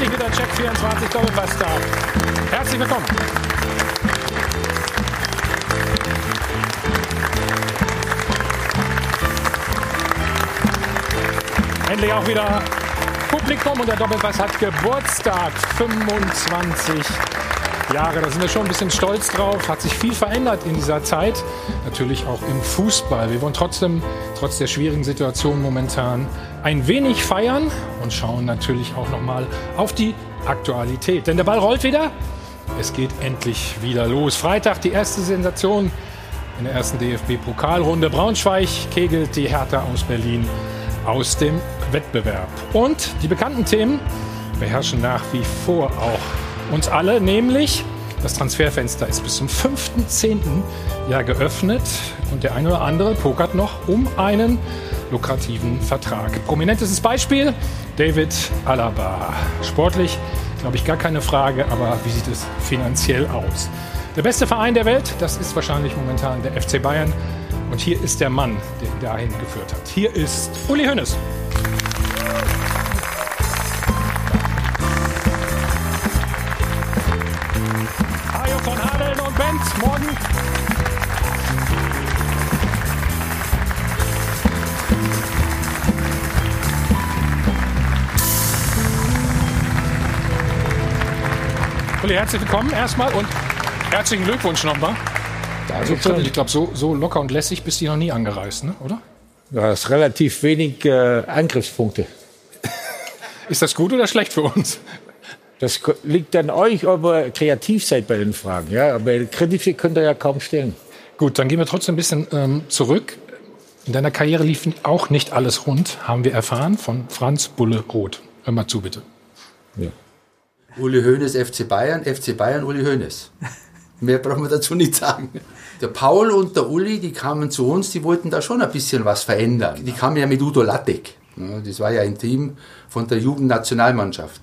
endlich wieder Check24 Doppelpass-Star. Herzlich willkommen. Endlich auch wieder Publikum und der Doppelpass hat Geburtstag, 25 Jahre. Da sind wir schon ein bisschen stolz drauf. Hat sich viel verändert in dieser Zeit, natürlich auch im Fußball. Wir wollen trotzdem, trotz der schwierigen Situation momentan, ein wenig feiern und schauen natürlich auch nochmal auf die Aktualität. Denn der Ball rollt wieder, es geht endlich wieder los. Freitag die erste Sensation in der ersten DFB-Pokalrunde. Braunschweig kegelt die Hertha aus Berlin aus dem Wettbewerb. Und die bekannten Themen beherrschen nach wie vor auch uns alle, nämlich das Transferfenster ist bis zum 5.10. ja geöffnet und der eine oder andere pokert noch um einen lukrativen Vertrag. Prominentestes Beispiel, David Alaba. Sportlich, glaube ich, gar keine Frage, aber wie sieht es finanziell aus? Der beste Verein der Welt, das ist wahrscheinlich momentan der FC Bayern. Und hier ist der Mann, der ihn dahin geführt hat. Hier ist Uli Hoeneß. Hajo von Hadeln und Benz, morgen. Uli, herzlich willkommen erstmal und herzlichen Glückwunsch nochmal. Also, ich glaube, so locker und lässig bist du noch nie angereist, ne? Oder? Ja, das ist relativ wenig Angriffspunkte. Ist das gut oder schlecht für uns? Das liegt an euch, ob ihr kreativ seid bei den Fragen. Ja? Aber Kritik könnt ihr ja kaum stellen. Gut, dann gehen wir trotzdem ein bisschen zurück. In deiner Karriere lief auch nicht alles rund, haben wir erfahren von Franz Bulle Roth. Hör mal zu, bitte. Ja. Uli Hoeneß, FC Bayern, Uli Hoeneß. Mehr brauchen wir dazu nicht sagen. Der Paul und der Uli, die kamen zu uns, die wollten da schon ein bisschen was verändern. Die kamen ja mit Udo Lattek. Das war ja ein Team von der Jugendnationalmannschaft.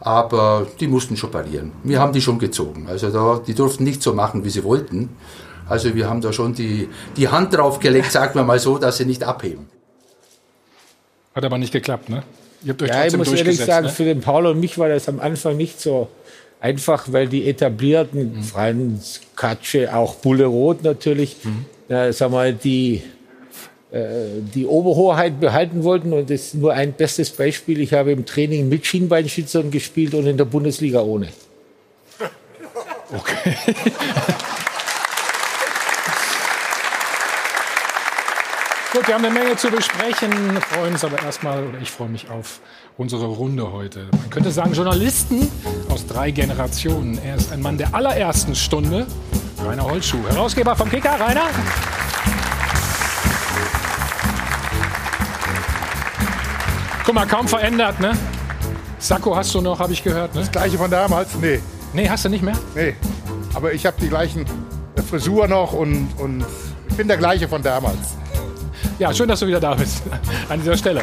Aber die mussten schon parieren. Wir haben die schon gezogen. Also da, die durften nicht so machen, wie sie wollten. Also wir haben da schon die Hand draufgelegt, sagen wir mal so, dass sie nicht abheben. Hat aber nicht geklappt, ne? Ihr habt euch trotzdem durchgesetzt, ich muss ehrlich sagen, ne? Für den Paul und mich war das am Anfang nicht so einfach, weil die etablierten, Franz, Katsche, auch Bulle Roth natürlich, sagen wir, die Oberhoheit behalten wollten. Und das ist nur ein bestes Beispiel. Ich habe im Training mit Schienbeinschützern gespielt und in der Bundesliga ohne. Okay. Gut, wir haben eine Menge zu besprechen, freuen uns aber erstmal, oder ich freue mich auf unsere Runde heute. Man könnte sagen, Journalisten aus 3 Generationen. Er ist ein Mann der allerersten Stunde, Rainer Holzschuh, Herausgeber vom Kicker. Rainer? Guck mal, kaum verändert, ne? Sakko hast du noch, habe ich gehört, ne? Das gleiche von damals? Nee. Nee, hast du nicht mehr? Nee, aber ich habe die gleichen Frisur noch und ich bin der gleiche von damals. Ja, schön, dass du wieder da bist an dieser Stelle.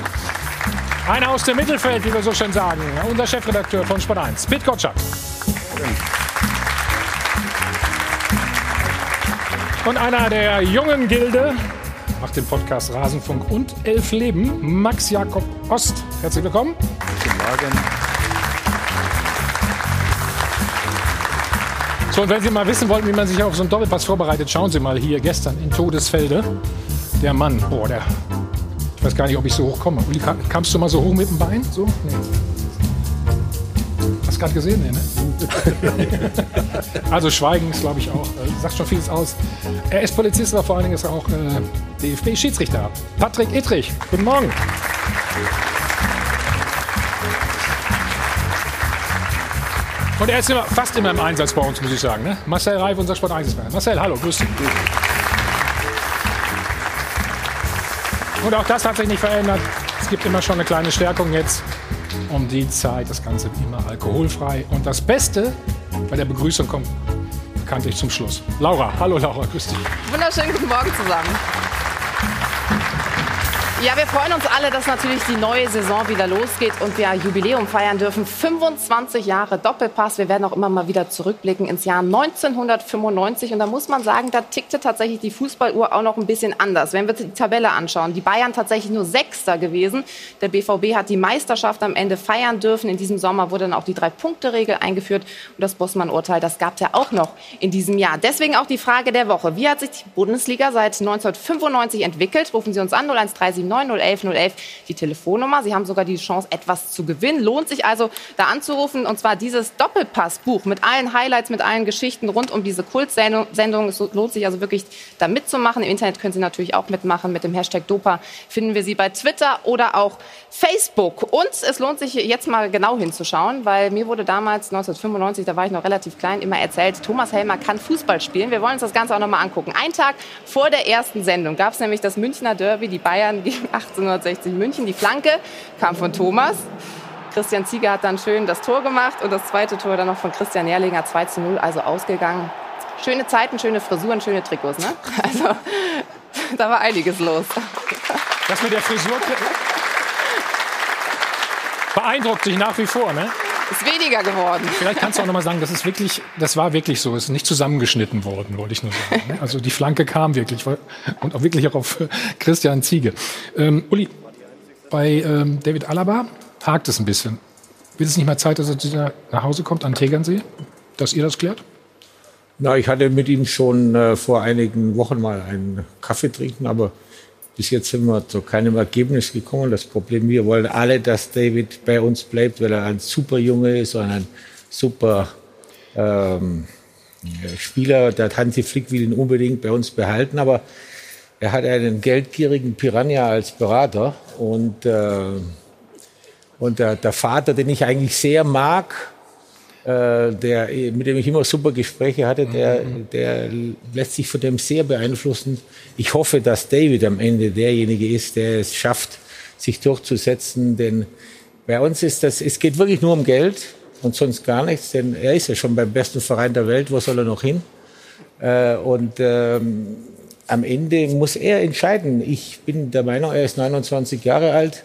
Einer aus dem Mittelfeld, wie wir so schön sagen. Unser Chefredakteur von Sport 1, Pit Gottschalk. Und einer der jungen Gilde macht den Podcast Rasenfunk und 11 Leben, Max Jakob Ost. Herzlich willkommen. Guten Morgen. So, und wenn Sie mal wissen wollten, wie man sich auf so einen Doppelpass vorbereitet, schauen Sie mal hier gestern in Todesfelde. Der Mann, boah, ich weiß gar nicht, ob ich so hoch komme. Uli, kamst du mal so hoch mit dem Bein? So? Nee. Hast gerade gesehen, nee, ne? Also Schweigen ist, glaube ich, auch, sagt schon vieles aus. Er ist Polizist, aber vor allen Dingen ist er auch DFB-Schiedsrichter. Patrick Ittrich, guten Morgen. Und er ist fast immer im Einsatz bei uns, muss ich sagen, ne? Marcel Reif, unser Sport-1-Experte. Marcel, hallo, grüß dich. Und auch das hat sich nicht verändert. Es gibt immer schon eine kleine Stärkung jetzt um die Zeit. Das Ganze wie immer alkoholfrei. Und das Beste bei der Begrüßung kommt bekanntlich zum Schluss. Laura, hallo Laura, grüß dich. Wunderschönen guten Morgen zusammen. Ja, wir freuen uns alle, dass natürlich die neue Saison wieder losgeht und wir Jubiläum feiern dürfen. 25 Jahre Doppelpass. Wir werden auch immer mal wieder zurückblicken ins Jahr 1995. Und da muss man sagen, da tickte tatsächlich die Fußballuhr auch noch ein bisschen anders. Wenn wir die Tabelle anschauen, die Bayern tatsächlich nur Sechster gewesen. Der BVB hat die Meisterschaft am Ende feiern dürfen. In diesem Sommer wurde dann auch die 3-Punkte-Regel eingeführt. Und das Bosman-Urteil, das gab es ja auch noch in diesem Jahr. Deswegen auch die Frage der Woche. Wie hat sich die Bundesliga seit 1995 entwickelt? Rufen Sie uns an, 01379. 9 011 011, die Telefonnummer. Sie haben sogar die Chance, etwas zu gewinnen. Lohnt sich also, da anzurufen. Und zwar dieses Doppelpassbuch mit allen Highlights, mit allen Geschichten rund um diese Kultsendung. Es lohnt sich also wirklich, da mitzumachen. Im Internet können Sie natürlich auch mitmachen. Mit dem Hashtag Dopa finden wir Sie bei Twitter oder auch Facebook. Und es lohnt sich, jetzt mal genau hinzuschauen, weil mir wurde damals, 1995, da war ich noch relativ klein, immer erzählt, Thomas Helmer kann Fußball spielen. Wir wollen uns das Ganze auch nochmal angucken. Einen Tag vor der ersten Sendung gab es nämlich das Münchner Derby, die Bayern gegen 1860 München. Die Flanke kam von Thomas. Christian Zieger hat dann schön das Tor gemacht und das zweite Tor dann noch von Christian Nerlinger, 2:0, also ausgegangen. Schöne Zeiten, schöne Frisuren, schöne Trikots, ne? Also, da war einiges los. Das mit der Frisur beeindruckt dich nach wie vor, ne? Ist weniger geworden. Vielleicht kannst du auch noch mal sagen, das ist wirklich, das war wirklich so, ist nicht zusammengeschnitten worden, wollte ich nur sagen. Also die Flanke kam wirklich und auch wirklich auch auf Christian Ziege. Uli, bei David Alaba hakt es ein bisschen. Wird es nicht mal Zeit, dass er nach Hause kommt an Tegernsee, dass ihr das klärt? Na, ich hatte mit ihm schon vor einigen Wochen mal einen Kaffee trinken, aber bis jetzt sind wir zu keinem Ergebnis gekommen. Das Problem, wir wollen alle, dass David bei uns bleibt, weil er ein super Junge ist und ein super Spieler. Der Hansi Flick will ihn unbedingt bei uns behalten, aber er hat einen geldgierigen Piranha als Berater. Und der Vater, den ich eigentlich sehr mag, der, mit dem ich immer super Gespräche hatte, der lässt sich von dem sehr beeinflussen. Ich hoffe, dass David am Ende derjenige ist, der es schafft, sich durchzusetzen, denn bei uns ist das, es geht wirklich nur um Geld und sonst gar nichts, denn er ist ja schon beim besten Verein der Welt, wo soll er noch hin? Am Ende muss er entscheiden. Ich bin der Meinung, er ist 29 Jahre alt.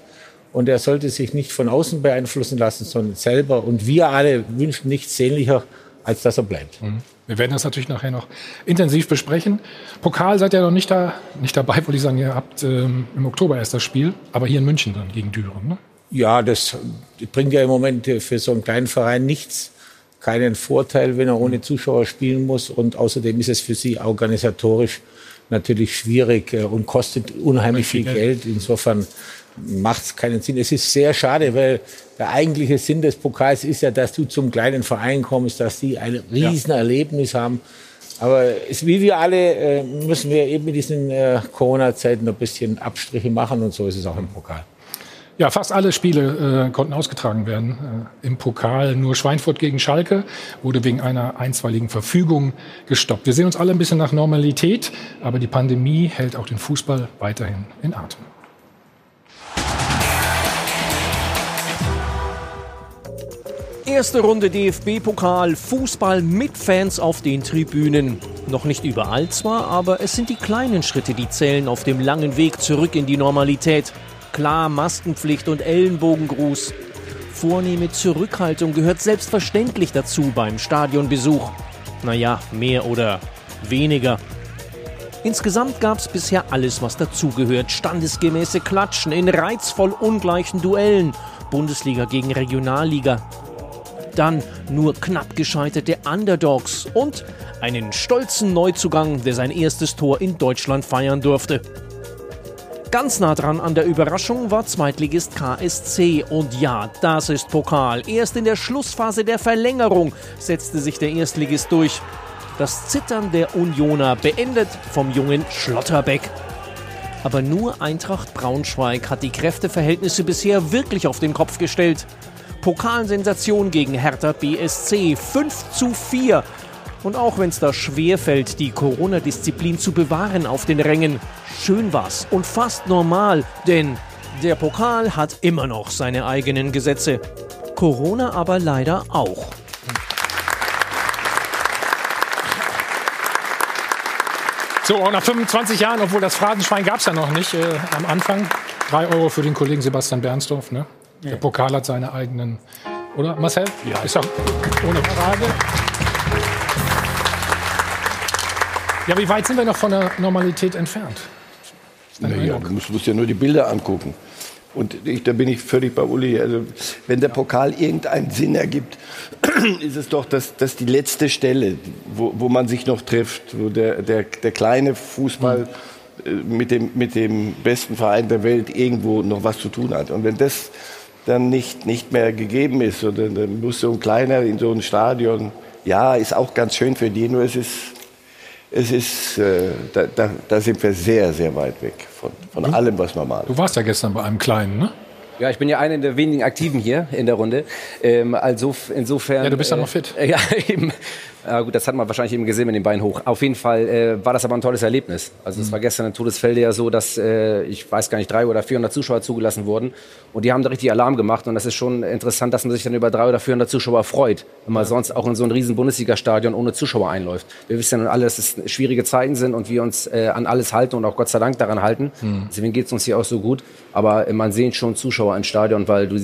Und er sollte sich nicht von außen beeinflussen lassen, sondern selber. Und wir alle wünschen nichts sehnlicher, als dass er bleibt. Wir werden das natürlich nachher noch intensiv besprechen. Pokal seid ihr noch nicht dabei, wollte ich sagen. Ihr habt im Oktober erst das Spiel, aber hier in München dann gegen Düren, ne? Ja, das bringt ja im Moment für so einen kleinen Verein nichts. Keinen Vorteil, wenn er ohne Zuschauer spielen muss. Und außerdem ist es für sie organisatorisch natürlich schwierig und kostet unheimlich viel Geld. Insofern macht es keinen Sinn. Es ist sehr schade, weil der eigentliche Sinn des Pokals ist ja, dass du zum kleinen Verein kommst, dass die ein Riesenerlebnis haben. Aber es, wie wir alle müssen wir eben in diesen Corona-Zeiten ein bisschen Abstriche machen und so ist es auch im Pokal. Ja, fast alle Spiele konnten ausgetragen werden im Pokal. Nur Schweinfurt gegen Schalke wurde wegen einer einstweiligen Verfügung gestoppt. Wir sehen uns alle ein bisschen nach Normalität, aber die Pandemie hält auch den Fußball weiterhin in Atem. Erste Runde DFB-Pokal, Fußball mit Fans auf den Tribünen. Noch nicht überall zwar, aber es sind die kleinen Schritte, die zählen auf dem langen Weg zurück in die Normalität. Klar, Maskenpflicht und Ellenbogengruß. Vornehme Zurückhaltung gehört selbstverständlich dazu beim Stadionbesuch. Naja, mehr oder weniger. Insgesamt gab es bisher alles, was dazugehört. Standesgemäße Klatschen in reizvoll ungleichen Duellen. Bundesliga gegen Regionalliga. Dann nur knapp gescheiterte Underdogs und einen stolzen Neuzugang, der sein erstes Tor in Deutschland feiern durfte. Ganz nah dran an der Überraschung war Zweitligist KSC. Und ja, das ist Pokal. Erst in der Schlussphase der Verlängerung setzte sich der Erstligist durch. Das Zittern der Unioner, beendet vom jungen Schlotterbeck. Aber nur Eintracht Braunschweig hat die Kräfteverhältnisse bisher wirklich auf den Kopf gestellt. Pokalsensation gegen Hertha BSC, 5:4. Und auch wenn es da schwerfällt, die Corona-Disziplin zu bewahren auf den Rängen, schön war's und fast normal, denn der Pokal hat immer noch seine eigenen Gesetze. Corona aber leider auch. So, auch nach 25 Jahren, obwohl das Phrasenschwein gab's ja noch nicht am Anfang, 3 € für den Kollegen Sebastian Bernstorff. Ne? Ja. Der Pokal hat seine eigenen, oder Marcel? Ja. Ist doch ohne Frage. Ja, wie weit sind wir noch von der Normalität entfernt? Naja, du musst ja nur die Bilder angucken. Und da bin ich völlig bei Uli. Also, wenn der Pokal irgendeinen Sinn ergibt, ist es doch das die letzte Stelle, wo man sich noch trifft. Wo der kleine Fußball mit dem besten Verein der Welt irgendwo noch was zu tun hat. Und wenn das dann nicht mehr gegeben ist, oder, dann muss so ein Kleiner in so ein Stadion, ja, ist auch ganz schön für die, nur da sind wir sehr, sehr weit weg von allem, was normal ist. Du warst ja gestern bei einem Kleinen, ne? Ja, ich bin ja einer der wenigen Aktiven hier in der Runde. Also insofern. Ja, du bist ja noch fit. Ja, eben. Gut, das hat man wahrscheinlich eben gesehen mit den Beinen hoch. Auf jeden Fall war das aber ein tolles Erlebnis. Also es war gestern in Todesfelde ja so, dass, ich weiß gar nicht, 300 oder 400 Zuschauer zugelassen wurden. Und die haben da richtig Alarm gemacht. Und das ist schon interessant, dass man sich dann über 300 oder 400 Zuschauer freut, wenn man sonst auch in so ein riesen Bundesliga-Stadion ohne Zuschauer einläuft. Wir wissen ja nun alle, dass es schwierige Zeiten sind und wir uns an alles halten und auch Gott sei Dank daran halten. Deswegen geht es uns hier auch so gut. Aber man sieht schon Zuschauer im Stadion, weil du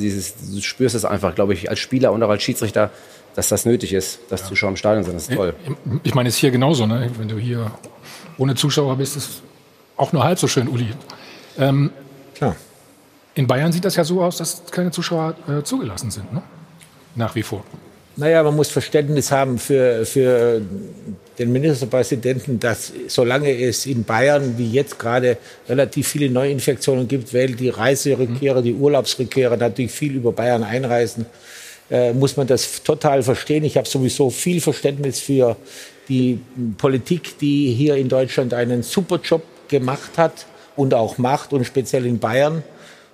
spürst es einfach, glaube ich, als Spieler und auch als Schiedsrichter, dass das nötig ist, dass Zuschauer im Stadion sind. Das ist toll. Ich meine, es ist hier genauso. Ne? Wenn du hier ohne Zuschauer bist, ist es auch nur halb so schön, Uli. Klar. In Bayern sieht das ja so aus, dass keine Zuschauer zugelassen sind, ne? Nach wie vor. Naja, man muss Verständnis haben für den Ministerpräsidenten, dass solange es in Bayern wie jetzt gerade relativ viele Neuinfektionen gibt, weil die Reiserückkehrer, die Urlaubsrückkehrer natürlich viel über Bayern einreisen, muss man das total verstehen. Ich habe sowieso viel Verständnis für die Politik, die hier in Deutschland einen super Job gemacht hat und auch macht, und speziell in Bayern.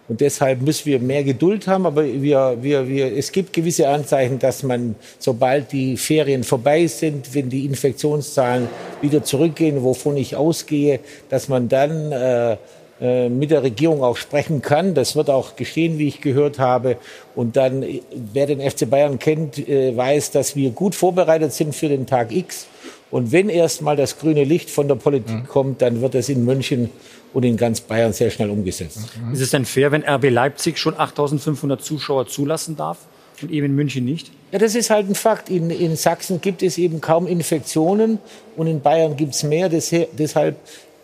Und deshalb müssen wir mehr Geduld haben. Aber es gibt gewisse Anzeichen, dass man, sobald die Ferien vorbei sind, wenn die Infektionszahlen wieder zurückgehen, wovon ich ausgehe, dass man dann mit der Regierung auch sprechen kann. Das wird auch geschehen, wie ich gehört habe. Und dann, wer den FC Bayern kennt, weiß, dass wir gut vorbereitet sind für den Tag X. Und wenn erst mal das grüne Licht von der Politik kommt, dann wird das in München und in ganz Bayern sehr schnell umgesetzt. Ist es denn fair, wenn RB Leipzig schon 8.500 Zuschauer zulassen darf und eben in München nicht? Ja, das ist halt ein Fakt. In Sachsen gibt es eben kaum Infektionen und in Bayern gibt es mehr. Deshalb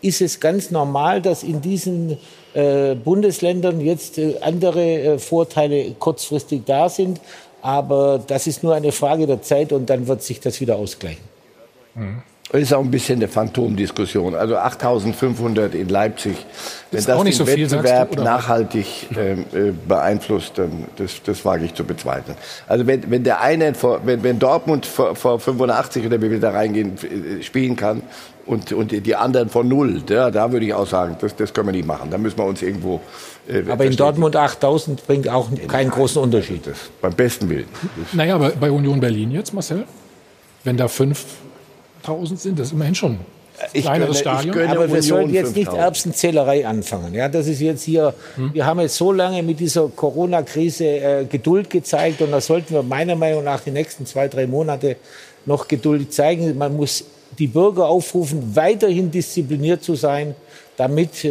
ist es ganz normal, dass in diesen Bundesländern jetzt andere Vorteile kurzfristig da sind. Aber das ist nur eine Frage der Zeit und dann wird sich das wieder ausgleichen. Das ist auch ein bisschen eine Phantomdiskussion. Also 8.500 in Leipzig, wenn das den Wettbewerb nachhaltig beeinflusst, dann das wage ich zu bezweifeln. Also wenn Dortmund vor 85 oder wie wir da reingehen spielen kann und die anderen vor 0, da würde ich auch sagen, das können wir nicht machen. Da müssen wir uns irgendwo. Aber in Dortmund 8.000 bringt auch keinen großen Unterschied. Beim besten Willen. Naja, aber bei Union Berlin jetzt, Marcel, wenn da 5.000 sind, das ist immerhin schon ein kleineres Stadion. Aber wir sollten jetzt nicht Erbsenzählerei anfangen. Ja, das ist jetzt hier, wir haben jetzt so lange mit dieser Corona-Krise Geduld gezeigt und da sollten wir meiner Meinung nach die nächsten 2-3 Monate noch Geduld zeigen. Man muss die Bürger aufrufen, weiterhin diszipliniert zu sein, damit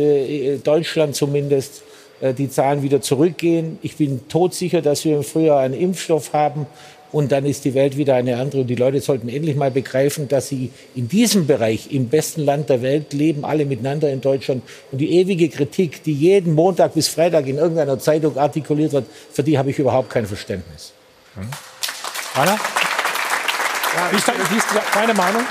Deutschland zumindest die Zahlen wieder zurückgehen. Ich bin todsicher, dass wir im Frühjahr einen Impfstoff haben. Und dann ist die Welt wieder eine andere. Und die Leute sollten endlich mal begreifen, dass sie in diesem Bereich, im besten Land der Welt, leben alle miteinander in Deutschland. Und die ewige Kritik, die jeden Montag bis Freitag in irgendeiner Zeitung artikuliert wird, für die habe ich überhaupt kein Verständnis. Rainer? Ja, wie ist deine Meinung?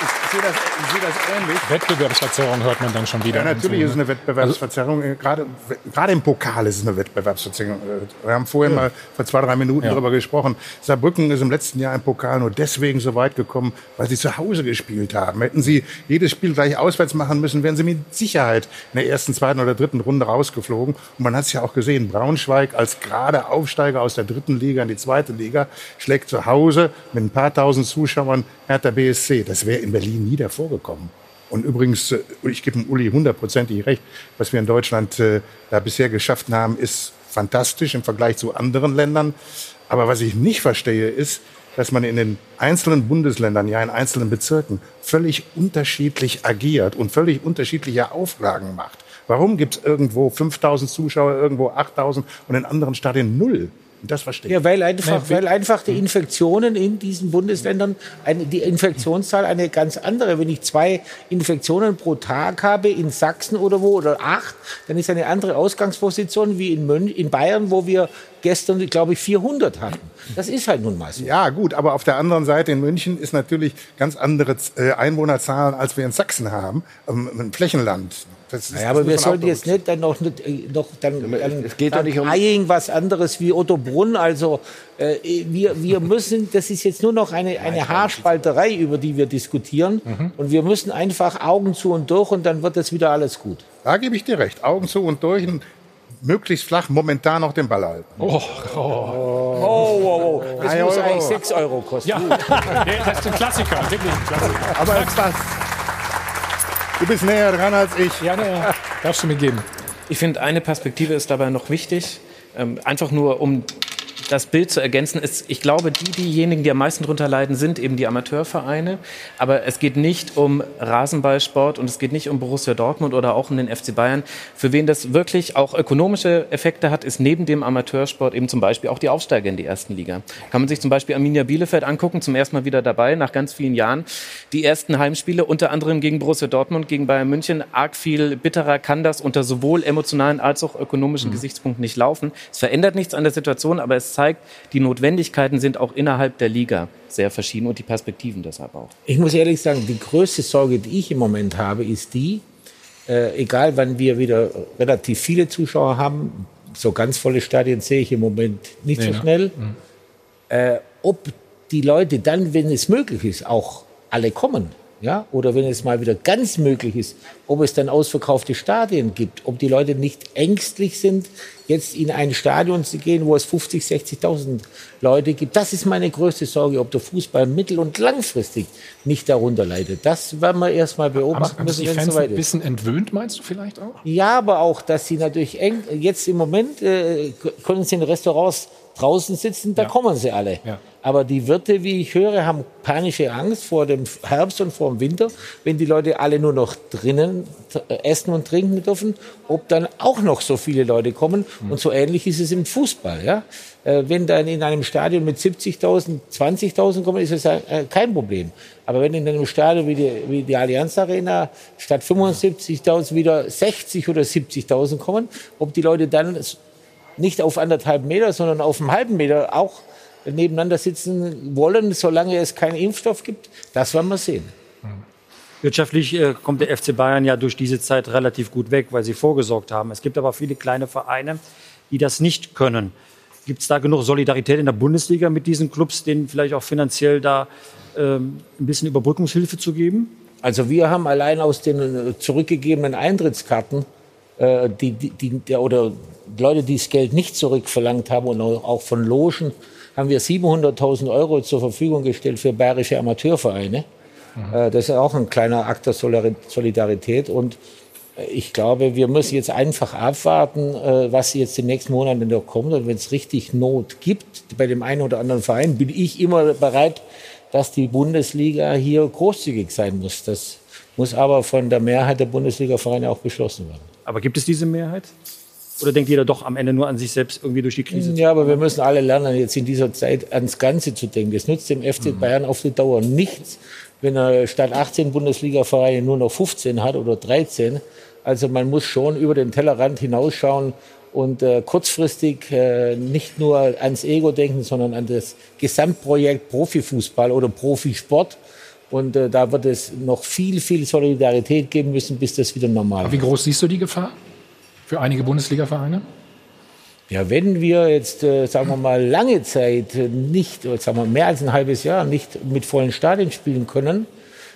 Ich sehe das ähnlich. Wettbewerbsverzerrung hört man dann schon wieder. Ja, natürlich ist es eine Wettbewerbsverzerrung. Also, gerade im Pokal ist es eine Wettbewerbsverzerrung. Wir haben vorhin mal vor 2-3 Minuten darüber gesprochen. Saarbrücken ist im letzten Jahr im Pokal nur deswegen so weit gekommen, weil sie zu Hause gespielt haben. Hätten sie jedes Spiel gleich auswärts machen müssen, wären sie mit Sicherheit in der ersten, zweiten oder dritten Runde rausgeflogen. Und man hat es ja auch gesehen. Braunschweig als gerade Aufsteiger aus der dritten Liga in die zweite Liga schlägt zu Hause mit ein paar tausend Zuschauern Hertha BSC. Das wäre in Berlin nie davor gekommen. Und übrigens, ich gebe dem Uli hundertprozentig recht, was wir in Deutschland da bisher geschafft haben, ist fantastisch im Vergleich zu anderen Ländern. Aber was ich nicht verstehe, ist, dass man in den einzelnen Bundesländern, ja in einzelnen Bezirken, völlig unterschiedlich agiert und völlig unterschiedliche Auflagen macht. Warum gibt es irgendwo 5.000 Zuschauer, irgendwo 8.000 und in anderen Stadien null? Das verstehe ich. Ja, weil einfach die Infektionen in diesen Bundesländern, die Infektionszahl eine ganz andere. Wenn ich 2 Infektionen pro Tag habe in Sachsen oder wo, oder 8, dann ist eine andere Ausgangsposition wie in Bayern, wo wir gestern, glaube ich, 400 hatten. Das ist halt nun mal so. Ja, gut, aber auf der anderen Seite in München ist natürlich ganz andere Einwohnerzahlen, als wir in Sachsen haben, im Flächenland. Ja, aber wir sollten jetzt nicht dann noch Eying was anderes wie Ottobrunn. Also wir müssen, das ist jetzt nur noch eine Haarspalterei, über die wir diskutieren. Mhm. Und wir müssen einfach Augen zu und durch und dann wird das wieder alles gut. Da gebe ich dir recht. Augen zu und durch. Möglichst flach, momentan noch den Ball halten. Oh. Das muss eigentlich 6 € kosten. Ja. Das ist ein Klassiker, wirklich ein Klassiker. Aber jetzt was. Du bist näher dran als ich. Ja, naja. Darfst du mir geben. Ich finde, eine Perspektive ist dabei noch wichtig. Einfach nur, um das Bild zu ergänzen, ist, ich glaube, diejenigen, die am meisten darunter leiden, sind eben die Amateurvereine. Aber es geht nicht um Rasenballsport und es geht nicht um Borussia Dortmund oder auch um den FC Bayern. Für wen das wirklich auch ökonomische Effekte hat, ist neben dem Amateursport eben zum Beispiel auch die Aufsteiger in die ersten Liga. Kann man sich zum Beispiel Arminia Bielefeld angucken, zum ersten Mal wieder dabei, nach ganz vielen Jahren. Die ersten Heimspiele, unter anderem gegen Borussia Dortmund, gegen Bayern München, arg viel bitterer kann das unter sowohl emotionalen als auch ökonomischen Gesichtspunkten nicht laufen. Es verändert nichts an der Situation, aber es zeigt, die Notwendigkeiten sind auch innerhalb der Liga sehr verschieden und die Perspektiven deshalb auch. Ich muss ehrlich sagen, die größte Sorge, die ich im Moment habe, ist die, egal wann wir wieder relativ viele Zuschauer haben, so ganz volle Stadien sehe ich im Moment nicht so schnell, ob die Leute dann, wenn es möglich ist, auch alle kommen. Ja? Oder wenn es mal wieder ganz möglich ist, ob es dann ausverkaufte Stadien gibt, ob die Leute nicht ängstlich sind, jetzt in ein Stadion zu gehen, wo es 50.000, 60.000 Leute gibt. Das ist meine größte Sorge, ob der Fußball mittel- und langfristig nicht darunter leidet. Das werden wir erst mal beobachten müssen, wenn es so weit ist. Ein bisschen entwöhnt, meinst du vielleicht auch? Ja, aber auch, dass sie natürlich jetzt im Moment können sie in Restaurants draußen sitzen, da kommen sie alle. Ja. Aber die Wirte, wie ich höre, haben panische Angst vor dem Herbst und vor dem Winter, wenn die Leute alle nur noch drinnen essen und trinken dürfen, ob dann auch noch so viele Leute kommen. Und so ähnlich ist es im Fußball. Ja? Wenn dann in einem Stadion mit 70.000, 20.000 kommen, ist es kein Problem. Aber wenn in einem Stadion wie die Allianz Arena statt 75.000 wieder 60.000 oder 70.000 kommen, ob die Leute dann nicht auf 1,5 Meter, sondern auf einem halben Meter auch nebeneinander sitzen wollen, solange es keinen Impfstoff gibt. Das werden wir sehen. Wirtschaftlich kommt der FC Bayern ja durch diese Zeit relativ gut weg, weil sie vorgesorgt haben. Es gibt aber viele kleine Vereine, die das nicht können. Gibt es da genug Solidarität in der Bundesliga mit diesen Clubs, denen vielleicht auch finanziell da ein bisschen Überbrückungshilfe zu geben? Also wir haben allein aus den zurückgegebenen Eintrittskarten, oder Leute, die das Geld nicht zurückverlangt haben und auch von Logen, haben wir 700.000 € zur Verfügung gestellt für bayerische Amateurvereine. Mhm. Das ist auch ein kleiner Akt der Solidarität. Und ich glaube, wir müssen jetzt einfach abwarten, was jetzt in den nächsten Monaten noch kommt. Und wenn es richtig Not gibt, bei dem einen oder anderen Verein, bin ich immer bereit, dass die Bundesliga hier großzügig sein muss. Das muss aber von der Mehrheit der Bundesliga-Vereine auch beschlossen werden. Aber gibt es diese Mehrheit? Oder denkt jeder doch am Ende nur an sich selbst irgendwie durch die Krise? Ja, aber wir müssen alle lernen, jetzt in dieser Zeit ans Ganze zu denken. Es nützt dem FC Bayern auf die Dauer nichts, wenn er statt 18 Bundesliga-Vereine nur noch 15 hat oder 13. Also man muss schon über den Tellerrand hinausschauen und kurzfristig nicht nur ans Ego denken, sondern an das Gesamtprojekt Profifußball oder Profisport. Und da wird es noch viel, viel Solidarität geben müssen, bis das wieder normal ist. Wie groß siehst du die Gefahr für einige Bundesliga-Vereine? Ja, wenn wir jetzt, sagen wir mal, lange Zeit nicht, oder sagen wir mehr als ein halbes Jahr nicht mit vollen Stadien spielen können,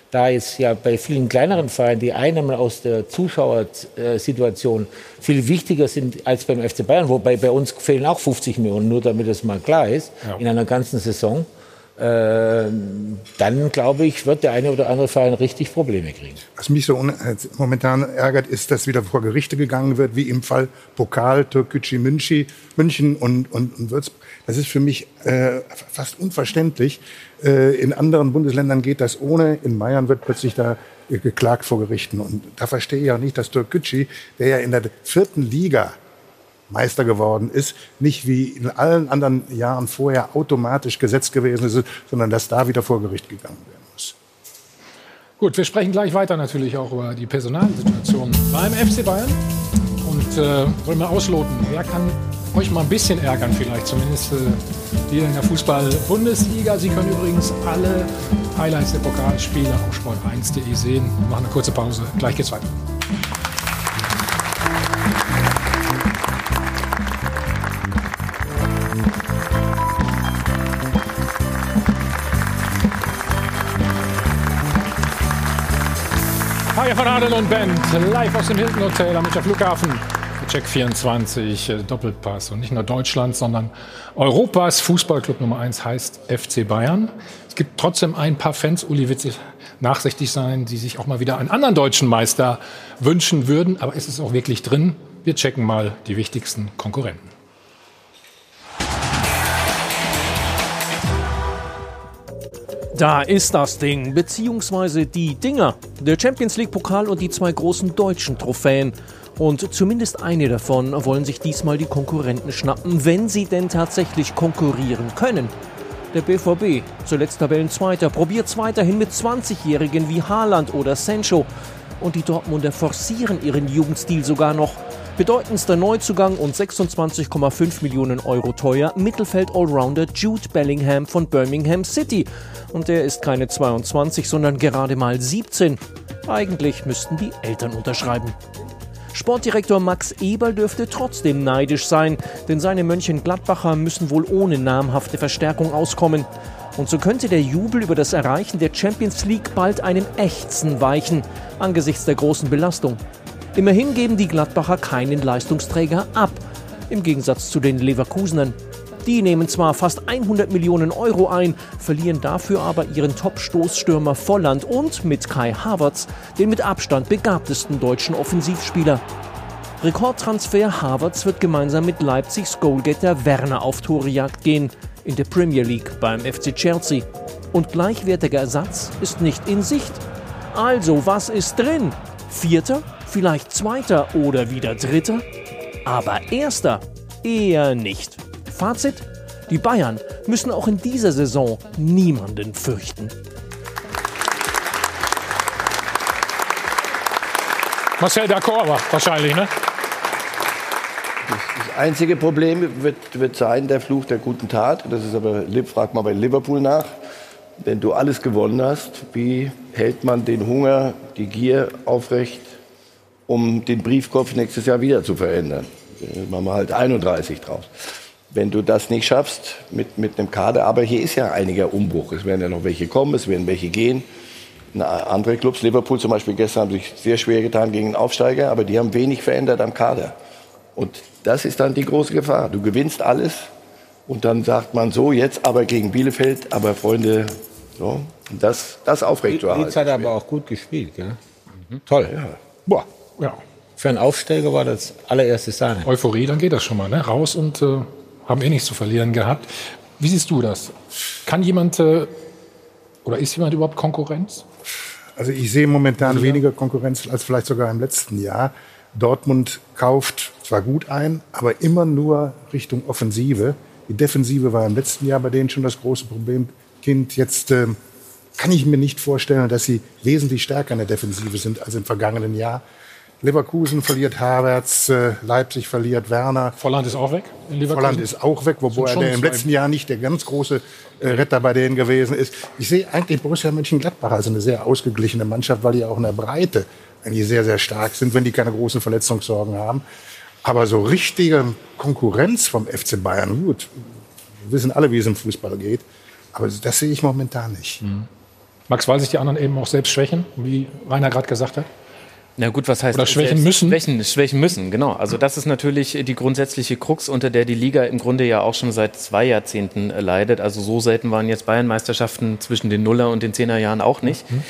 da jetzt ja bei vielen kleineren Vereinen die Einnahmen aus der Zuschauersituation viel wichtiger sind als beim FC Bayern, wobei bei uns fehlen auch 50 Millionen, nur damit das mal klar ist, in einer ganzen Saison. dann glaube ich, wird der eine oder andere Verein richtig Probleme kriegen. Was mich so momentan ärgert, ist, dass wieder vor Gerichte gegangen wird, wie im Fall Pokal, Türkgücü München und Würzburg. Das ist für mich fast unverständlich. In anderen Bundesländern geht das ohne. In Bayern wird plötzlich da geklagt vor Gerichten. Und da verstehe ich auch nicht, dass Türkgücü, der ja in der 4. Liga Meister geworden ist, nicht wie in allen anderen Jahren vorher automatisch gesetzt gewesen ist, sondern dass da wieder vor Gericht gegangen werden muss. Gut, wir sprechen gleich weiter natürlich auch über die Personalsituation beim FC Bayern und wollen mal ausloten, wer kann euch mal ein bisschen ärgern vielleicht, zumindest die in der Fußball-Bundesliga. Sie können übrigens alle Highlights der Pokalspiele auf sport1.de sehen. Wir machen eine kurze Pause, gleich geht's weiter. Von Adel und Bent, live aus dem Hilton Hotel am Münchner Flughafen. Check 24, Doppelpass. Und nicht nur Deutschlands, sondern Europas Fußballclub Nummer 1 heißt FC Bayern. Es gibt trotzdem ein paar Fans, Uli wird sich nachsichtig sein, die sich auch mal wieder einen anderen deutschen Meister wünschen würden. Aber es ist auch wirklich drin. Wir checken mal die wichtigsten Konkurrenten. Da ist das Ding, beziehungsweise die Dinger. Der Champions League-Pokal und die 2 großen deutschen Trophäen. Und zumindest eine davon wollen sich diesmal die Konkurrenten schnappen, wenn sie denn tatsächlich konkurrieren können. Der BVB, zuletzt Tabellenzweiter, probiert weiterhin mit 20-Jährigen wie Haaland oder Sancho. Und die Dortmunder forcieren ihren Jugendstil sogar noch. Bedeutendster Neuzugang und 26,5 Millionen Euro teuer, Mittelfeld-Allrounder Jude Bellingham von Birmingham City. Und der ist keine 22, sondern gerade mal 17. Eigentlich müssten die Eltern unterschreiben. Sportdirektor Max Eberl dürfte trotzdem neidisch sein, denn seine Mönchengladbacher müssen wohl ohne namhafte Verstärkung auskommen. Und so könnte der Jubel über das Erreichen der Champions League bald einem Ächzen weichen, angesichts der großen Belastung. Immerhin geben die Gladbacher keinen Leistungsträger ab, im Gegensatz zu den Leverkusenern. Die nehmen zwar fast 100 Millionen Euro ein, verlieren dafür aber ihren Top-Stoßstürmer Volland und mit Kai Havertz den mit Abstand begabtesten deutschen Offensivspieler. Rekordtransfer Havertz wird gemeinsam mit Leipzigs Goalgetter Werner auf Torejagd gehen, in der Premier League beim FC Chelsea. Und gleichwertiger Ersatz ist nicht in Sicht. Also, was ist drin? 4., vielleicht 2. oder wieder 3., aber 1. eher nicht. Fazit: Die Bayern müssen auch in dieser Saison niemanden fürchten. Marcel, d'accord war wahrscheinlich, ne? Das einzige Problem wird sein, der Fluch der guten Tat. Das ist aber, frag mal bei Liverpool nach. Wenn du alles gewonnen hast, wie hält man den Hunger, die Gier aufrecht, um den Briefkopf nächstes Jahr wieder zu verändern? Machen wir halt 31 draus. Wenn du das nicht schaffst mit einem Kader, aber hier ist ja einiger Umbruch. Es werden ja noch welche kommen, es werden welche gehen. Andere Clubs, Liverpool zum Beispiel gestern, haben sich sehr schwer getan gegen den Aufsteiger, aber die haben wenig verändert am Kader. Und das ist dann die große Gefahr. Du gewinnst alles und dann sagt man so, jetzt aber gegen Bielefeld, aber Freunde, so. Und das aufrecht zu halten. Die hat aber auch gut gespielt, gell? Mhm. Toll. Ja. Boah. Ja. Für einen Aufsteiger war das allererste Sahne. Euphorie, dann geht das schon mal, ne? Raus und haben nichts zu verlieren gehabt. Wie siehst du das? Kann jemand oder ist jemand überhaupt Konkurrenz? Also ich sehe momentan weniger Konkurrenz als vielleicht sogar im letzten Jahr. Dortmund kauft zwar gut ein, aber immer nur Richtung Offensive. Die Defensive war im letzten Jahr bei denen schon das große Problemkind. Jetzt kann ich mir nicht vorstellen, dass sie wesentlich stärker in der Defensive sind als im vergangenen Jahr. Leverkusen verliert Havertz, Leipzig verliert Werner. Volland ist auch weg in Leverkusen? Volland ist auch weg, wobei er im letzten Jahr nicht der ganz große Retter bei denen gewesen ist. Ich sehe eigentlich Borussia Mönchengladbach als eine sehr ausgeglichene Mannschaft, weil die auch in der Breite eigentlich sehr, sehr stark sind, wenn die keine großen Verletzungssorgen haben. Aber so richtige Konkurrenz vom FC Bayern, gut, wir wissen alle, wie es im Fußball geht, aber das sehe ich momentan nicht. Mhm. Max, weil sich die anderen eben auch selbst schwächen, wie Rainer gerade gesagt hat? Na gut, was heißt... Oder schwächen müssen. Schwächen müssen, genau. Also das ist natürlich die grundsätzliche Krux, unter der die Liga im Grunde ja auch schon seit 2 Jahrzehnten leidet. Also so selten waren jetzt Bayernmeisterschaften zwischen den Nuller- und den 10er-Jahren auch nicht. Mhm.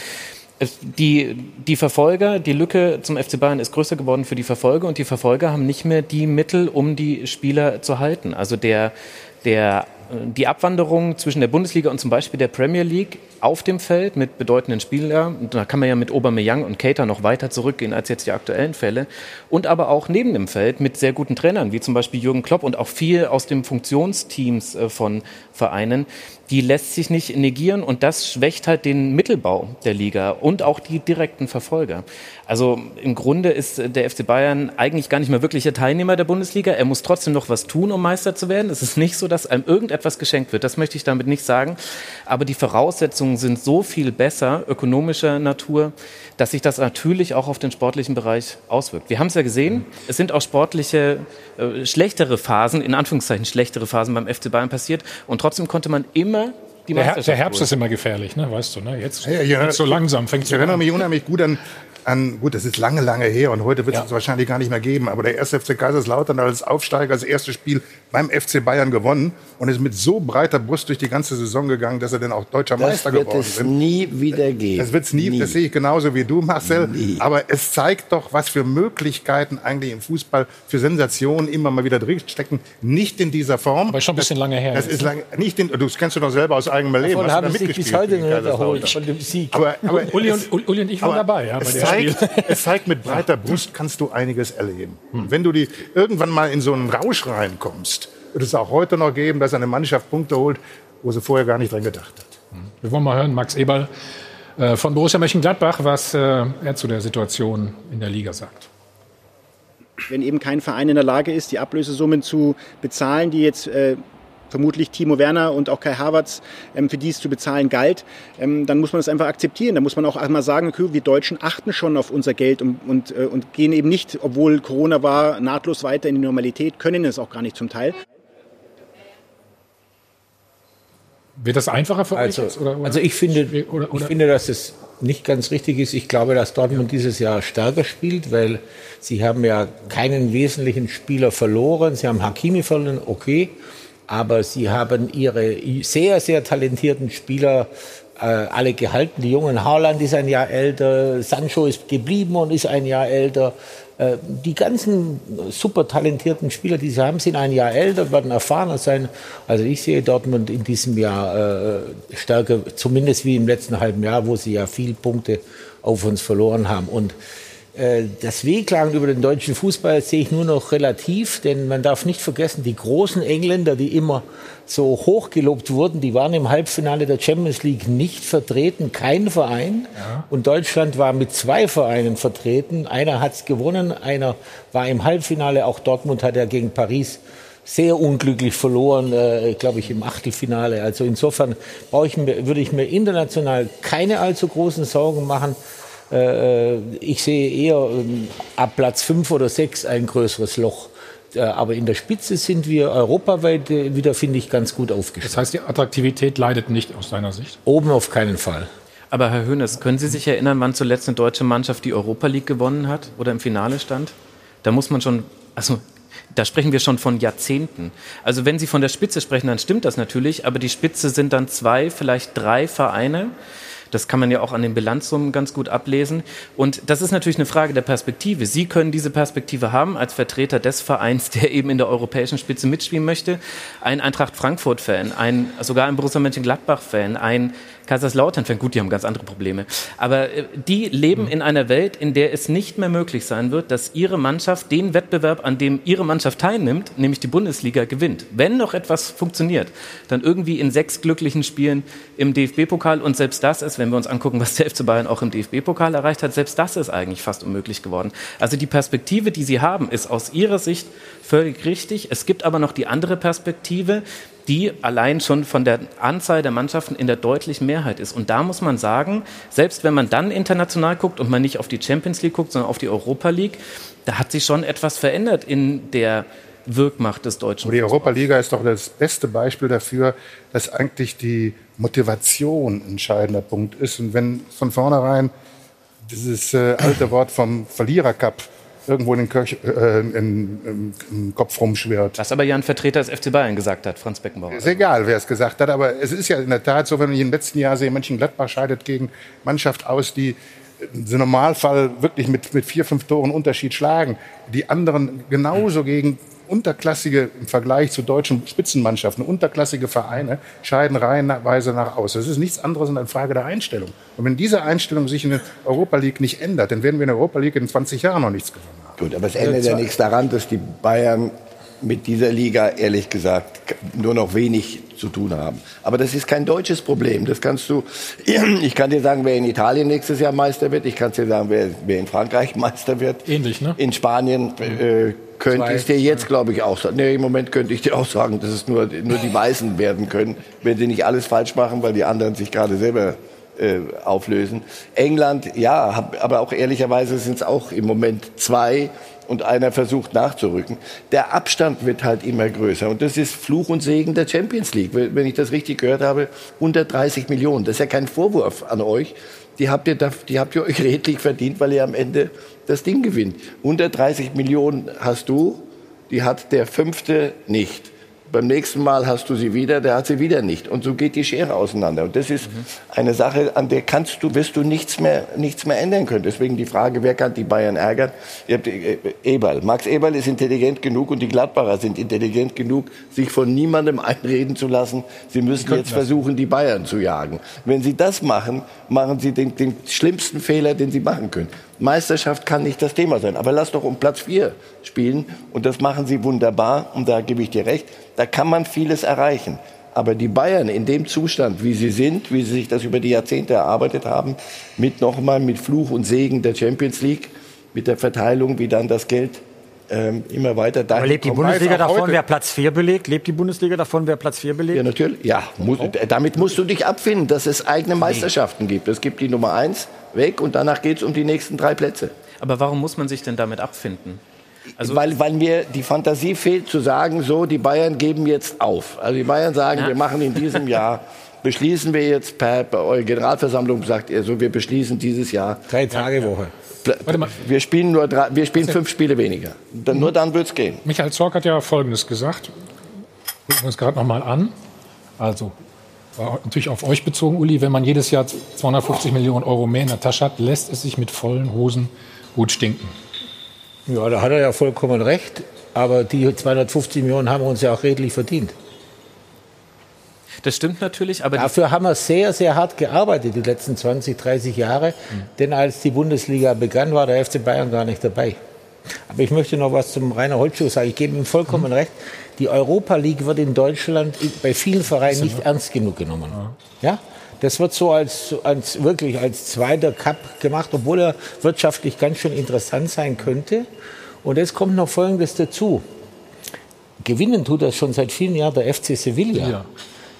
Die Verfolger, die Lücke zum FC Bayern ist größer geworden für die Verfolger und die Verfolger haben nicht mehr die Mittel, um die Spieler zu halten. Also die Abwanderung zwischen der Bundesliga und zum Beispiel der Premier League auf dem Feld mit bedeutenden Spielern, da kann man ja mit Aubameyang und Keita noch weiter zurückgehen als jetzt die aktuellen Fälle, und aber auch neben dem Feld mit sehr guten Trainern, wie zum Beispiel Jürgen Klopp und auch viel aus den Funktionsteams von Vereinen, die lässt sich nicht negieren und das schwächt halt den Mittelbau der Liga und auch die direkten Verfolger. Also im Grunde ist der FC Bayern eigentlich gar nicht mehr wirklicher Teilnehmer der Bundesliga, er muss trotzdem noch was tun, um Meister zu werden. Es ist nicht so, dass einem irgendetwas geschenkt wird, das möchte ich damit nicht sagen, aber die Voraussetzungen sind so viel besser, ökonomischer Natur, dass sich das natürlich auch auf den sportlichen Bereich auswirkt. Wir haben es ja gesehen, es sind auch sportliche, schlechtere Phasen, in Anführungszeichen schlechtere Phasen beim FC Bayern passiert und trotzdem konnte man immer die Meisterschaft Der Herbst durch. Ist immer gefährlich, ne? Weißt du, ne? Jetzt so langsam fängt es an. Ich erinnere mich unheimlich gut an, gut, das ist lange, lange her und heute wird es wahrscheinlich gar nicht mehr geben, aber der 1. FC Kaiserslautern als Aufsteiger das erste Spiel beim FC Bayern gewonnen und ist mit so breiter Brust durch die ganze Saison gegangen, dass er dann auch deutscher Meister geworden ist. Das wird es nie wieder geben. Das wird es nie, das sehe ich genauso wie du, Marcel, aber es zeigt doch, was für Möglichkeiten eigentlich im Fußball für Sensationen immer mal wieder drinstecken, nicht in dieser Form. Aber schon ein bisschen lange her. Das ist lange, nicht in, das kennst du doch selber aus eigenem Leben. Davon haben sie bis heute noch erholt von dem Sieg. Aber Uli und ich waren dabei, ja, bei der es zeigt, mit breiter Brust kannst du einiges erleben. Wenn du irgendwann mal in so einen Rausch reinkommst, wird es auch heute noch geben, dass eine Mannschaft Punkte holt, wo sie vorher gar nicht dran gedacht hat. Wir wollen mal hören, Max Eberl von Borussia Mönchengladbach, was er zu der Situation in der Liga sagt. Wenn eben kein Verein in der Lage ist, die Ablösesummen zu bezahlen, die jetzt... vermutlich Timo Werner und auch Kai Havertz, für die es zu bezahlen galt, dann muss man das einfach akzeptieren. Da muss man auch einmal sagen, okay, wir Deutschen achten schon auf unser Geld und gehen eben nicht, obwohl Corona war, nahtlos weiter in die Normalität, können es auch gar nicht zum Teil. Wird das einfacher für euch? Also ich finde, dass es nicht ganz richtig ist. Ich glaube, dass Dortmund dieses Jahr stärker spielt, weil sie haben ja keinen wesentlichen Spieler verloren. Sie haben Hakimi verloren, okay. Aber sie haben ihre sehr, sehr talentierten Spieler alle gehalten. Die jungen Haaland ist ein Jahr älter, Sancho ist geblieben und ist ein Jahr älter. Die ganzen super talentierten Spieler, die sie haben, sind ein Jahr älter, werden erfahrener sein. Also ich sehe Dortmund in diesem Jahr stärker, zumindest wie im letzten halben Jahr, wo sie ja viele Punkte auf uns verloren haben. Und das Wehklagen über den deutschen Fußball sehe ich nur noch relativ, denn man darf nicht vergessen, die großen Engländer, die immer so hoch gelobt wurden, die waren im Halbfinale der Champions League nicht vertreten, kein Verein. Ja. Und Deutschland war mit 2 Vereinen vertreten. Einer hat es gewonnen, einer war im Halbfinale. Auch Dortmund hat ja gegen Paris sehr unglücklich verloren, glaube ich, im Achtelfinale. Also insofern würde ich mir international keine allzu großen Sorgen machen. Ich sehe eher ab Platz 5 oder 6 ein größeres Loch. Aber in der Spitze sind wir europaweit wieder, finde ich, ganz gut aufgestellt. Das heißt, die Attraktivität leidet nicht aus deiner Sicht? Oben auf keinen Fall. Aber Herr Hoeneß, können Sie sich erinnern, wann zuletzt eine deutsche Mannschaft die Europa League gewonnen hat oder im Finale stand? Da muss man schon... Also da sprechen wir schon von Jahrzehnten. Also wenn Sie von der Spitze sprechen, dann stimmt das natürlich. Aber die Spitze sind dann 2, vielleicht 3 Vereine. Das kann man ja auch an den Bilanzsummen ganz gut ablesen. Und das ist natürlich eine Frage der Perspektive. Sie können diese Perspektive haben als Vertreter des Vereins, der eben in der europäischen Spitze mitspielen möchte. Ein Eintracht Frankfurt-Fan, sogar ein Borussia Mönchengladbach-Fan, ein Kaiserslautern-Fan. Gut, die haben ganz andere Probleme. Aber die leben in einer Welt, in der es nicht mehr möglich sein wird, dass ihre Mannschaft den Wettbewerb, an dem ihre Mannschaft teilnimmt, nämlich die Bundesliga, gewinnt. Wenn noch etwas funktioniert, dann irgendwie in 6 glücklichen Spielen im DFB-Pokal. Und selbst das ist, wenn wir uns angucken, was der FC Bayern auch im DFB-Pokal erreicht hat, selbst das ist eigentlich fast unmöglich geworden. Also die Perspektive, die sie haben, ist aus ihrer Sicht völlig richtig. Es gibt aber noch die andere Perspektive, die allein schon von der Anzahl der Mannschaften in der deutlichen Mehrheit ist. Und da muss man sagen, selbst wenn man dann international guckt und man nicht auf die Champions League guckt, sondern auf die Europa League, da hat sich schon etwas verändert in der Wirkmacht des deutschen Fußballs. Die Europa-Liga ist doch das beste Beispiel dafür, dass eigentlich die Motivation ein entscheidender Punkt ist. Und wenn von vornherein dieses alte Wort vom Verlierercup irgendwo im Kopf rumschwirrt. Was aber ja ein Vertreter des FC Bayern gesagt hat, Franz Beckenbauer. Ist egal, wer es gesagt hat, aber es ist ja in der Tat so, wenn ich im letzten Jahr sehe, Mönchengladbach scheidet gegen Mannschaft aus, die im Normalfall wirklich mit 4-5 Toren Unterschied schlagen. Die anderen genauso gegen unterklassige, im Vergleich zu deutschen Spitzenmannschaften, unterklassige Vereine scheiden reihenweise nach aus. Das ist nichts anderes als eine Frage der Einstellung. Und wenn diese Einstellung sich in der Europa League nicht ändert, dann werden wir in der Europa League in 20 Jahren noch nichts gewonnen haben. Gut, aber es ändert ja nichts daran, dass die Bayern mit dieser Liga, ehrlich gesagt, nur noch wenig zu tun haben. Aber das ist kein deutsches Problem. Das kannst du, ich kann dir sagen, wer in Italien nächstes Jahr Meister wird. Ich kann dir sagen, wer in Frankreich Meister wird. Ähnlich, ne? In Spanien könnte ich dir jetzt, glaube ich, auch sagen. Nee, im Moment könnte ich dir auch sagen, dass es nur die Weißen werden können, wenn sie nicht alles falsch machen, weil die anderen sich gerade selber auflösen. England, ja, aber auch ehrlicherweise sind es auch im Moment 2 und einer versucht nachzurücken. Der Abstand wird halt immer größer und das ist Fluch und Segen der Champions League. Wenn ich das richtig gehört habe, 130 Millionen. Das ist ja kein Vorwurf an euch. Die habt ihr euch redlich verdient, weil ihr am Ende das Ding gewinnt. 130 Millionen hast du, die hat der 5. nicht. Beim nächsten Mal hast du sie wieder, der hat sie wieder nicht. Und so geht die Schere auseinander. Und das ist eine Sache, an der wirst du nichts mehr ändern können. Deswegen die Frage, wer kann die Bayern ärgern? Ihr habt Eberl. Max Eberl ist intelligent genug und die Gladbacher sind intelligent genug, sich von niemandem einreden zu lassen. Sie müssen jetzt versuchen, die Bayern zu jagen. Wenn sie das machen, machen sie den schlimmsten Fehler, den sie machen können. Meisterschaft kann nicht das Thema sein. Aber lass doch um Platz 4 spielen. Und das machen sie wunderbar. Und da gebe ich dir recht. Da kann man vieles erreichen. Aber die Bayern in dem Zustand, wie sie sind, wie sie sich das über die Jahrzehnte erarbeitet haben, mit Fluch und Segen der Champions League, mit der Verteilung, wie dann das Geld immer weiter dahin. Aber lebt die Bundesliga davon, wer Platz 4 belegt? Ja, natürlich. Ja, damit musst du dich abfinden, dass es eigene Meisterschaften gibt. Es gibt die Nummer 1 weg und danach geht es um die nächsten 3 Plätze. Aber warum muss man sich denn damit abfinden? Also weil mir die Fantasie fehlt, zu sagen, so, die Bayern geben jetzt auf. Also die Bayern sagen, wir machen in diesem Jahr, beschließen wir jetzt bei eurer Generalversammlung, sagt ihr so, wir beschließen dieses Jahr. 3-Tage-Woche. Warte mal. Wir spielen wir spielen 5 Spiele weniger. Nur dann wird's gehen. Michael Zorc hat ja Folgendes gesagt. Gucken wir uns gerade noch mal an. Also, war natürlich auf euch bezogen, Uli, wenn man jedes Jahr 250 Millionen Euro mehr in der Tasche hat, lässt es sich mit vollen Hosen gut stinken. Ja, da hat er ja vollkommen recht. Aber die 250 Millionen haben wir uns ja auch redlich verdient. Das stimmt natürlich, aber dafür haben wir sehr, sehr hart gearbeitet die letzten 20, 30 Jahre. Denn als die Bundesliga begann, war der FC Bayern gar nicht dabei. Aber ich möchte noch was zum Rainer Holzschuh sagen. Ich gebe ihm vollkommen recht. Die Europa League wird in Deutschland bei vielen Vereinen nicht ernst genug genommen. Ja? Das wird so als zweiter Cup gemacht, obwohl er wirtschaftlich ganz schön interessant sein könnte. Und jetzt kommt noch Folgendes dazu. Gewinnen tut das schon seit vielen Jahren der FC Sevilla,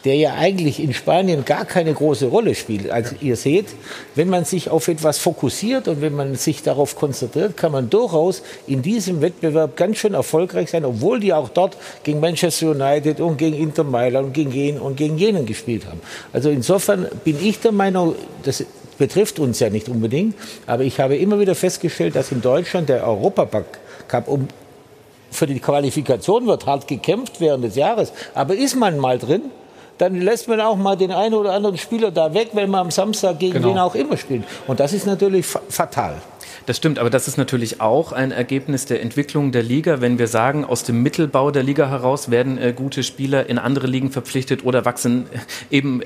der ja eigentlich in Spanien gar keine große Rolle spielt. Also ihr seht, wenn man sich auf etwas fokussiert und wenn man sich darauf konzentriert, kann man durchaus in diesem Wettbewerb ganz schön erfolgreich sein, obwohl die auch dort gegen Manchester United und gegen Inter Mailand und gegen jenen gespielt haben. Also insofern bin ich der Meinung, das betrifft uns ja nicht unbedingt, aber ich habe immer wieder festgestellt, dass in Deutschland der Europacup für die Qualifikation wird hart gekämpft während des Jahres, aber ist man mal drin, dann lässt man auch mal den einen oder anderen Spieler da weg, wenn man am Samstag gegen wen auch immer spielt. Und das ist natürlich fatal. Das stimmt, aber das ist natürlich auch ein Ergebnis der Entwicklung der Liga, wenn wir sagen, aus dem Mittelbau der Liga heraus werden gute Spieler in andere Ligen verpflichtet oder entwachsen ihrem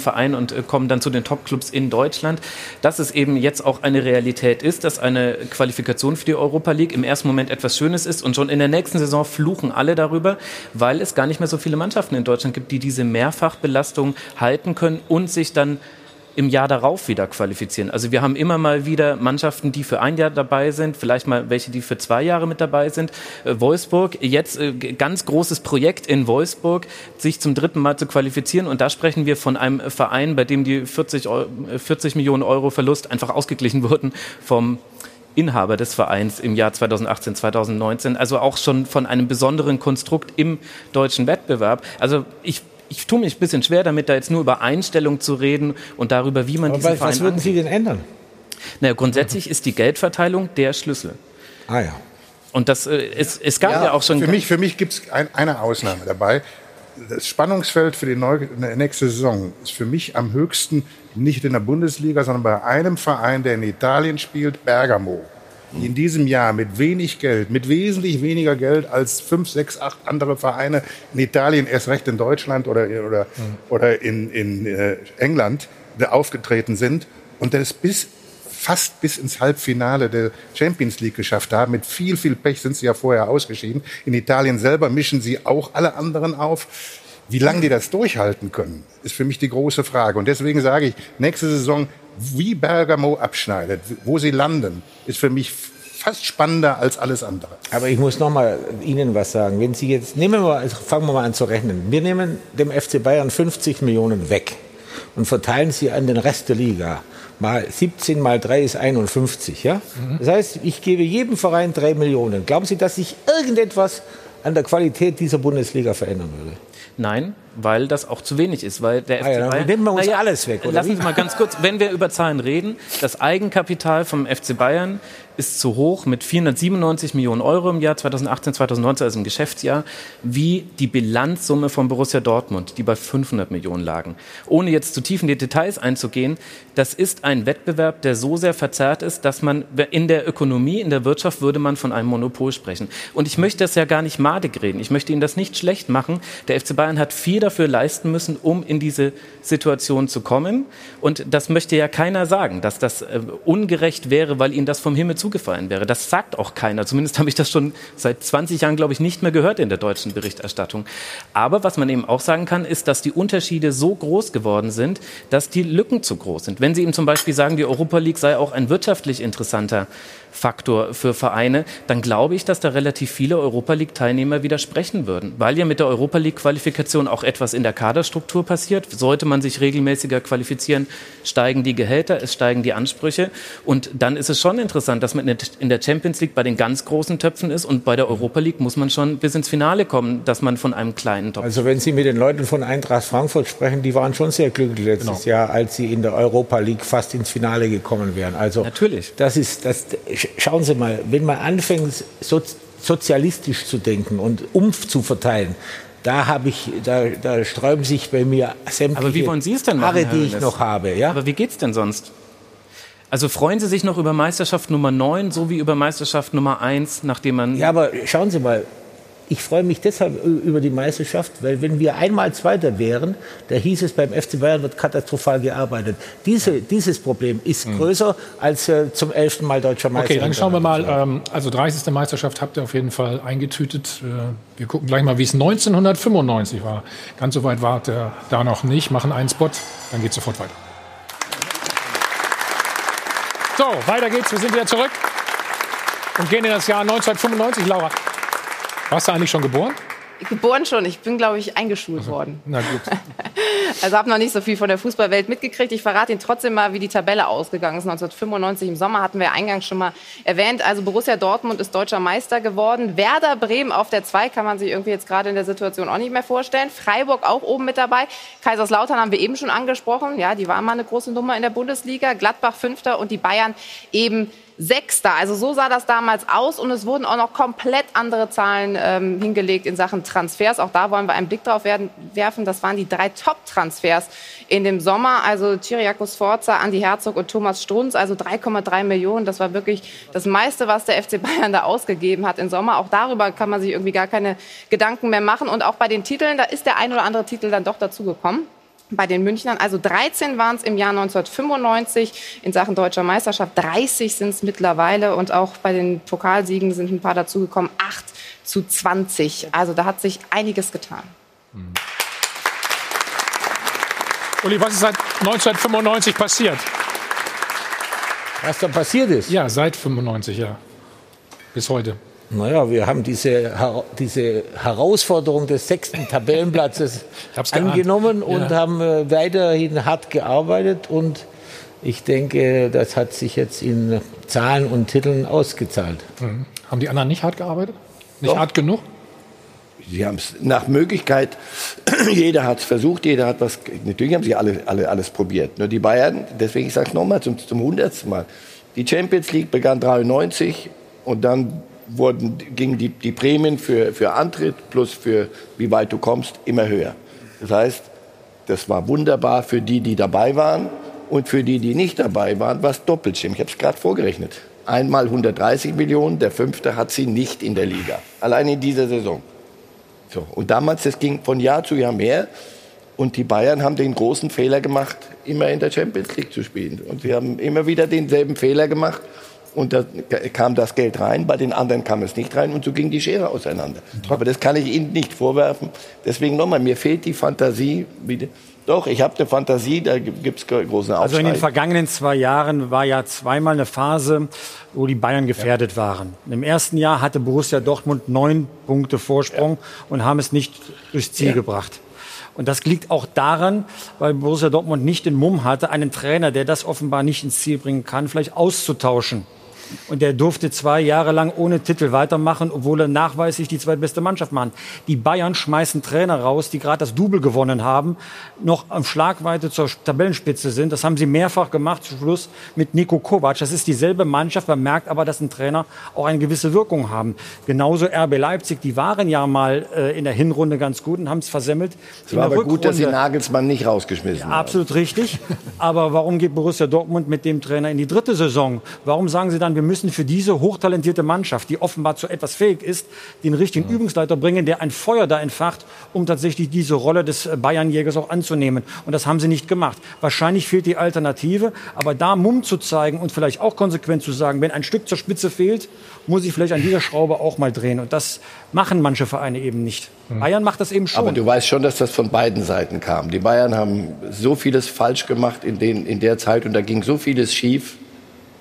Verein und kommen dann zu den Topclubs in Deutschland. Dass es eben jetzt auch eine Realität ist, dass eine Qualifikation für die Europa League im ersten Moment etwas Schönes ist und schon in der nächsten Saison fluchen alle darüber, weil es gar nicht mehr so viele Mannschaften in Deutschland gibt, die diese Mehrfachbelastung halten können und sich dann im Jahr darauf wieder qualifizieren. Also wir haben immer mal wieder Mannschaften, die für ein Jahr dabei sind, vielleicht mal welche, die für 2 Jahre mit dabei sind. Wolfsburg, jetzt ganz großes Projekt in Wolfsburg, sich zum 3. Mal zu qualifizieren. Und da sprechen wir von einem Verein, bei dem die 40 Millionen Euro Verlust einfach ausgeglichen wurden vom Inhaber des Vereins im Jahr 2018, 2019. Also auch schon von einem besonderen Konstrukt im deutschen Wettbewerb. Also ich tue mich ein bisschen schwer damit, da jetzt nur über Einstellung zu reden und darüber, wie man diesen Verein. Was würden Sie denn ändern? Naja, grundsätzlich ist die Geldverteilung der Schlüssel. Ah ja. Und das, es gab ja auch schon... Für mich gibt es eine Ausnahme dabei. Das Spannungsfeld für die nächste Saison ist für mich am höchsten nicht in der Bundesliga, sondern bei einem Verein, der in Italien spielt, Bergamo. Die in diesem Jahr mit wenig Geld, mit wesentlich weniger Geld als 5, 6, 8 andere Vereine in Italien, erst recht in Deutschland oder in England aufgetreten sind und das fast bis ins Halbfinale der Champions League geschafft haben. Mit viel, viel Pech sind sie ja vorher ausgeschieden. In Italien selber mischen sie auch alle anderen auf. Wie lange die das durchhalten können, ist für mich die große Frage. Und deswegen sage ich, nächste Saison, wie Bergamo abschneidet, wo sie landen, ist für mich fast spannender als alles andere. Aber ich muss noch mal Ihnen was sagen. Wenn Sie jetzt, fangen wir mal an zu rechnen. Wir nehmen dem FC Bayern 50 Millionen weg und verteilen sie an den Rest der Liga. Mal 17 mal 3 ist 51. Ja? Mhm. Das heißt, ich gebe jedem Verein 3 Millionen. Glauben Sie, dass sich irgendetwas an der Qualität dieser Bundesliga verändern würde? Nein, weil das auch zu wenig ist. Weil der FC Bayern, nehmen wir uns alles weg, oder? Lassen Sie mal ganz kurz, wenn wir über Zahlen reden, das Eigenkapital vom FC Bayern ist zu hoch mit 497 Millionen Euro im Jahr 2018, 2019, also im Geschäftsjahr, wie die Bilanzsumme von Borussia Dortmund, die bei 500 Millionen lagen. Ohne jetzt zu tief in die Details einzugehen, das ist ein Wettbewerb, der so sehr verzerrt ist, dass man in der Ökonomie, in der Wirtschaft würde man von einem Monopol sprechen. Und ich möchte das ja gar nicht madig reden. Ich möchte Ihnen das nicht schlecht machen. Der FC Bayern hat viel dafür leisten müssen, um in diese Situation zu kommen. Und das möchte ja keiner sagen, dass das ungerecht wäre, weil Ihnen das vom Himmel zugefallen wäre. Das sagt auch keiner. Zumindest habe ich das schon seit 20 Jahren, glaube ich, nicht mehr gehört in der deutschen Berichterstattung. Aber was man eben auch sagen kann, ist, dass die Unterschiede so groß geworden sind, dass die Lücken zu groß sind. Wenn Sie ihm zum Beispiel sagen, die Europa League sei auch ein wirtschaftlich interessanter Faktor für Vereine, dann glaube ich, dass da relativ viele Europa League-Teilnehmer widersprechen würden. Weil ja mit der Europa League-Qualifikation auch etwas in der Kaderstruktur passiert. Sollte man sich regelmäßiger qualifizieren, steigen die Gehälter, es steigen die Ansprüche. Und dann ist es schon interessant, dass man in der Champions League bei den ganz großen Töpfen ist und bei der Europa League muss man schon bis ins Finale kommen, dass man von einem kleinen Topf... Also wenn Sie mit den Leuten von Eintracht Frankfurt sprechen, die waren schon sehr glücklich letztes Jahr, als sie in der Europa League fast ins Finale gekommen wären. Also natürlich. Schauen Sie mal, wenn man anfängt, sozialistisch zu denken und umzuverteilen, da sträuben sich bei mir sämtliche Aber wie wollen Sie es denn machen, Haare, die ich noch habe. Ja? Aber wie geht's denn sonst? Also freuen Sie sich noch über Meisterschaft Nummer 9, so wie über Meisterschaft Nummer 1, nachdem man... Ja, aber schauen Sie mal, ich freue mich deshalb über die Meisterschaft, weil wenn wir einmal Zweiter wären, da hieß es, beim FC Bayern wird katastrophal gearbeitet. Dieses Problem ist größer als zum 11. Mal deutscher Meister. Okay, dann schauen wir mal. Also 30. Meisterschaft habt ihr auf jeden Fall eingetütet. Wir gucken gleich mal, wie es 1995 war. Ganz so weit wart ihr da noch nicht. Machen einen Spot, dann geht's sofort weiter. So, weiter geht's. Wir sind wieder zurück und gehen in das Jahr 1995, Laura. Warst du eigentlich schon geboren? Geboren schon. Ich bin, glaube ich, eingeschult worden. Na gut. Also habe noch nicht so viel von der Fußballwelt mitgekriegt. Ich verrate Ihnen trotzdem mal, wie die Tabelle ausgegangen ist. 1995 im Sommer hatten wir eingangs schon mal erwähnt. Also Borussia Dortmund ist deutscher Meister geworden. Werder Bremen auf der 2 kann man sich irgendwie jetzt gerade in der Situation auch nicht mehr vorstellen. Freiburg auch oben mit dabei. Kaiserslautern haben wir eben schon angesprochen. Ja, die waren mal eine große Nummer in der Bundesliga. Gladbach 5. und die Bayern eben 6. Also so sah das damals aus und es wurden auch noch komplett andere Zahlen hingelegt in Sachen Transfers. Auch da wollen wir einen Blick drauf werfen. Das waren die 3 Top-Transfers in dem Sommer. Also Cyriakos Forza, Andi Herzog und Thomas Strunz. Also 3,3 Millionen. Das war wirklich das meiste, was der FC Bayern da ausgegeben hat im Sommer. Auch darüber kann man sich irgendwie gar keine Gedanken mehr machen. Und auch bei den Titeln, da ist der ein oder andere Titel dann doch dazugekommen. Bei den Münchnern, also 13 waren es im Jahr 1995 in Sachen deutscher Meisterschaft, 30 sind es mittlerweile und auch bei den Pokalsiegen sind ein paar dazugekommen, 8-20. Also da hat sich einiges getan. Mhm. Uli, was ist seit 1995 passiert? Was da passiert ist? Ja, seit 95, ja. Bis heute. Naja, wir haben diese Herausforderung des 6. Tabellenplatzes angenommen und haben weiterhin hart gearbeitet. Und ich denke, das hat sich jetzt in Zahlen und Titeln ausgezahlt. Mhm. Haben die anderen nicht hart gearbeitet? Nicht hart genug? Sie haben es nach Möglichkeit, jeder hat es versucht, jeder hat was, natürlich haben sie alle alles probiert. Nur die Bayern, deswegen ich sage es nochmal zum 100. Mal, die Champions League begann 93 und dann gingen die Prämien für Antritt plus für wie weit du kommst immer höher. Das heißt, das war wunderbar für die dabei waren und für die nicht dabei waren, war es doppelt schlimm. Ich habe es gerade vorgerechnet. Einmal 130 Millionen, der Fünfte hat sie nicht in der Liga. Allein in dieser Saison. So. Und damals, das ging von Jahr zu Jahr mehr. Und die Bayern haben den großen Fehler gemacht, immer in der Champions League zu spielen. Und sie haben immer wieder denselben Fehler gemacht. Und da kam das Geld rein, bei den anderen kam es nicht rein. Und so ging die Schere auseinander. Aber das kann ich Ihnen nicht vorwerfen. Deswegen nochmal, mir fehlt die Fantasie. Doch, ich habe eine Fantasie, da gibt es großen Aufschrei. Also in den vergangenen 2 Jahren war ja zweimal eine Phase, wo die Bayern gefährdet waren. Im ersten Jahr hatte Borussia Dortmund 9 Punkte Vorsprung und haben es nicht durchs Ziel gebracht. Und das liegt auch daran, weil Borussia Dortmund nicht den Mumm hatte, einen Trainer, der das offenbar nicht ins Ziel bringen kann, vielleicht auszutauschen. Und der durfte 2 Jahre lang ohne Titel weitermachen, obwohl er nachweislich die zweitbeste Mannschaft macht. Die Bayern schmeißen Trainer raus, die gerade das Double gewonnen haben, noch am Schlagweite zur Tabellenspitze sind. Das haben sie mehrfach gemacht, zum Schluss mit Niko Kovac. Das ist dieselbe Mannschaft, man merkt aber, dass ein Trainer auch eine gewisse Wirkung haben. Genauso RB Leipzig, die waren ja mal in der Hinrunde ganz gut und haben es versemmelt. Es war aber gut, dass sie Nagelsmann nicht rausgeschmissen haben. Absolut richtig. Aber warum geht Borussia Dortmund mit dem Trainer in die dritte Saison? Warum sagen sie dann, wir müssen für diese hochtalentierte Mannschaft, die offenbar zu etwas fähig ist, den richtigen Übungsleiter bringen, der ein Feuer da entfacht, um tatsächlich diese Rolle des Bayernjägers auch anzunehmen. Und das haben sie nicht gemacht. Wahrscheinlich fehlt die Alternative, aber da Mumm zu zeigen und vielleicht auch konsequent zu sagen, wenn ein Stück zur Spitze fehlt, muss ich vielleicht an dieser Schraube auch mal drehen. Und das machen manche Vereine eben nicht. Bayern macht das eben schon. Aber du weißt schon, dass das von beiden Seiten kam. Die Bayern haben so vieles falsch gemacht in der Zeit und da ging so vieles schief.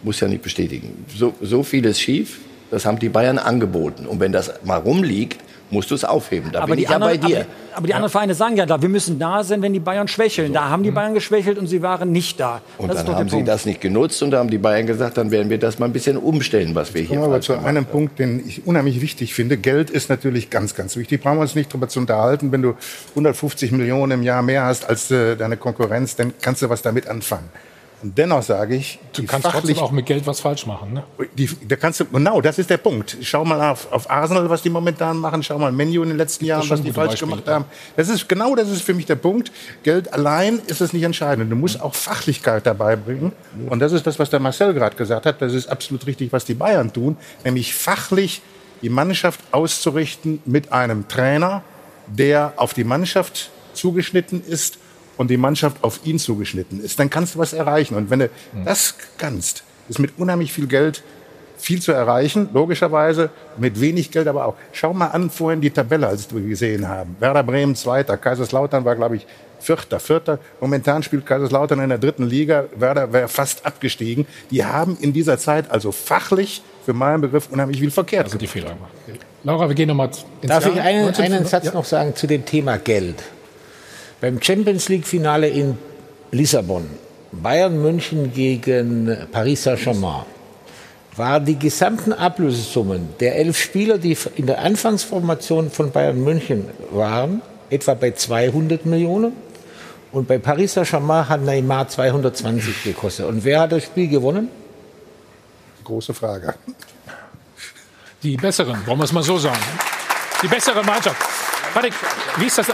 Muss ja nicht bestätigen. So vieles schief, das haben die Bayern angeboten. Und wenn das mal rumliegt, musst du es aufheben. Da bin ich ja bei dir. Aber die anderen Vereine sagen ja, wir müssen da sein, wenn die Bayern schwächeln. So. Da haben die Bayern geschwächelt und sie waren nicht da. Und dann haben sie das nicht genutzt und da haben die Bayern gesagt, dann werden wir das mal ein bisschen umstellen, was wir hier machen. Aber zu einem Punkt, den ich unheimlich wichtig finde. Geld ist natürlich ganz, ganz wichtig. Brauchen wir uns nicht darüber zu unterhalten. Wenn du 150 Millionen im Jahr mehr hast als deine Konkurrenz, dann kannst du was damit anfangen. Und dennoch sage ich, du kannst trotzdem auch mit Geld was falsch machen. Ne? Da kannst du, genau, das ist der Punkt. Schau mal auf Arsenal, was die momentan machen. Schau mal Man U in den letzten Jahren, was die falsch gemacht haben. Das ist für mich der Punkt. Geld allein ist es nicht entscheidend. Du musst auch Fachlichkeit dabei bringen. Und das ist das, was der Marcel gerade gesagt hat. Das ist absolut richtig, was die Bayern tun. Nämlich fachlich die Mannschaft auszurichten mit einem Trainer, der auf die Mannschaft zugeschnitten ist und die Mannschaft auf ihn zugeschnitten ist, dann kannst du was erreichen. Und wenn du das kannst, ist mit unheimlich viel Geld viel zu erreichen, logischerweise, mit wenig Geld aber auch. Schau mal an, vorhin die Tabelle, als wir gesehen haben. Werder Bremen Zweiter, Kaiserslautern war, glaube ich, Vierter. Momentan spielt Kaiserslautern in der dritten Liga, Werder wäre fast abgestiegen. Die haben in dieser Zeit also fachlich, für meinen Begriff, unheimlich viel verkehrt also gemacht. Die Fehler gemacht. Laura, wir gehen nochmal ins Jahr. Darf ich einen Satz noch sagen zu dem Thema Geld? Beim Champions-League-Finale in Lissabon, Bayern München gegen Paris Saint-Germain, waren die gesamten Ablösesummen der 11 Spieler, die in der Anfangsformation von Bayern München waren, etwa bei 200 Millionen. Und bei Paris Saint-Germain hat Neymar 220 gekostet. Und wer hat das Spiel gewonnen? Große Frage. Die Besseren, wollen wir es mal so sagen. Die bessere Mannschaft. Patrick, wie ist das?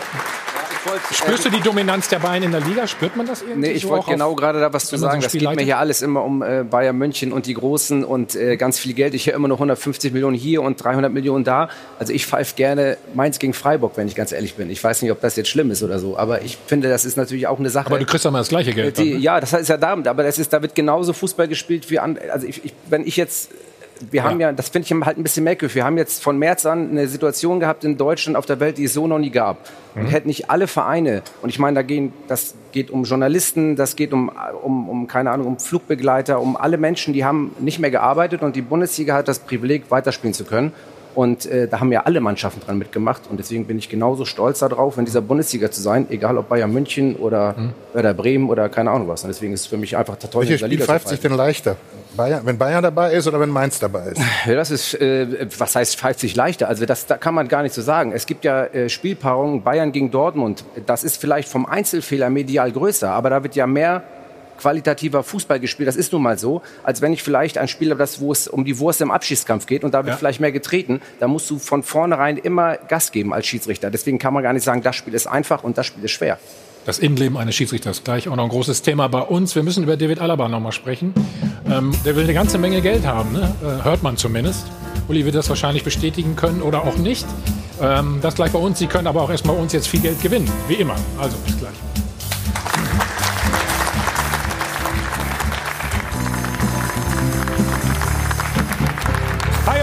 Spürst du die Dominanz der Bayern in der Liga? Spürt man das irgendwie? Nee, ich wollte genau gerade da was zu sagen. Das geht mir hier alles immer um Bayern München und die Großen und ganz viel Geld. Ich höre immer noch 150 Millionen hier und 300 Millionen da. Also ich pfeife gerne Mainz gegen Freiburg, wenn ich ganz ehrlich bin. Ich weiß nicht, ob das jetzt schlimm ist oder so, aber ich finde, das ist natürlich auch eine Sache. Aber du kriegst ja mal das gleiche Geld. Dann, ne? Ja, das ist ja damit. Aber da wird genauso Fußball gespielt wie andere. Also wenn ich jetzt... Wir haben das finde ich halt ein bisschen merkwürdig. Wir haben jetzt von März an eine Situation gehabt in Deutschland, auf der Welt, die es so noch nie gab. Und hätten nicht alle Vereine, und ich meine, das geht um Journalisten, das geht um keine Ahnung, um Flugbegleiter, um alle Menschen, die haben nicht mehr gearbeitet und die Bundesliga hat das Privileg, weiterspielen zu können. Und da haben ja alle Mannschaften dran mitgemacht. Und deswegen bin ich genauso stolz darauf, in dieser Bundesliga zu sein, egal ob Bayern München oder, oder Bremen oder keine Ahnung was. Und deswegen ist es für mich einfach toll. Welches Spiel pfeift sich denn leichter? Bayern, wenn Bayern dabei ist oder wenn Mainz dabei ist? Ja, das ist, was heißt pfeift sich leichter? Also das da kann man gar nicht so sagen. Es gibt ja Spielpaarungen Bayern gegen Dortmund. Das ist vielleicht vom Einzelfehler medial größer, aber da wird ja mehr qualitativer Fußball gespielt, das ist nun mal so, als wenn ich vielleicht ein Spiel habe, das, wo es um die Wurst im Abschießkampf geht und da wird vielleicht mehr getreten, da musst du von vornherein immer Gas geben als Schiedsrichter. Deswegen kann man gar nicht sagen, das Spiel ist einfach und das Spiel ist schwer. Das Innenleben eines Schiedsrichters, gleich auch noch ein großes Thema bei uns. Wir müssen über David Alaba noch mal sprechen. Der will eine ganze Menge Geld haben, ne? Hört man zumindest. Uli wird das wahrscheinlich bestätigen können oder auch nicht. Das gleich bei uns. Sie können aber auch erstmal uns jetzt viel Geld gewinnen, wie immer. Also bis gleich.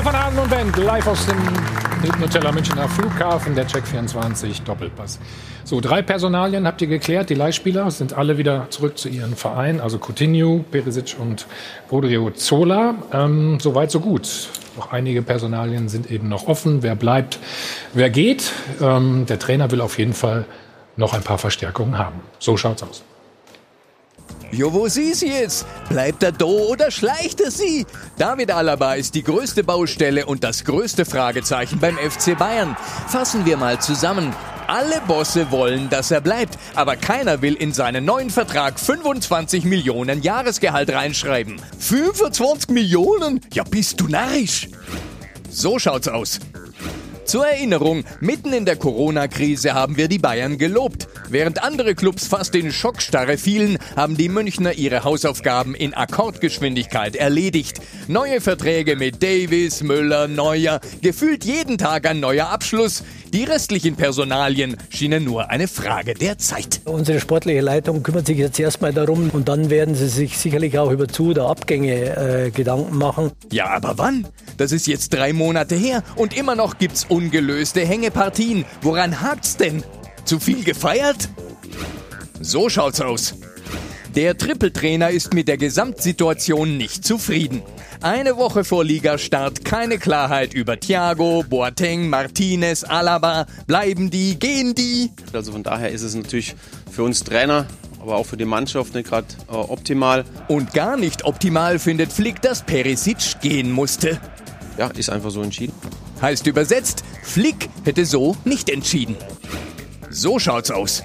Von Arden und Band, live aus dem Hilton Hotel Münchner Flughafen, der Check 24 Doppelpass. So, 3 Personalien habt ihr geklärt, die Leihspieler sind alle wieder zurück zu ihren Vereinen, also Coutinho, Perisic und Rodrigo Zola. Soweit, so gut. Doch einige Personalien sind eben noch offen, wer bleibt, wer geht. Der Trainer will auf jeden Fall noch ein paar Verstärkungen haben. So schaut's aus. Jo, wo sie ist jetzt? Bleibt er da oder schleicht er sie? David Alaba ist die größte Baustelle und das größte Fragezeichen beim FC Bayern. Fassen wir mal zusammen. Alle Bosse wollen, dass er bleibt, aber keiner will in seinen neuen Vertrag 25 Millionen Jahresgehalt reinschreiben. 25 Millionen? Ja, bist du narrisch? So schaut's aus. Zur Erinnerung, mitten in der Corona-Krise haben wir die Bayern gelobt. Während andere Clubs fast in Schockstarre fielen, haben die Münchner ihre Hausaufgaben in Akkordgeschwindigkeit erledigt. Neue Verträge mit Davies, Müller, Neuer, gefühlt jeden Tag ein neuer Abschluss. Die restlichen Personalien schienen nur eine Frage der Zeit. Unsere sportliche Leitung kümmert sich jetzt erstmal darum und dann werden sie sich sicherlich auch über Zu- oder Abgänge Gedanken machen. Ja, aber wann? Das ist jetzt 3 Monate her und immer noch gibt's ungelöste Hängepartien. Woran hakt's denn? Zu viel gefeiert? So schaut's aus. Der Trippeltrainer ist mit der Gesamtsituation nicht zufrieden. Eine Woche vor Ligastart keine Klarheit über Thiago, Boateng, Martinez, Alaba. Bleiben die, gehen die? Also von daher ist es natürlich für uns Trainer, aber auch für die Mannschaft nicht gerade optimal. Und gar nicht optimal findet Flick, dass Perisic gehen musste. Ja, ist einfach so entschieden. Heißt übersetzt, Flick hätte so nicht entschieden. So schaut's aus.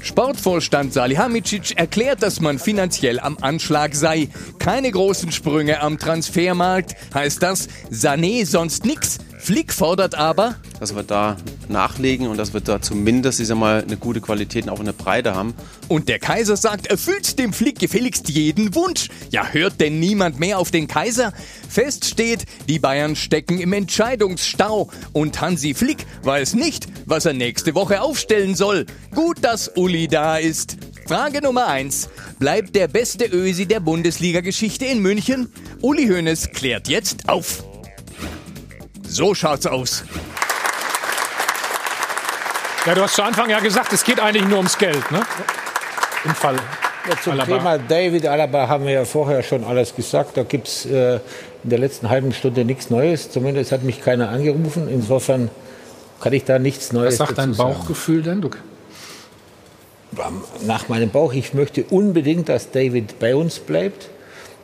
Sportvorstand Salihamidzic erklärt, dass man finanziell am Anschlag sei. Keine großen Sprünge am Transfermarkt, heißt das, Sané sonst nix. Flick fordert aber, dass wir da nachlegen und dass wir da zumindest eine gute Qualität auch in der Breite haben. Und der Kaiser sagt, erfüllt dem Flick gefälligst jeden Wunsch. Ja, hört denn niemand mehr auf den Kaiser? Fest steht, die Bayern stecken im Entscheidungsstau. Und Hansi Flick weiß nicht, was er nächste Woche aufstellen soll. Gut, dass Uli da ist. Frage Nummer 1. Bleibt der beste Ösi der Bundesliga-Geschichte in München? Uli Hoeneß klärt jetzt auf. So schaut's aus. Ja, du hast zu Anfang ja gesagt, es geht eigentlich nur ums Geld, ne? Im Fall ja, zum Alaba. Thema David Alaba haben wir ja vorher schon alles gesagt. Da gibt es in der letzten halben Stunde nichts Neues. Zumindest hat mich keiner angerufen. Insofern kann ich da nichts Neues dazu sagen. Was sagt dein Bauchgefühl denn, Duck? Nach meinem Bauch, ich möchte unbedingt, dass David bei uns bleibt.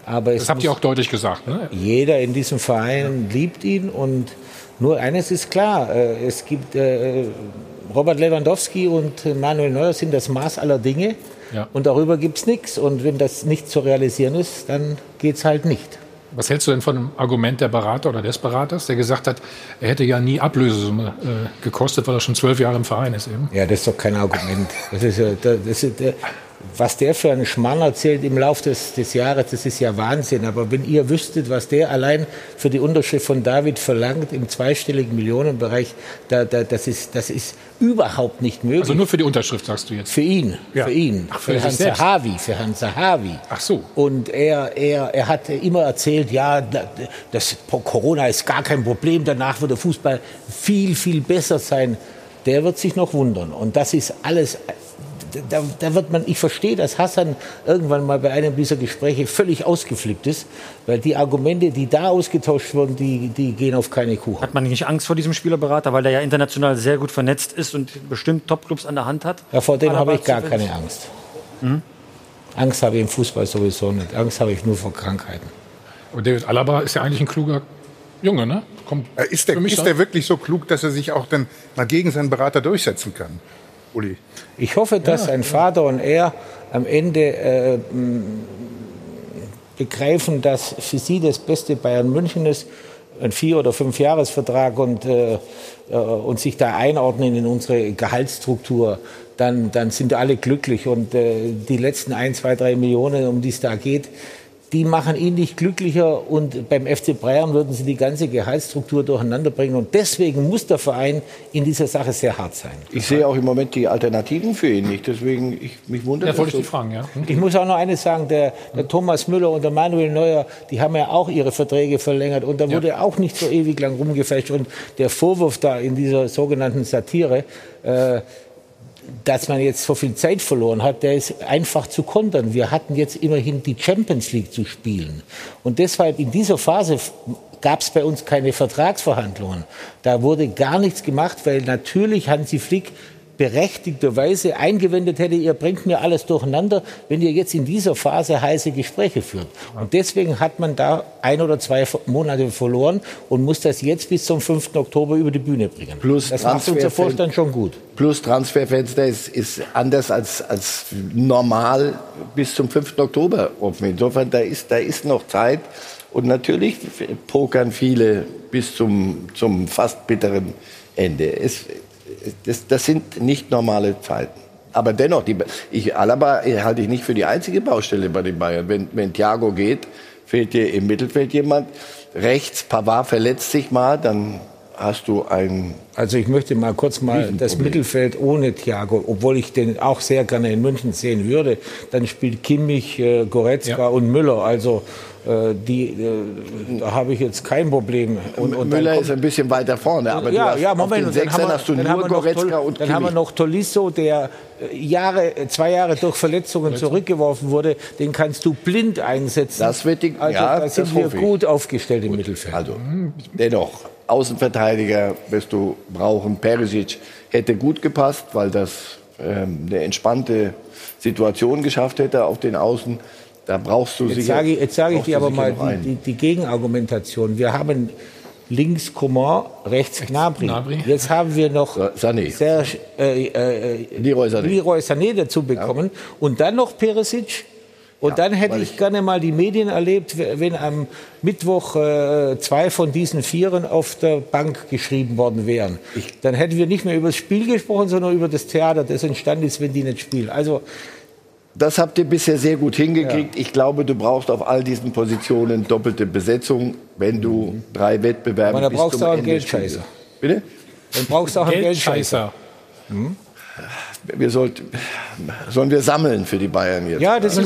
Aber das habt ihr auch deutlich gesagt, ne? Jeder in diesem Verein liebt ihn. Und nur eines ist klar, es gibt... Robert Lewandowski und Manuel Neuer sind das Maß aller Dinge. Ja. Und darüber gibt es nichts. Und wenn das nicht zu realisieren ist, dann geht es halt nicht. Was hältst du denn von dem Argument der Berater oder des Beraters, der gesagt hat, er hätte ja nie Ablösesumme gekostet, weil er schon 12 Jahre im Verein ist? Eben? Ja, das ist doch kein Argument. Was der für einen Schmarrn erzählt im Laufe des Jahres, das ist ja Wahnsinn. Aber wenn ihr wüsstet, was der allein für die Unterschrift von David verlangt, im zweistelligen Millionenbereich, das ist überhaupt nicht möglich. Also nur für die Unterschrift, sagst du jetzt? Für ihn, ja. Für ihn. Ach, für Hans Zahavi, für Hans Zahavi. Ach so. Und er hat immer erzählt, ja, das Corona ist gar kein Problem, danach wird der Fußball viel, viel besser sein. Der wird sich noch wundern. Und das ist alles... da wird man, ich verstehe, dass Hassan irgendwann mal bei einem dieser Gespräche völlig ausgeflippt ist, weil die Argumente, die da ausgetauscht wurden, die gehen auf keine Kuh. Hat man nicht Angst vor diesem Spielerberater, weil der ja international sehr gut vernetzt ist und bestimmt Topclubs an der Hand hat? Ja, vor dem habe ich gar keine Angst. Mhm. Angst habe ich im Fußball sowieso nicht. Angst habe ich nur vor Krankheiten. Aber David Alaba ist ja eigentlich ein kluger Junge, ne? Kommt ist der wirklich so klug, dass er sich auch dann mal gegen seinen Berater durchsetzen kann? Uli. Ich hoffe, dass sein Vater und er am Ende begreifen, dass für sie das Beste Bayern München ist, ein 4- oder 5-Jahres-Vertrag und sich da einordnen in unsere Gehaltsstruktur. Dann sind alle glücklich und die letzten 1, 2, 3 Millionen, um die es da geht, die machen ihn nicht glücklicher und beim FC Bayern würden sie die ganze Gehaltsstruktur durcheinander bringen. Und deswegen muss der Verein in dieser Sache sehr hart sein. Ich sehe auch im Moment die Alternativen für ihn nicht. Deswegen, mich wundert das. Wollte ich dich fragen, ja. Ich muss auch noch eines sagen, der Thomas Müller und der Manuel Neuer, die haben ja auch ihre Verträge verlängert. Und da wurde auch nicht so ewig lang rumgefecht. Und der Vorwurf da in dieser sogenannten Satire, dass man jetzt so viel Zeit verloren hat, der ist einfach zu kontern. Wir hatten jetzt immerhin die Champions League zu spielen. Und deshalb in dieser Phase gab es bei uns keine Vertragsverhandlungen. Da wurde gar nichts gemacht, weil natürlich Hansi Flick berechtigterweise eingewendet hätte, ihr bringt mir alles durcheinander, wenn ihr jetzt in dieser Phase heiße Gespräche führt. Und deswegen hat man da 1 oder 2 Monate verloren und muss das jetzt bis zum 5. Oktober über die Bühne bringen. Plus das macht unser Vorstand schon gut. Plus Transferfenster ist anders als normal bis zum 5. Oktober offen. Insofern, da ist noch Zeit. Und natürlich pokern viele bis zum fast bitteren Ende. Das sind nicht normale Zeiten. Aber dennoch, Alaba halte ich nicht für die einzige Baustelle bei den Bayern. Wenn Thiago geht, fehlt dir im Mittelfeld jemand. Rechts, Pavard verletzt sich mal, dann hast du ein... Also ich möchte mal kurz das Mittelfeld ohne Thiago, obwohl ich den auch sehr gerne in München sehen würde. Dann spielt Kimmich, Goretzka und Müller, also... da habe ich jetzt kein Problem. Und Müller ist ein bisschen weiter vorne, aber auf den Sechsern hast du nur Goretzka und Kimmich. Dann haben wir noch Tolisso, der 2 Jahre durch Verletzungen zurückgeworfen wurde. Den kannst du blind einsetzen. Da sind wir gut aufgestellt im Mittelfeld. Also, dennoch, Außenverteidiger wirst du brauchen. Perisic hätte gut gepasst, weil das eine entspannte Situation geschafft hätte auf den Außen. Da brauchst du jetzt sage ich dir aber mal die Gegenargumentation. Wir haben links Coman, rechts Gnabry. Jetzt haben wir noch Leroy Sané dazu bekommen. Ja. Und dann noch Perisic. Und dann hätte ich gerne mal die Medien erlebt, wenn am Mittwoch 2 von diesen 4 auf der Bank geschrieben worden wären. Dann hätten wir nicht mehr über das Spiel gesprochen, sondern über das Theater, das entstanden ist, wenn die nicht spielen. Also... Das habt ihr bisher sehr gut hingekriegt. Ja. Ich glaube, du brauchst auf all diesen Positionen doppelte Besetzung, wenn du 3 Wettbewerbe bis zum Ende spielst. Dann brauchst du auch einen Geldscheißer. Bitte? Dann brauchst du auch einen Geldscheißer. Sollen wir sammeln für die Bayern jetzt? Ja, das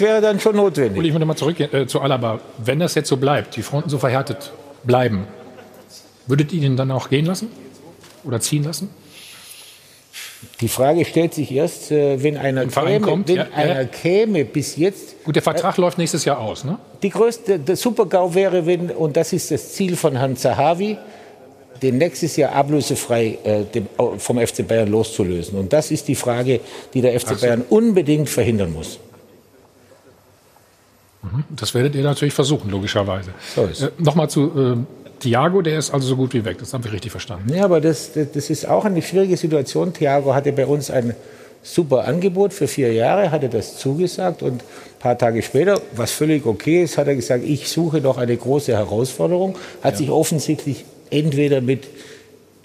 wäre dann schon notwendig. Ich würde mal zurück zu Alaba. Wenn das jetzt so bleibt, die Fronten so verhärtet bleiben, würdet ihr ihn dann auch gehen lassen? Oder ziehen lassen? Die Frage stellt sich erst, wenn einer käme bis jetzt... Gut, der Vertrag läuft nächstes Jahr aus, ne? Der Super-GAU wäre, wenn, und das ist das Ziel von Herrn Zahavi, den nächstes Jahr ablösefrei vom FC Bayern loszulösen. Und das ist die Frage, die der FC Bayern unbedingt verhindern muss. Das werdet ihr natürlich versuchen, logischerweise. So ist es. Nochmal zu... Thiago, der ist also so gut wie weg, das haben wir richtig verstanden. Ja, aber das ist auch eine schwierige Situation. Thiago hatte bei uns ein super Angebot für 4 Jahre, hatte das zugesagt und ein paar Tage später, was völlig okay ist, hat er gesagt, ich suche noch eine große Herausforderung, hat sich offensichtlich entweder mit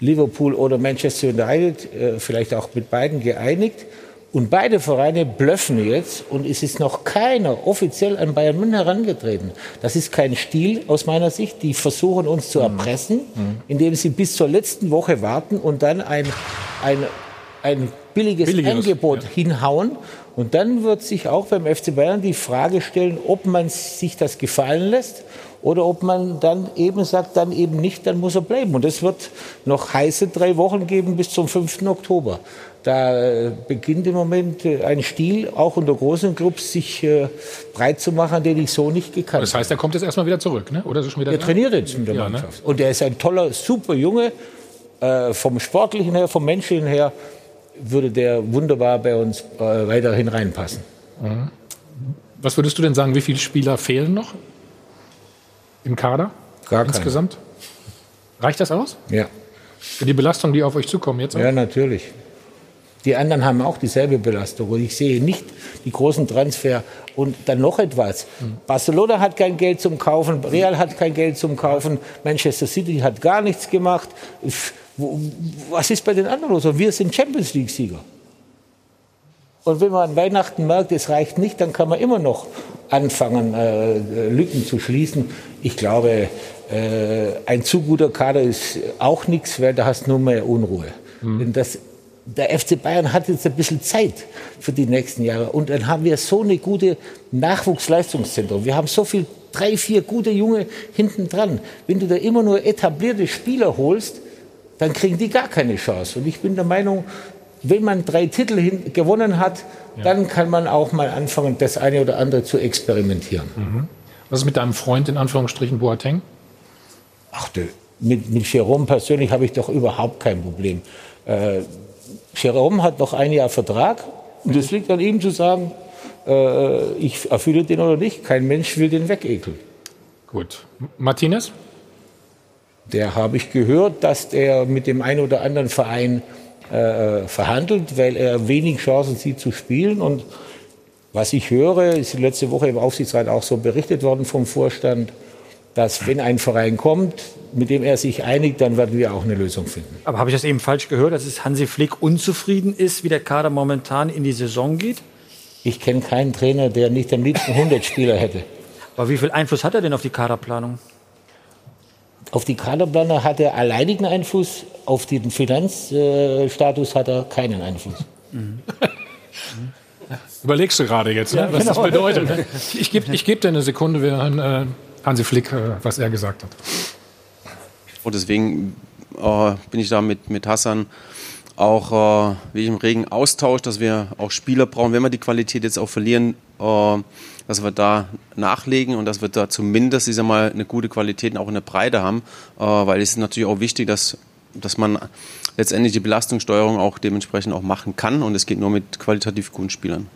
Liverpool oder Manchester United, vielleicht auch mit beiden geeinigt. Und beide Vereine blöffen jetzt und es ist noch keiner offiziell an Bayern München herangetreten. Das ist kein Stil aus meiner Sicht. Die versuchen uns zu erpressen, indem sie bis zur letzten Woche warten und dann ein billiges Angebot hinhauen. Und dann wird sich auch beim FC Bayern die Frage stellen, ob man sich das gefallen lässt oder ob man dann eben sagt, dann eben nicht, dann muss er bleiben. Und es wird noch heiße 3 Wochen geben bis zum 5. Oktober. Da beginnt im Moment ein Stil, auch unter großen Clubs, sich breit zu machen, den ich so nicht gekannt habe. Das heißt, er kommt jetzt erstmal wieder zurück, ne? Oder ist er schon wieder da? Trainiert jetzt in der Mannschaft. Ne? Und er ist ein toller, super Junge. Vom Sportlichen her, vom Menschlichen her würde der wunderbar bei uns weiterhin reinpassen. Mhm. Was würdest du denn sagen, wie viele Spieler fehlen noch im Kader? Gar keine. Insgesamt? Reicht das aus? Ja. Für die Belastung, die auf euch zukommt jetzt auch? Ja, natürlich. Die anderen haben auch dieselbe Belastung. Und ich sehe nicht die großen Transfer. Und dann noch etwas. Barcelona hat kein Geld zum Kaufen. Real hat kein Geld zum Kaufen. Manchester City hat gar nichts gemacht. Was ist bei den anderen los? Wir sind Champions League-Sieger. Und wenn man an Weihnachten merkt, es reicht nicht, dann kann man immer noch anfangen, Lücken zu schließen. Ich glaube, ein zu guter Kader ist auch nichts, weil da hast du nur mehr Unruhe. Denn das Der FC Bayern hat jetzt ein bisschen Zeit für die nächsten Jahre. Und dann haben wir so eine gute Nachwuchsleistungszentrum. Wir haben so viel 3, 4 gute Junge hinten dran. Wenn du da immer nur etablierte Spieler holst, dann kriegen die gar keine Chance. Und ich bin der Meinung, wenn man 3 Titel gewonnen hat, dann kann man auch mal anfangen, das eine oder andere zu experimentieren. Mhm. Was ist mit deinem Freund, in Anführungsstrichen, Boateng? Ach du, mit Jerome persönlich habe ich doch überhaupt kein Problem. Jerome hat noch ein Jahr Vertrag und es liegt an ihm zu sagen, ich erfülle den oder nicht. Kein Mensch will den wegekeln. Gut. Martinez? Der habe ich gehört, dass er mit dem einen oder anderen Verein verhandelt, weil er wenig Chancen sieht zu spielen. Und was ich höre, ist letzte Woche im Aufsichtsrat auch so berichtet worden vom Vorstand, dass wenn ein Verein kommt, mit dem er sich einigt, dann werden wir auch eine Lösung finden. Aber habe ich das eben falsch gehört, dass es Hansi Flick unzufrieden ist, wie der Kader momentan in die Saison geht? Ich kenne keinen Trainer, der nicht am liebsten 100 Spieler hätte. Aber wie viel Einfluss hat er denn auf die Kaderplanung? Auf die Kaderplanung hat er alleinigen Einfluss, auf den Finanzstatus hat er keinen Einfluss. Mhm. Überlegst du gerade jetzt, ne? Ja, was das bedeutet. Ich geb dir eine Sekunde, wir haben Hansi Flick, was er gesagt hat. Und deswegen bin ich da mit Hassan auch wirklich im regen Austausch, dass wir auch Spieler brauchen, wenn wir die Qualität jetzt auch verlieren, dass wir da nachlegen und dass wir da zumindest, ich sag mal, eine gute Qualität auch in der Breite haben, weil es ist natürlich auch wichtig, dass man letztendlich die Belastungssteuerung auch dementsprechend auch machen kann und es geht nur mit qualitativ guten Spielern.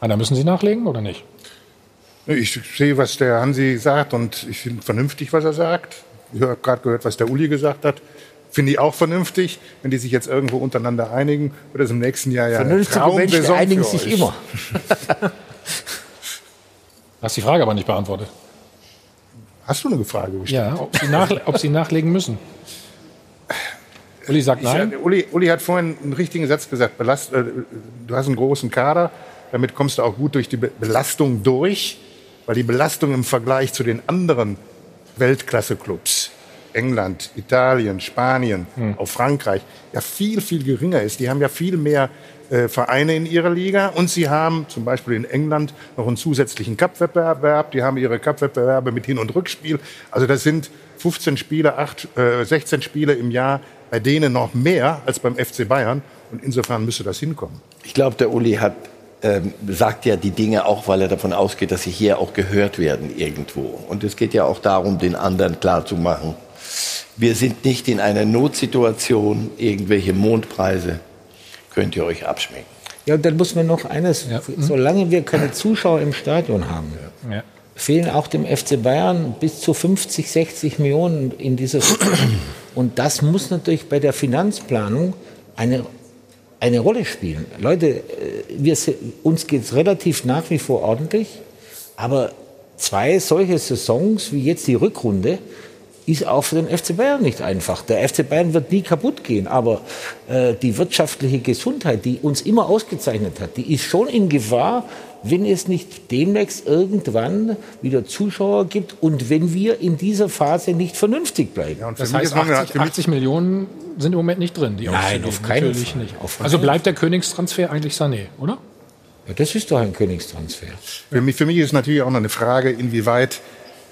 Ah, da müssen Sie nachlegen oder nicht? Ich sehe, was der Hansi sagt und ich finde vernünftig, was er sagt. Ich habe gerade gehört, was der Uli gesagt hat. Finde ich auch vernünftig. Wenn die sich jetzt irgendwo untereinander einigen, wird es im nächsten Jahr ja eine Traumsaison einigen für sich euch. Immer. Hast die Frage aber nicht beantwortet. Hast du eine Frage gestellt? Ja, ob sie nachlegen müssen. Uli sagt nein. Uli hat vorhin einen richtigen Satz gesagt. Du hast einen großen Kader, damit kommst du auch gut durch die Belastung durch. Weil die Belastung im Vergleich zu den anderen Weltklasse-Clubs, England, Italien, Spanien, auch Frankreich, ja viel, viel geringer ist. Die haben ja viel mehr Vereine in ihrer Liga und sie haben zum Beispiel in England noch einen zusätzlichen Cup-Wettbewerb. Die haben ihre Cup-Wettbewerbe mit Hin- und Rückspiel. Also das sind 15 Spiele, 16 Spiele im Jahr, bei denen noch mehr als beim FC Bayern. Und insofern müsste das hinkommen. Ich glaube, der Uli hat sagt ja die Dinge auch, weil er davon ausgeht, dass sie hier auch gehört werden irgendwo. Und es geht ja auch darum, den anderen klarzumachen. Wir sind nicht in einer Notsituation, irgendwelche Mondpreise könnt ihr euch abschminken. Ja, und dann muss man noch eines, solange wir keine Zuschauer im Stadion haben, fehlen auch dem FC Bayern bis zu 50, 60 Millionen in dieser Saison. Und das muss natürlich bei der Finanzplanung eine Rolle spielen. Leute, uns geht's relativ nach wie vor ordentlich, aber 2 solche Saisons wie jetzt die Rückrunde, ist auch für den FC Bayern nicht einfach. Der FC Bayern wird nie kaputt gehen, aber die wirtschaftliche Gesundheit, die uns immer ausgezeichnet hat, die ist schon in Gefahr, wenn es nicht demnächst irgendwann wieder Zuschauer gibt und wenn wir in dieser Phase nicht vernünftig bleiben. Ja, und das heißt, 80 Millionen sind im Moment nicht drin. Die Nein, auf keinen Fall. Nicht. Also bleibt der Königstransfer eigentlich Sané, oder? Ja, das ist doch ein Königstransfer. Für mich ist natürlich auch noch eine Frage, inwieweit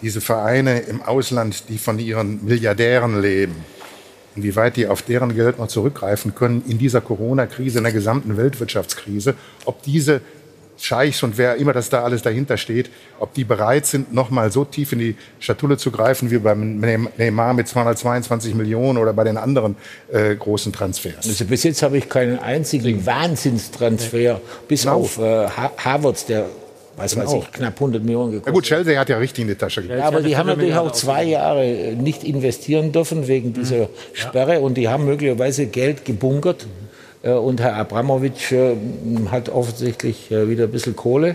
diese Vereine im Ausland, die von ihren Milliardären leben, inwieweit die auf deren Geld noch zurückgreifen können in dieser Corona-Krise, in der gesamten Weltwirtschaftskrise, ob diese Scheichs und wer immer das da alles dahinter steht, ob die bereit sind, nochmal so tief in die Schatulle zu greifen wie beim Neymar mit 222 Millionen oder bei den anderen großen Transfers. Also bis jetzt habe ich keinen einzigen Wahnsinnstransfer, bis auf Havertz, der knapp 100 Millionen gekostet. Ja gut, Chelsea hat ja richtig in die Tasche gekriegt. Ja, aber die haben natürlich auch 2 Jahre nicht investieren dürfen wegen dieser Sperre und die haben möglicherweise Geld gebunkert. Und Herr Abramowitsch hat offensichtlich wieder ein bisschen Kohle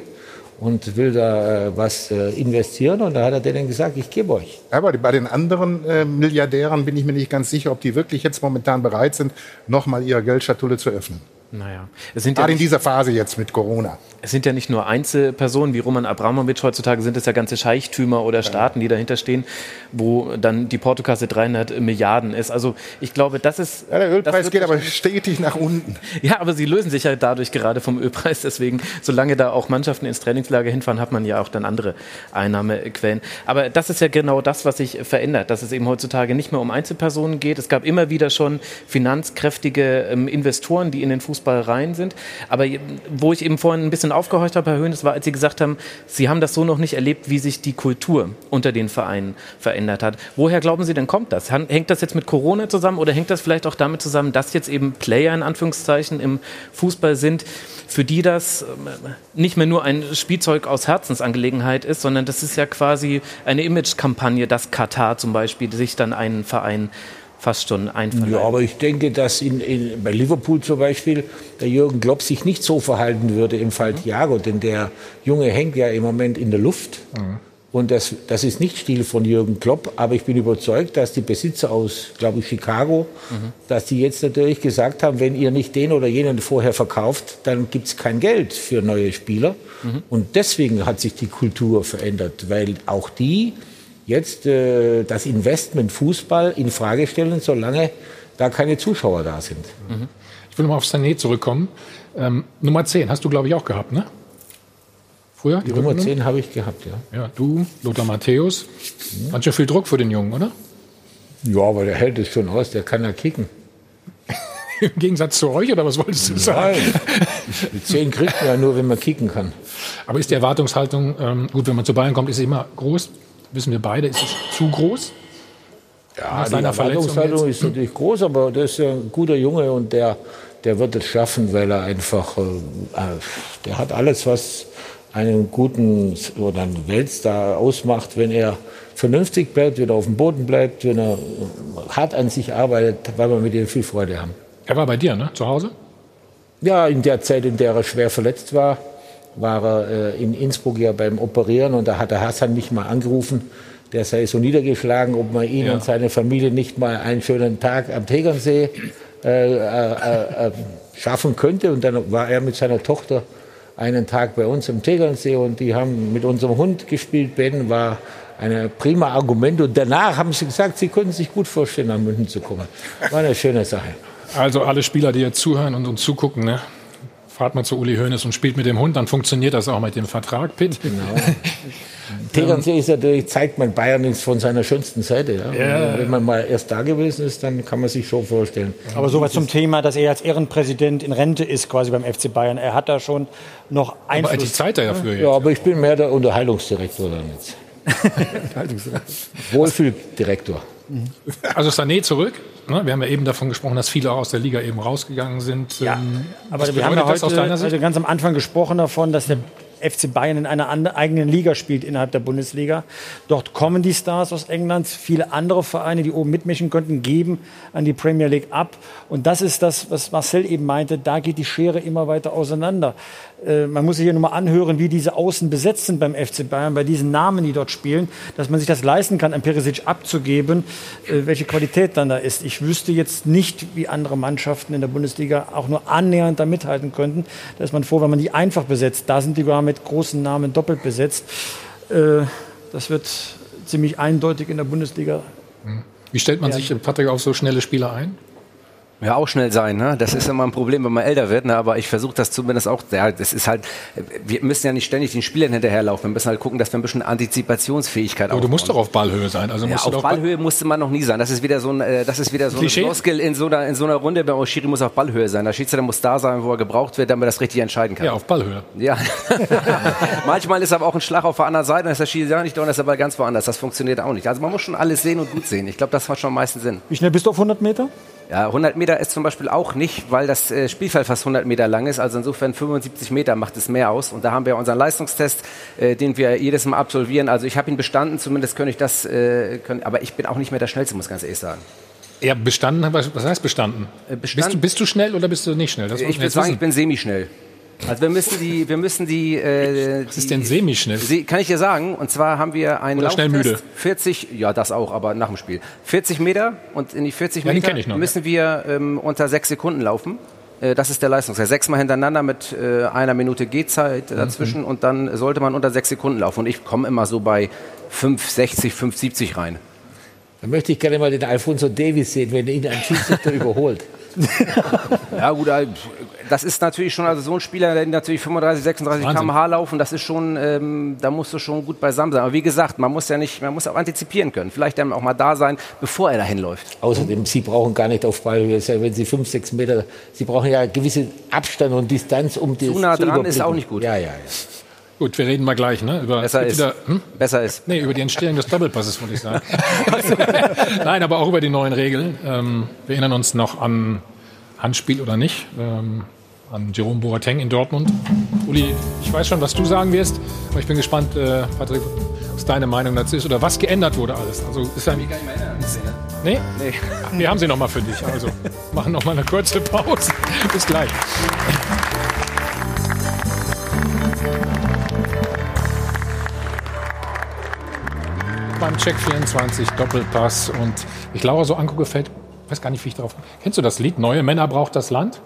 und will da was investieren. Und da hat er denen gesagt, ich gebe euch. Aber bei den anderen Milliardären bin ich mir nicht ganz sicher, ob die wirklich jetzt momentan bereit sind, nochmal ihre Geldschatulle zu öffnen. Naja. Gerade in dieser Phase jetzt mit Corona. Es sind ja nicht nur Einzelpersonen wie Roman Abramowitsch, heutzutage sind es ja ganze Scheichtümer oder Staaten, die dahinter stehen, wo dann die Portokasse 300 Milliarden ist. Also ich glaube, das ist... Ja, der Ölpreis geht aber stetig nach unten. Ja, aber sie lösen sich ja dadurch gerade vom Ölpreis. Deswegen, solange da auch Mannschaften ins Trainingslager hinfahren, hat man ja auch dann andere Einnahmequellen. Aber das ist ja genau das, was sich verändert, dass es eben heutzutage nicht mehr um Einzelpersonen geht. Es gab immer wieder schon finanzkräftige Investoren, die in den Fußball rein sind. Aber wo ich eben vorhin ein bisschen aufgehorcht habe, Herr Hoeneß, war, als Sie gesagt haben, Sie haben das so noch nicht erlebt, wie sich die Kultur unter den Vereinen verändert hat. Woher glauben Sie denn, kommt das? Hängt das jetzt mit Corona zusammen oder hängt das vielleicht auch damit zusammen, dass jetzt eben Player in Anführungszeichen im Fußball sind, für die das nicht mehr nur ein Spielzeug aus Herzensangelegenheit ist, sondern das ist ja quasi eine Imagekampagne, dass Katar zum Beispiel sich dann einen Verein fast schon einverleibt. Ja, aber ich denke, dass bei Liverpool zum Beispiel der Jürgen Klopp sich nicht so verhalten würde im Fall Thiago, denn der Junge hängt ja im Moment in der Luft. Mhm. Und das ist nicht Stil von Jürgen Klopp, aber ich bin überzeugt, dass die Besitzer aus, glaube ich, Chicago, dass die jetzt natürlich gesagt haben, wenn ihr nicht den oder jenen vorher verkauft, dann gibt's kein Geld für neue Spieler. Mhm. Und deswegen hat sich die Kultur verändert, weil auch die jetzt das Investment Fußball in Frage stellen, solange da keine Zuschauer da sind. Mhm. Ich will mal auf Sané zurückkommen. Nummer 10 hast du, glaube ich, auch gehabt, ne? Früher? Die Nummer 10 habe ich gehabt, ja. Ja, du, Lothar Matthäus. Mhm. Hat schon viel Druck für den Jungen, oder? Ja, aber der hält es schon aus, der kann ja kicken. Im Gegensatz zu euch, oder was wolltest du sagen? Die 10 kriegt man ja nur, wenn man kicken kann. Aber ist die Erwartungshaltung, gut, wenn man zu Bayern kommt, ist sie immer groß? Wissen wir beide, ist es zu groß? Ja, die Erwartungshaltung ist natürlich groß, aber das ist ein guter Junge und der wird es schaffen, weil er einfach, der hat alles, was einen guten oder einen Weltstar ausmacht, wenn er vernünftig bleibt, wenn er auf dem Boden bleibt, wenn er hart an sich arbeitet, weil wir mit ihm viel Freude haben. Er war bei dir, ne? Zu Hause? Ja, in der Zeit, in der er schwer verletzt war, war er in Innsbruck ja beim Operieren und da hat der Hassan mich mal angerufen, der sei so niedergeschlagen, ob man ihn und seine Familie nicht mal einen schönen Tag am Tegernsee schaffen könnte. Und dann war er mit seiner Tochter einen Tag bei uns am Tegernsee und die haben mit unserem Hund gespielt. Ben war ein prima Argument und danach haben sie gesagt, sie könnten sich gut vorstellen, nach München zu kommen. War eine schöne Sache. Also alle Spieler, die jetzt zuhören und uns zugucken, ne? Fahrt mal zu Uli Hoeneß und spielt mit dem Hund, dann funktioniert das auch mit dem Vertrag, Pitt. Genau. Tegernsee ist natürlich, zeigt man Bayern jetzt von seiner schönsten Seite. Ja? Ja. Wenn man mal erst da gewesen ist, dann kann man sich schon vorstellen. Aber soweit zum Thema, dass er als Ehrenpräsident in Rente ist, quasi beim FC Bayern. Er hat da schon noch Einfluss. Aber die Zeit dafür jetzt. Ja, aber ich bin mehr der Unterhaltungsdirektor dann jetzt. Wohlfühldirektor. Also Sané zurück. Wir haben ja eben davon gesprochen, dass viele auch aus der Liga eben rausgegangen sind. Ja, aber wir haben ja heute ganz am Anfang gesprochen davon, dass der FC Bayern in einer eigenen Liga spielt innerhalb der Bundesliga. Dort kommen die Stars aus England. Viele andere Vereine, die oben mitmischen könnten, geben an die Premier League ab. Und das ist das, was Marcel eben meinte. Da geht die Schere immer weiter auseinander. man muss sich hier nochmal anhören, wie diese Außen besetzt sind beim FC Bayern, bei diesen Namen, die dort spielen, dass man sich das leisten kann, einen Perisic abzugeben, welche Qualität dann da ist. Ich wüsste jetzt nicht, wie andere Mannschaften in der Bundesliga auch nur annähernd da mithalten könnten. Da ist man froh, wenn man die einfach besetzt. Da sind die gar mit großen Namen doppelt besetzt. Das wird ziemlich eindeutig in der Bundesliga. Wie stellt man sich, Patrick, auf so schnelle Spieler ein? Ja, auch schnell sein, ne? Das ist immer ein Problem, wenn man älter wird, ne? Aber ich versuche das zumindest auch, ja, das ist halt, wir müssen ja nicht ständig den Spielern hinterherlaufen, wir müssen halt gucken, dass wir ein bisschen Antizipationsfähigkeit aufbauen. Aber du musst doch auf Ballhöhe sein. Also ja, auf Ballhöhe musste man noch nie sein, das ist wieder so ein Floskel in so einer Runde, bei Oshiri muss auf Ballhöhe sein, der Schiedsrichter muss da sein, wo er gebraucht wird, damit er das richtig entscheiden kann. Ja, auf Ballhöhe. Ja, manchmal ist aber auch ein Schlag auf der anderen Seite, dann ist der Schiedsrichter nicht da und ist der Ball ganz woanders, das funktioniert auch nicht. Also man muss schon alles sehen und gut sehen, ich glaube, das macht schon am meisten Sinn. Wie schnell bist du auf 100 Meter? Ja, 100 Meter ist zum Beispiel auch nicht, weil das Spielfeld fast 100 Meter lang ist. Also insofern 75 Meter macht es mehr aus. Und da haben wir unseren Leistungstest, den wir jedes Mal absolvieren. Also ich habe ihn bestanden, zumindest könnte ich das, aber ich bin auch nicht mehr der Schnellste, muss ich ganz ehrlich sagen. Ja, bestanden, was heißt bestanden? Bist du schnell oder bist du nicht schnell? Ich würde sagen, ich bin semi-schnell. Also wir müssen die. Was ist denn semi-schnell? Kann ich dir sagen. Und zwar haben wir einen Lauftest. Schnell müde. 40, ja das auch, aber nach dem Spiel. 40 Meter und in die 40 Meter müssen wir unter 6 Sekunden laufen. Das ist der Leistungstest. 6-mal hintereinander mit einer Minute Gehzeit dazwischen und dann sollte man unter 6 Sekunden laufen. Und ich komme immer so bei 5,60, 5,70 rein. Dann möchte ich gerne mal den Alphonso Davies sehen, wenn ihn ein Schiedsrichter überholt. Ja gut, das ist natürlich schon, also so ein Spieler, der natürlich 35, 36 km/h laufen, das ist schon, da musst du schon gut beisammen sein. Aber wie gesagt, man muss auch antizipieren können. Vielleicht dann auch mal da sein, bevor er dahin läuft. Außerdem, Sie brauchen gar nicht auf Ballhöhe, wenn Sie 5, 6 Meter, Sie brauchen ja einen gewissen Abstand und Distanz, um das zu nah dran ist auch nicht gut. Ja, ja, ja. Gut, wir reden mal gleich, ne? Über die Entstehung des Doppelpasses, würde ich sagen. Nein, aber auch über die neuen Regeln. Wir erinnern uns noch an Handspiel oder nicht, an Jerome Boateng in Dortmund. Uli, ich weiß schon, was du sagen wirst, aber ich bin gespannt, Patrick, was deine Meinung dazu ist oder was geändert wurde alles. Also ist ja nicht mehr. Nee? Wir haben sie noch mal für dich. Also machen noch mal eine kurze Pause. Bis gleich. Beim Check 24 Doppelpass und ich glaube so angucke fällt, weiß gar nicht wie ich drauf. Kennst du das Lied? Neue Männer braucht das Land?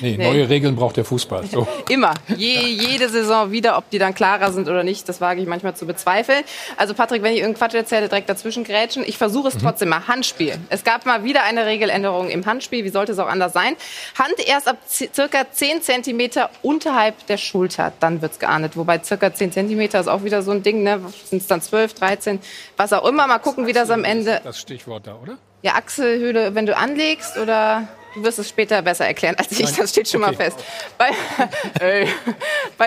Nee. Neue Regeln braucht der Fußball. So. Immer, jede Saison wieder, ob die dann klarer sind oder nicht, das wage ich manchmal zu bezweifeln. Also Patrick, wenn ich irgendeinen Quatsch erzähle, direkt dazwischen grätschen. Ich versuche es trotzdem mal. Handspiel. Es gab mal wieder eine Regeländerung im Handspiel. Wie sollte es auch anders sein? Hand erst ab circa 10 Zentimeter unterhalb der Schulter, dann wird's geahndet. Wobei circa 10 Zentimeter ist auch wieder so ein Ding, ne? Sind es dann 12, 13, was auch immer. Mal gucken, wie das am Ende... Das Stichwort da, oder? Ja, Achselhöhle, wenn du anlegst oder... Du wirst es später besser erklären als ich, das steht schon mal fest. Beim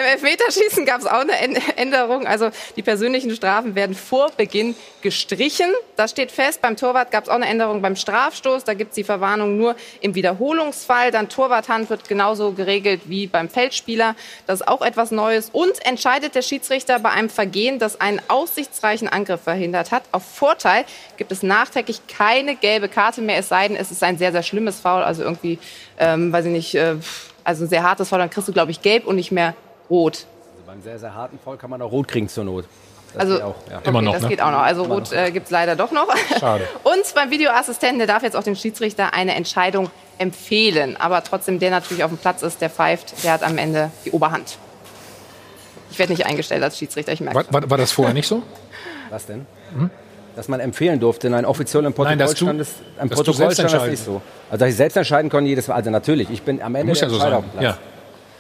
Elfmeterschießen gab es auch eine Änderung. Also die persönlichen Strafen werden vor Beginn gestrichen. Das steht fest. Beim Torwart gab es auch eine Änderung beim Strafstoß. Da gibt es die Verwarnung nur im Wiederholungsfall. Dann Torwarthand wird genauso geregelt wie beim Feldspieler. Das ist auch etwas Neues. Und entscheidet der Schiedsrichter bei einem Vergehen, das einen aussichtsreichen Angriff verhindert hat, auf Vorteil, gibt es nachträglich keine gelbe Karte mehr, es sei denn, es ist ein sehr, sehr schlimmes Foul. Also irgendwie, weiß ich nicht, also ein sehr hartes Foul, dann kriegst du, glaube ich, gelb und nicht mehr rot. Also beim sehr, sehr harten Foul kann man auch rot kriegen zur Not. Das also geht auch, ja. Immer noch, das geht auch noch. Also immer rot gibt es leider doch noch. Schade. Und beim Videoassistenten, der darf jetzt auch dem Schiedsrichter eine Entscheidung empfehlen. Aber trotzdem, der natürlich auf dem Platz ist, der pfeift, der hat am Ende die Oberhand. Ich werde nicht eingestellt als Schiedsrichter, ich merke schon. War das vorher nicht so? Was denn? Dass man empfehlen durfte, nein, offiziell im Protokoll stand es nicht so. Also dass ich selbst entscheiden konnte jedes Mal, also natürlich, ich bin am Ende der Entscheider auf dem Platz. Ja.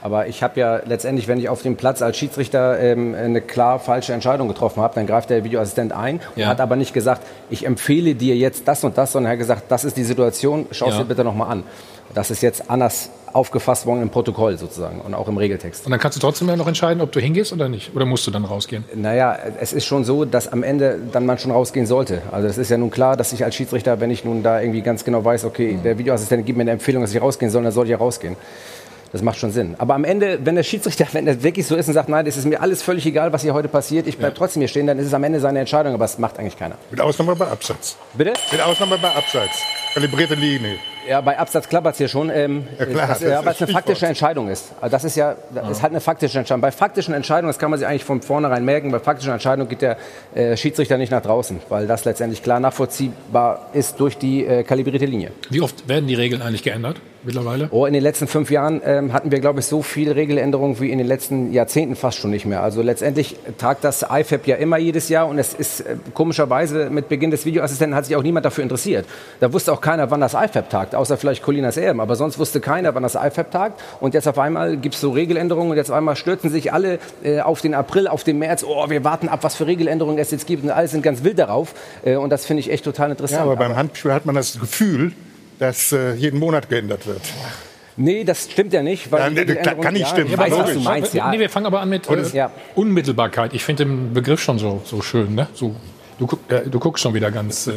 Aber ich habe ja letztendlich, wenn ich auf dem Platz als Schiedsrichter eine klar falsche Entscheidung getroffen habe, dann greift der Videoassistent ein und hat aber nicht gesagt, ich empfehle dir jetzt das und das, sondern er hat gesagt, das ist die Situation, schau es dir bitte nochmal an. Das ist jetzt anders aufgefasst worden im Protokoll sozusagen und auch im Regeltext. Und dann kannst du trotzdem ja noch entscheiden, ob du hingehst oder nicht? Oder musst du dann rausgehen? Naja, es ist schon so, dass am Ende dann man schon rausgehen sollte. Also es ist ja nun klar, dass ich als Schiedsrichter, wenn ich nun da irgendwie ganz genau weiß, okay, der Videoassistent gibt mir eine Empfehlung, dass ich rausgehen soll, dann soll ich ja rausgehen. Das macht schon Sinn. Aber am Ende, wenn der Schiedsrichter, wenn das wirklich so ist und sagt, nein, das ist mir alles völlig egal, was hier heute passiert, ich bleibe trotzdem hier stehen, dann ist es am Ende seine Entscheidung, aber das macht eigentlich keiner. Mit Ausnahme bei Abseits. Bitte? Mit Ausnahme bei Abseits. Kalibrierte Linie. Ja, bei Absatz klappert es hier schon, ja, klar, weil es eine faktische Entscheidung ist. Also das ist ja, es hat eine faktische Entscheidung. Bei faktischen Entscheidungen, das kann man sich eigentlich von vornherein merken, bei faktischen Entscheidungen geht der Schiedsrichter nicht nach draußen, weil das letztendlich klar nachvollziehbar ist durch die kalibrierte Linie. Wie oft werden die Regeln eigentlich geändert mittlerweile? Oh, in den letzten 5 Jahren hatten wir, glaube ich, so viele Regeländerungen wie in den letzten Jahrzehnten fast schon nicht mehr. Also letztendlich tagt das IFAB ja immer jedes Jahr und es ist komischerweise mit Beginn des Videoassistenten hat sich auch niemand dafür interessiert. Da wusste auch keiner, wann das IFAB tagt, außer vielleicht Colinas Erben, aber sonst wusste keiner, wann das IFAB tagt und jetzt auf einmal gibt es so Regeländerungen und jetzt auf einmal stürzen sich alle auf den April, auf den März, oh, wir warten ab, was für Regeländerungen es jetzt gibt und alle sind ganz wild darauf und das finde ich echt total interessant. Ja, aber beim Handspiel hat man das Gefühl, dass jeden Monat geändert wird. Nee, das stimmt ja nicht. Weil ja, kann nicht stimmen. Ja, was du meinst, ja. Nee, wir fangen aber an mit Unmittelbarkeit. Ich finde den Begriff schon so schön. Ne? So, du guckst schon wieder ganz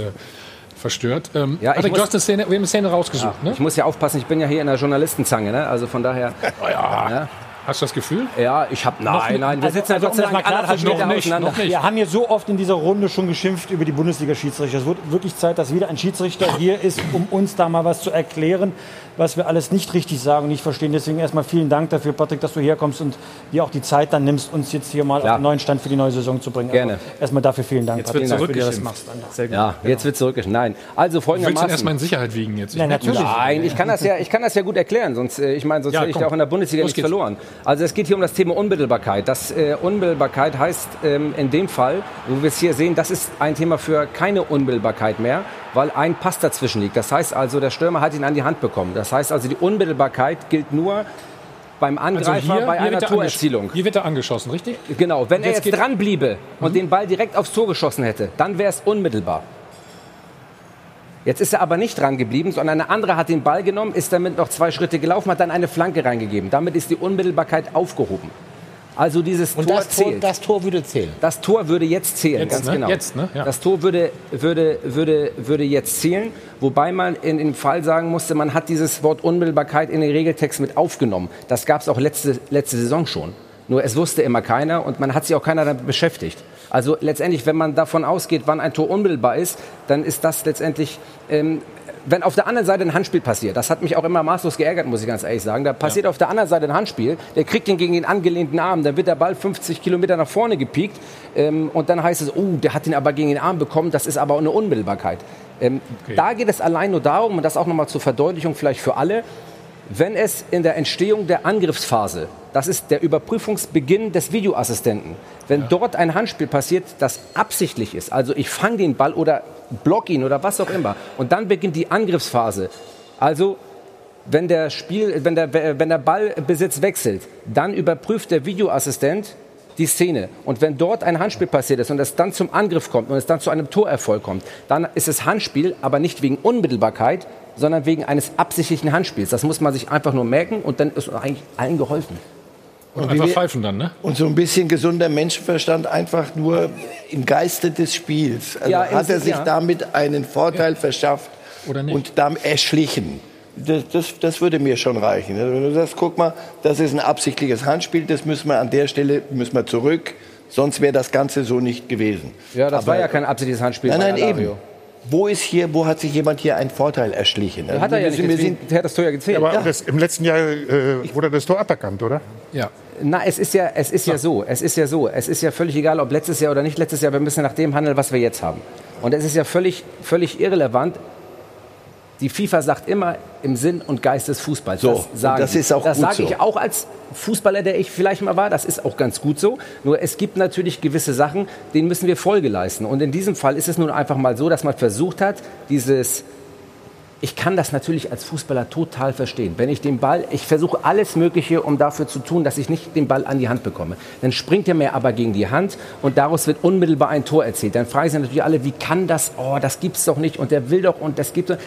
verstört. Ja, ich muss, wir haben eine Szene rausgesucht. Ja, ne? Ich muss ja aufpassen, ich bin ja hier in der Journalistenzange. Ne? Also von daher... Ja. Ne? Hast du das Gefühl? Ja, ich habe... Nein. Wir sitzen ja trotzdem noch nicht. Wir haben hier so oft in dieser Runde schon geschimpft über die Bundesliga-Schiedsrichter. Es wird wirklich Zeit, dass wieder ein Schiedsrichter hier ist, um uns da mal was zu erklären, was wir alles nicht richtig sagen und nicht verstehen. Deswegen erstmal vielen Dank dafür, Patrick, dass du herkommst und dir auch die Zeit dann nimmst, uns jetzt hier mal auf einen neuen Stand für die neue Saison zu bringen. Gerne. Also erstmal dafür vielen Dank, Patrick, dass du dir das machst. Sehr gut. Ja, jetzt wird zurückgeschimpft. Nein, also folgendermaßen... Willst du erstmal in Sicherheit wiegen jetzt? Nein, ich kann das ja gut erklären. Sonst hätte ich da auch in der Bundesliga nichts verloren. Also es geht hier um das Thema Unmittelbarkeit. Das Unmittelbarkeit heißt in dem Fall, wo wir es hier sehen, das ist ein Thema für keine Unmittelbarkeit mehr, weil ein Pass dazwischen liegt. Das heißt also, der Stürmer hat ihn an die Hand bekommen. Das heißt also, die Unmittelbarkeit gilt nur beim Angreifer bei einer Torerzielung. Hier wird er angeschossen, richtig? Genau. Wenn er jetzt dran bliebe und den Ball direkt aufs Tor geschossen hätte, dann wäre es unmittelbar. Jetzt ist er aber nicht dran geblieben, sondern eine andere hat den Ball genommen, ist damit noch 2 Schritte gelaufen, hat dann eine Flanke reingegeben. Damit ist die Unmittelbarkeit aufgehoben. Also dieses Tor zählt. Das Tor würde zählen? Das Tor würde jetzt zählen, ganz genau. Jetzt, ne? Ja. Das Tor würde jetzt zählen, wobei man in dem Fall sagen musste, man hat dieses Wort Unmittelbarkeit in den Regeltext mit aufgenommen. Das gab es auch letzte Saison schon. Nur es wusste immer keiner und man hat sich auch keiner damit beschäftigt. Also letztendlich, wenn man davon ausgeht, wann ein Tor unmittelbar ist, dann ist das letztendlich, wenn auf der anderen Seite ein Handspiel passiert, das hat mich auch immer maßlos geärgert, muss ich ganz ehrlich sagen, da passiert auf der anderen Seite ein Handspiel, der kriegt den gegen den angelehnten Arm, dann wird der Ball 50 Kilometer nach vorne gepiekt und dann heißt es, der hat ihn aber gegen den Arm bekommen, das ist aber eine Unmittelbarkeit. Da geht es allein nur darum, und das auch nochmal zur Verdeutlichung vielleicht für alle, wenn es in der Entstehung der Angriffsphase, das ist der Überprüfungsbeginn des Videoassistenten, wenn dort ein Handspiel passiert, das absichtlich ist, also ich fange den Ball oder block ihn oder was auch immer, und dann beginnt die Angriffsphase, also wenn der Ballbesitz wechselt, dann überprüft der Videoassistent die Szene. Und wenn dort ein Handspiel passiert ist und es dann zum Angriff kommt und es dann zu einem Torerfolg kommt, dann ist es Handspiel, aber nicht wegen Unmittelbarkeit, sondern wegen eines absichtlichen Handspiels. Das muss man sich einfach nur merken und dann ist eigentlich allen geholfen. Und einfach pfeifen dann, ne? Und so ein bisschen gesunder Menschenverstand, einfach nur im Geiste des Spiels. Also ja, hat er sich damit einen Vorteil verschafft oder nicht? Und damit erschlichen. Das würde mir schon reichen. Wenn du sagst, guck mal, das ist ein absichtliches Handspiel, das müssen wir an der Stelle zurück, sonst wäre das Ganze so nicht gewesen. Ja, das war ja kein absichtliches Handspiel. Nein, eben. Wo hat sich jemand hier einen Vorteil erschlichen? Hat er ja nicht, der hat das Tor ja gezählt. Aber im letzten Jahr wurde das Tor aberkannt, oder? Ja. Na, es ist ja völlig egal, ob letztes Jahr oder nicht letztes Jahr, wir müssen nach dem handeln, was wir jetzt haben. Und es ist ja völlig irrelevant. Die FIFA sagt immer im Sinn und Geist des Fußballs. So, das ist auch gut so. Das sage ich auch als Fußballer, der ich vielleicht mal war. Das ist auch ganz gut so. Nur es gibt natürlich gewisse Sachen, denen müssen wir Folge leisten. Und in diesem Fall ist es nun einfach mal so, dass man versucht hat, ich kann das natürlich als Fußballer total verstehen. Wenn ich den Ball, ich versuche alles Mögliche, um dafür zu tun, dass ich nicht den Ball an die Hand bekomme. Dann springt er mir aber gegen die Hand und daraus wird unmittelbar ein Tor erzielt. Dann fragen sich natürlich alle, wie kann das, das gibt's doch nicht und der will doch und das gibt's doch.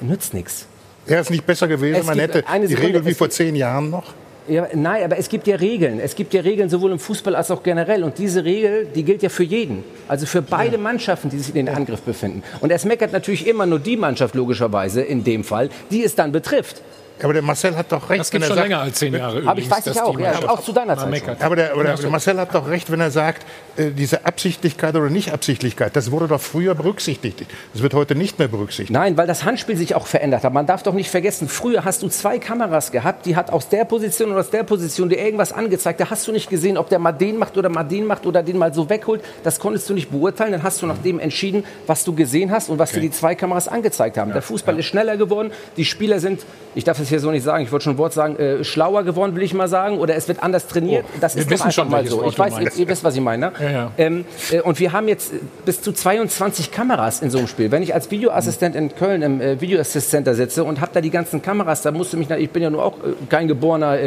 Nützt nichts. Wäre es nicht besser gewesen, man hätte die Regel wie vor 10 Jahren noch? Ja, nein, aber es gibt ja Regeln. Es gibt ja Regeln sowohl im Fußball als auch generell. Und diese Regel, die gilt ja für jeden. Also für beide Mannschaften, die sich in den Angriff befinden. Und es meckert natürlich immer nur die Mannschaft, logischerweise, in dem Fall, die es dann betrifft. Aber der Marcel hat doch recht, das gibt wenn er schon sagt, länger als 10 Jahre. Aber übrigens, ich weiß, ich auch, ja, auch zu deiner Zeit. Meckert. Aber der Marcel hat doch recht, wenn er sagt, diese Absichtlichkeit oder Nicht-Absichtlichkeit, das wurde doch früher berücksichtigt. Das wird heute nicht mehr berücksichtigt. Nein, weil das Handspiel sich auch verändert hat. Man darf doch nicht vergessen, früher hast du 2 Kameras gehabt, die hat aus der Position oder aus der Position dir irgendwas angezeigt. Da hast du nicht gesehen, ob der mal den macht oder mal den macht oder den mal so wegholt. Das konntest du nicht beurteilen. Dann hast du nach dem entschieden, was du gesehen hast und was dir die 2 Kameras angezeigt haben. Ja, der Fußball ist schneller geworden. Die Spieler sind, ich darf das hier so nicht sagen, ich wollte schon ein Wort sagen, schlauer geworden, will ich mal sagen, oder es wird anders trainiert, das ist doch einfach mal so. Ich weiß, ihr wisst, was ich meine. Ja, ja. Und wir haben jetzt bis zu 22 Kameras in so einem Spiel. Wenn ich als Videoassistent in Köln im Video Assist Center sitze und habe da die ganzen Kameras, da musste mich, ich bin ja nur auch kein geborener,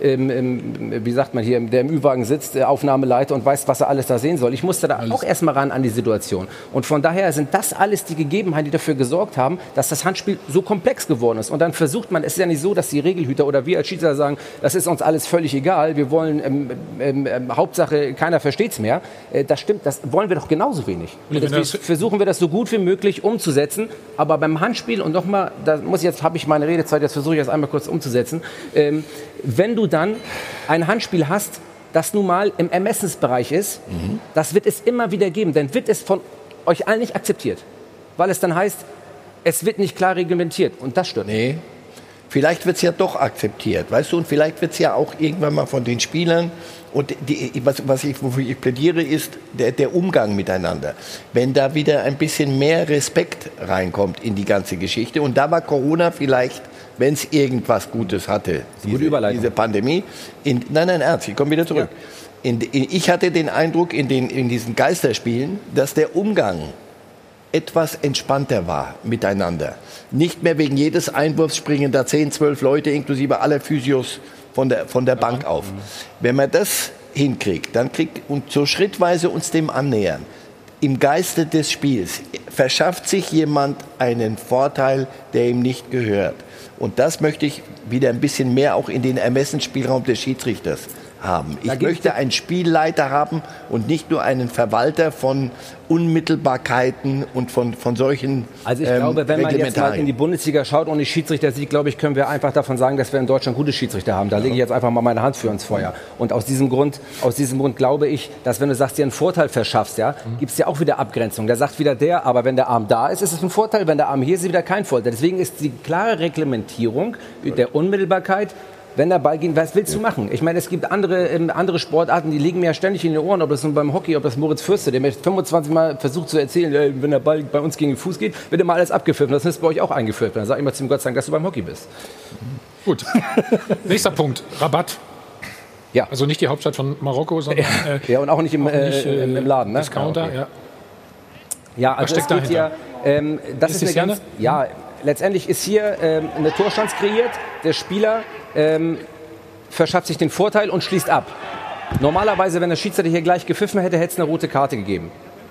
wie sagt man hier, der im Ü-Wagen sitzt, Aufnahmeleiter und weiß, was er alles da sehen soll. Ich musste da alles auch erstmal ran an die Situation. Und von daher sind das alles die Gegebenheiten, die dafür gesorgt haben, dass das Handspiel so komplex geworden ist. Und dann versucht man, es ist ja nicht so, dass die Regelhüter oder wir als Schiedsrichter sagen, das ist uns alles völlig egal, wir wollen, Hauptsache, keiner versteht's mehr. Das stimmt, das wollen wir doch genauso wenig. Versuchen wir das so gut wie möglich umzusetzen, aber beim Handspiel, und nochmal, da muss ich jetzt, habe ich meine Redezeit, jetzt versuche ich das einmal kurz umzusetzen, wenn du dann ein Handspiel hast, das nun mal im Ermessensbereich ist, das wird es immer wieder geben, dann wird es von euch allen nicht akzeptiert, weil es dann heißt, es wird nicht klar reglementiert und das stört. Nee. Vielleicht wird es ja doch akzeptiert, weißt du, und vielleicht wird es ja auch irgendwann mal von den Spielern, und wofür ich plädiere, ist der Umgang miteinander. Wenn da wieder ein bisschen mehr Respekt reinkommt in die ganze Geschichte, und da war Corona vielleicht, wenn es irgendwas Gutes hatte, diese Pandemie, nein, ernst, ich komme wieder zurück. Ja. Ich hatte den Eindruck in diesen Geisterspielen, dass der Umgang etwas entspannter war miteinander. Nicht mehr wegen jedes Einwurfs springen da 10, 12 Leute inklusive aller Physios von der Bank auf. Wenn man das hinkriegt, dann kriegt und so schrittweise uns dem annähern. Im Geiste des Spiels verschafft sich jemand einen Vorteil, der ihm nicht gehört. Und das möchte ich wieder ein bisschen mehr auch in den Ermessensspielraum des Schiedsrichters haben. Ich möchte einen Spielleiter haben und nicht nur einen Verwalter von Unmittelbarkeiten und von solchen. Also ich glaube, wenn man jetzt mal in die Bundesliga schaut und die Schiedsrichter sieht, glaube ich, können wir einfach davon sagen, dass wir in Deutschland gute Schiedsrichter haben. Da lege ich jetzt einfach mal meine Hand für ins Feuer. Und aus diesem Grund glaube ich, dass wenn du sagst, dir einen Vorteil verschaffst, ja, gibt es ja auch wieder Abgrenzung. Da sagt wieder der, aber wenn der Arm da ist, ist es ein Vorteil. Wenn der Arm hier ist, ist es wieder kein Vorteil. Deswegen ist die klare Reglementierung der Unmittelbarkeit. Wenn der Ball geht, was willst du machen? Ich meine, es gibt andere Sportarten, die liegen mir ja ständig in den Ohren, ob das nun beim Hockey, ob das Moritz Fürste, der mir 25 Mal versucht zu erzählen, wenn der Ball bei uns gegen den Fuß geht, wird immer alles abgepfiffen. Das ist bei euch auch eingeführt. Dann sage ich mal zum Gott sei Dank, dass du beim Hockey bist. Gut. Nächster Punkt, Rabatt. Ja. Also nicht die Hauptstadt von Marokko, sondern... ja, und auch nicht im Laden. Ne? Discounter, ja, okay. Ja, also was steckt dahinter? Ja, das ist eine ganz, ja, letztendlich ist hier eine Torschance kreiert, der Spieler... verschafft sich den Vorteil und schließt ab. Normalerweise, wenn der Schiedsrichter hier gleich gepfiffen hätte, hätte es eine rote Karte gegeben,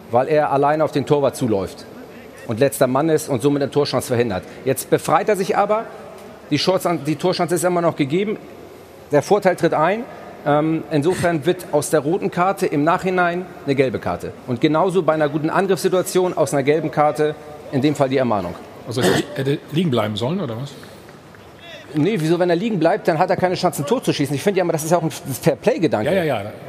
weil er alleine auf den Torwart zuläuft und letzter Mann ist und somit eine Torschance verhindert. Jetzt befreit er sich aber, die Torschance ist immer noch gegeben, der Vorteil tritt ein. Insofern wird aus der roten Karte im Nachhinein eine gelbe Karte. Und genauso bei einer guten Angriffssituation aus einer gelben Karte, in dem Fall die Ermahnung. Also hätte liegen bleiben sollen, oder was? Nee, wieso, wenn er liegen bleibt, dann hat er keine Chance, ein Tor zu schießen. Ich finde ja immer, das ist ja auch ein Fair-Play-Gedanke.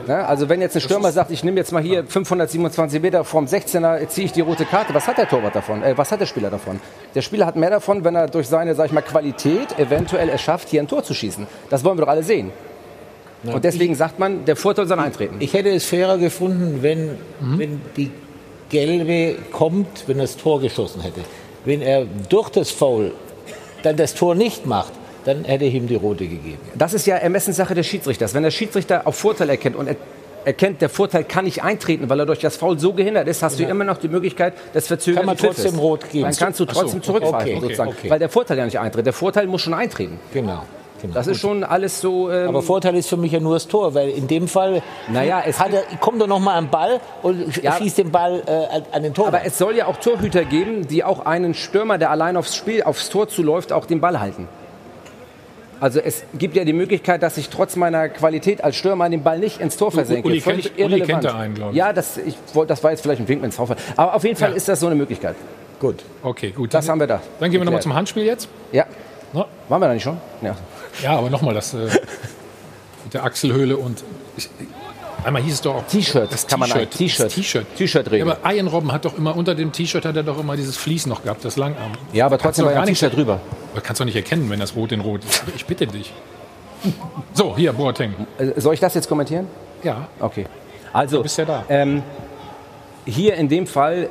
Ja. Also wenn jetzt ein Stürmer sagt, ich nehme jetzt mal hier 527 Meter vom 16er, ziehe ich die rote Karte, was hat der Torwart davon? Was hat der Spieler davon? Der Spieler hat mehr davon, wenn er durch seine, sag ich mal, Qualität eventuell es schafft, hier ein Tor zu schießen. Das wollen wir doch alle sehen. Ja. Und deswegen sagt man, der Vorteil soll eintreten. Ich hätte es fairer gefunden, wenn die Gelbe kommt, wenn er das Tor geschossen hätte. Wenn er durch das Foul dann das Tor nicht macht, dann hätte ich ihm die rote gegeben. Das ist ja Ermessenssache des Schiedsrichters. Wenn der Schiedsrichter auf Vorteil erkennt und erkennt, der Vorteil kann nicht eintreten, weil er durch das Foul so gehindert ist, hast du immer noch die Möglichkeit, das Verzögern zu trotzdem ist. Rot geben. Dann kannst du trotzdem zurückpfeifen, sozusagen, weil der Vorteil ja nicht eintritt. Der Vorteil muss schon eintreten. Genau. Das ist schon alles so... aber Vorteil ist für mich ja nur das Tor, weil in dem Fall kommt er noch mal am Ball und schießt den Ball an den Torwart. Aber es soll ja auch Torhüter geben, die auch einen Stürmer, der allein aufs Tor zuläuft, auch den Ball halten. Also es gibt ja die Möglichkeit, dass ich trotz meiner Qualität als Stürmer den Ball nicht ins Tor versenke. Uli kennt da einen, glaube ich. Ja, das war jetzt vielleicht ein Wink ins Haufel. Aber auf jeden Fall ist das so eine Möglichkeit. Gut. Okay, gut. Das haben wir da. Dann gehen wir nochmal zum Handspiel jetzt. Ja. Na? Waren wir da nicht schon? Ja, ja, aber nochmal, das mit der Achselhöhle und... Einmal hieß es doch auch... T-Shirt, das kann man ein T-Shirt. T-Shirt-Regel. Ja, aber Ian Robben hat doch immer unter dem T-Shirt hat er doch immer dieses Vlies noch gehabt, das Langarm. Ja, aber trotzdem war ja ein T-Shirt drüber. Aber kannst du doch nicht erkennen, wenn das Rot in Rot ist. Ich bitte dich. So, hier, Boateng. Soll ich das jetzt kommentieren? Ja. Okay. Also, du bist ja da. Hier in dem Fall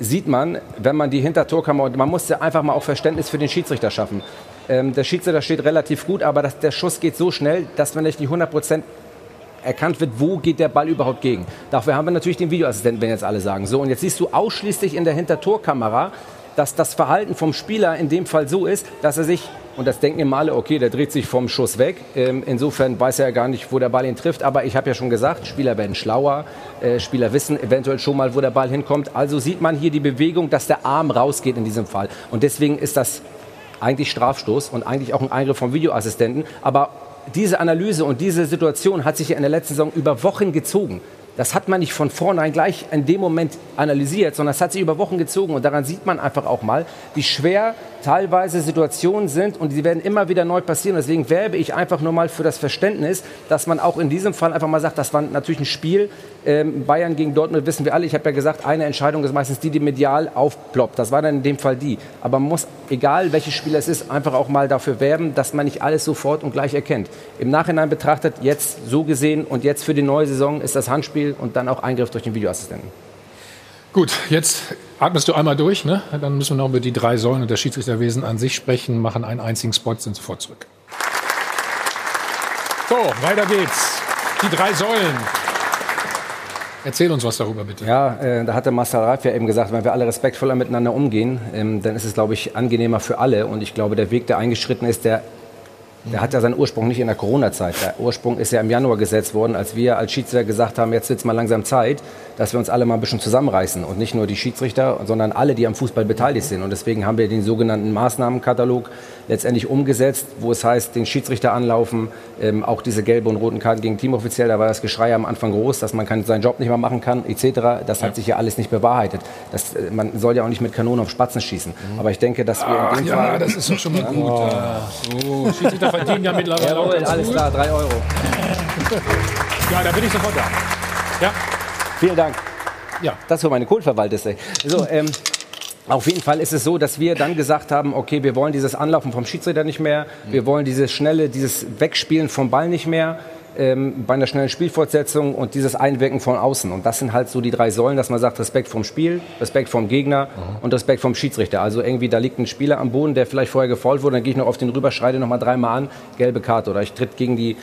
sieht man, wenn man die Hintertorkammer... Man muss ja einfach mal auch Verständnis für den Schiedsrichter schaffen. Der Schiedsrichter steht relativ gut, aber der Schuss geht so schnell, dass man nicht die 100% erkannt wird, wo geht der Ball überhaupt gegen. Dafür haben wir natürlich den Videoassistenten, wenn jetzt alle sagen. So, und jetzt siehst du ausschließlich in der Hintertorkamera, dass das Verhalten vom Spieler in dem Fall so ist, dass er sich, und das denken immer alle, okay, der dreht sich vom Schuss weg. Insofern weiß er ja gar nicht, wo der Ball ihn trifft. Aber ich habe ja schon gesagt, Spieler werden schlauer. Spieler wissen eventuell schon mal, wo der Ball hinkommt. Also sieht man hier die Bewegung, dass der Arm rausgeht in diesem Fall. Und deswegen ist das eigentlich Strafstoß und eigentlich auch ein Eingriff vom Videoassistenten. Aber diese Analyse und diese Situation hat sich ja in der letzten Saison über Wochen gezogen. Das hat man nicht von vornherein gleich in dem Moment analysiert, sondern das hat sich über Wochen gezogen. Und daran sieht man einfach auch mal, wie schwer teilweise Situationen sind. Und die werden immer wieder neu passieren. Deswegen werbe ich einfach nur mal für das Verständnis, dass man auch in diesem Fall einfach mal sagt, das war natürlich ein Spiel. Bayern gegen Dortmund wissen wir alle. Ich habe ja gesagt, eine Entscheidung ist meistens die, die medial aufploppt. Das war dann in dem Fall die. Aber man muss, egal welches Spiel es ist, einfach auch mal dafür werben, dass man nicht alles sofort und gleich erkennt. Im Nachhinein betrachtet, jetzt so gesehen und jetzt für die neue Saison ist das Handspiel und dann auch Eingriff durch den Videoassistenten. Gut, jetzt atmest du einmal durch, ne? Dann müssen wir noch über die drei Säulen und das Schiedsrichterwesen an sich sprechen, machen einen einzigen Spot, sind sofort zurück. So, weiter geht's. Die drei Säulen. Erzähl uns was darüber, bitte. Ja, da hatte Marcel Reif ja eben gesagt, wenn wir alle respektvoller miteinander umgehen, dann ist es, glaube ich, angenehmer für alle. Und ich glaube, der Weg, der eingeschritten ist, der hat ja seinen Ursprung nicht in der Corona-Zeit. Der Ursprung ist ja im Januar gesetzt worden, als wir als Schiedsrichter gesagt haben, jetzt wird es mal langsam Zeit, dass wir uns alle mal ein bisschen zusammenreißen. Und nicht nur die Schiedsrichter, sondern alle, die am Fußball beteiligt sind. Und deswegen haben wir den sogenannten Maßnahmenkatalog letztendlich umgesetzt, wo es heißt, den Schiedsrichter anlaufen, auch diese gelben und roten Karten gegen Teamoffiziell. Da war das Geschrei am Anfang groß, dass man seinen Job nicht mehr machen kann, etc. Das hat sich ja alles nicht bewahrheitet. Man soll ja auch nicht mit Kanonen auf Spatzen schießen. Aber ich denke, dass wir in dem Fall... Ja, das ist doch schon mal gut. Oh. So, Schiedsrichter verdienen ja mittlerweile auch ganz gut. Alles klar, 3 €. Ja, da bin ich sofort da. Ja. Vielen Dank. Ja. Das war meine Kohlverwaltung. So, auf jeden Fall ist es so, dass wir dann gesagt haben, okay, wir wollen dieses Anlaufen vom Schiedsrichter nicht mehr, wir wollen dieses schnelle, dieses Wegspielen vom Ball nicht mehr, bei einer schnellen Spielfortsetzung und dieses Einwirken von außen. Und das sind halt so die drei Säulen, dass man sagt, Respekt vom Spiel, Respekt vom Gegner und Respekt vom Schiedsrichter. Also irgendwie, da liegt ein Spieler am Boden, der vielleicht vorher gefoult wurde, dann gehe ich noch auf den rüber, schreite nochmal dreimal an, gelbe Karte. Oder ich tritt gegen die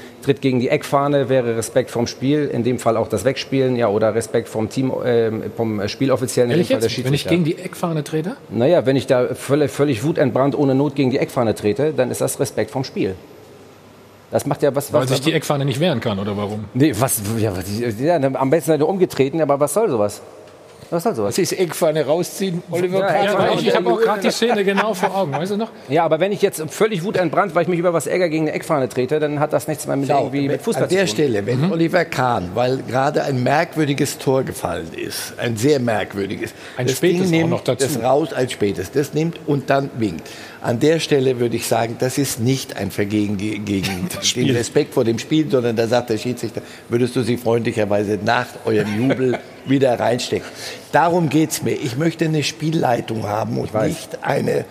Eckfahne, wäre Respekt vom Spiel, in dem Fall auch das Wegspielen, ja, oder Respekt vom Team, vom Spieloffiziellen, in dem Fall der Schiedsrichter. Wenn ich gegen die Eckfahne trete? Naja, wenn ich da völlig wutentbrannt, ohne Not gegen die Eckfahne trete, dann ist das Respekt vom Spiel. Das macht ja was, weil sich die Eckfahne nicht wehren kann, oder warum? Nee, am besten hat er umgetreten, aber was soll sowas? Was soll sowas? Das ist Eckfahne rausziehen, Oliver Kahn. Ja, ich habe auch gerade die Szene genau vor Augen, weißt du noch? Ja, aber wenn ich jetzt völlig wutentbrannt, weil ich mich über was ärgere, gegen eine Eckfahne trete, dann hat das nichts mehr mit Fußball zu tun. An der Stelle, wenn Oliver Kahn, weil gerade ein merkwürdiges Tor gefallen ist, ein sehr merkwürdiges. Ein spätes Ding auch noch dazu. Das raus als spätes, das nimmt und dann winkt. An der Stelle würde ich sagen, das ist nicht ein Vergehen gegen den Respekt vor dem Spiel, sondern da sagt der Schiedsrichter, würdest du sie freundlicherweise nach eurem Jubel wieder reinstecken. Darum geht es mir. Ich möchte eine Spielleitung haben und nicht eine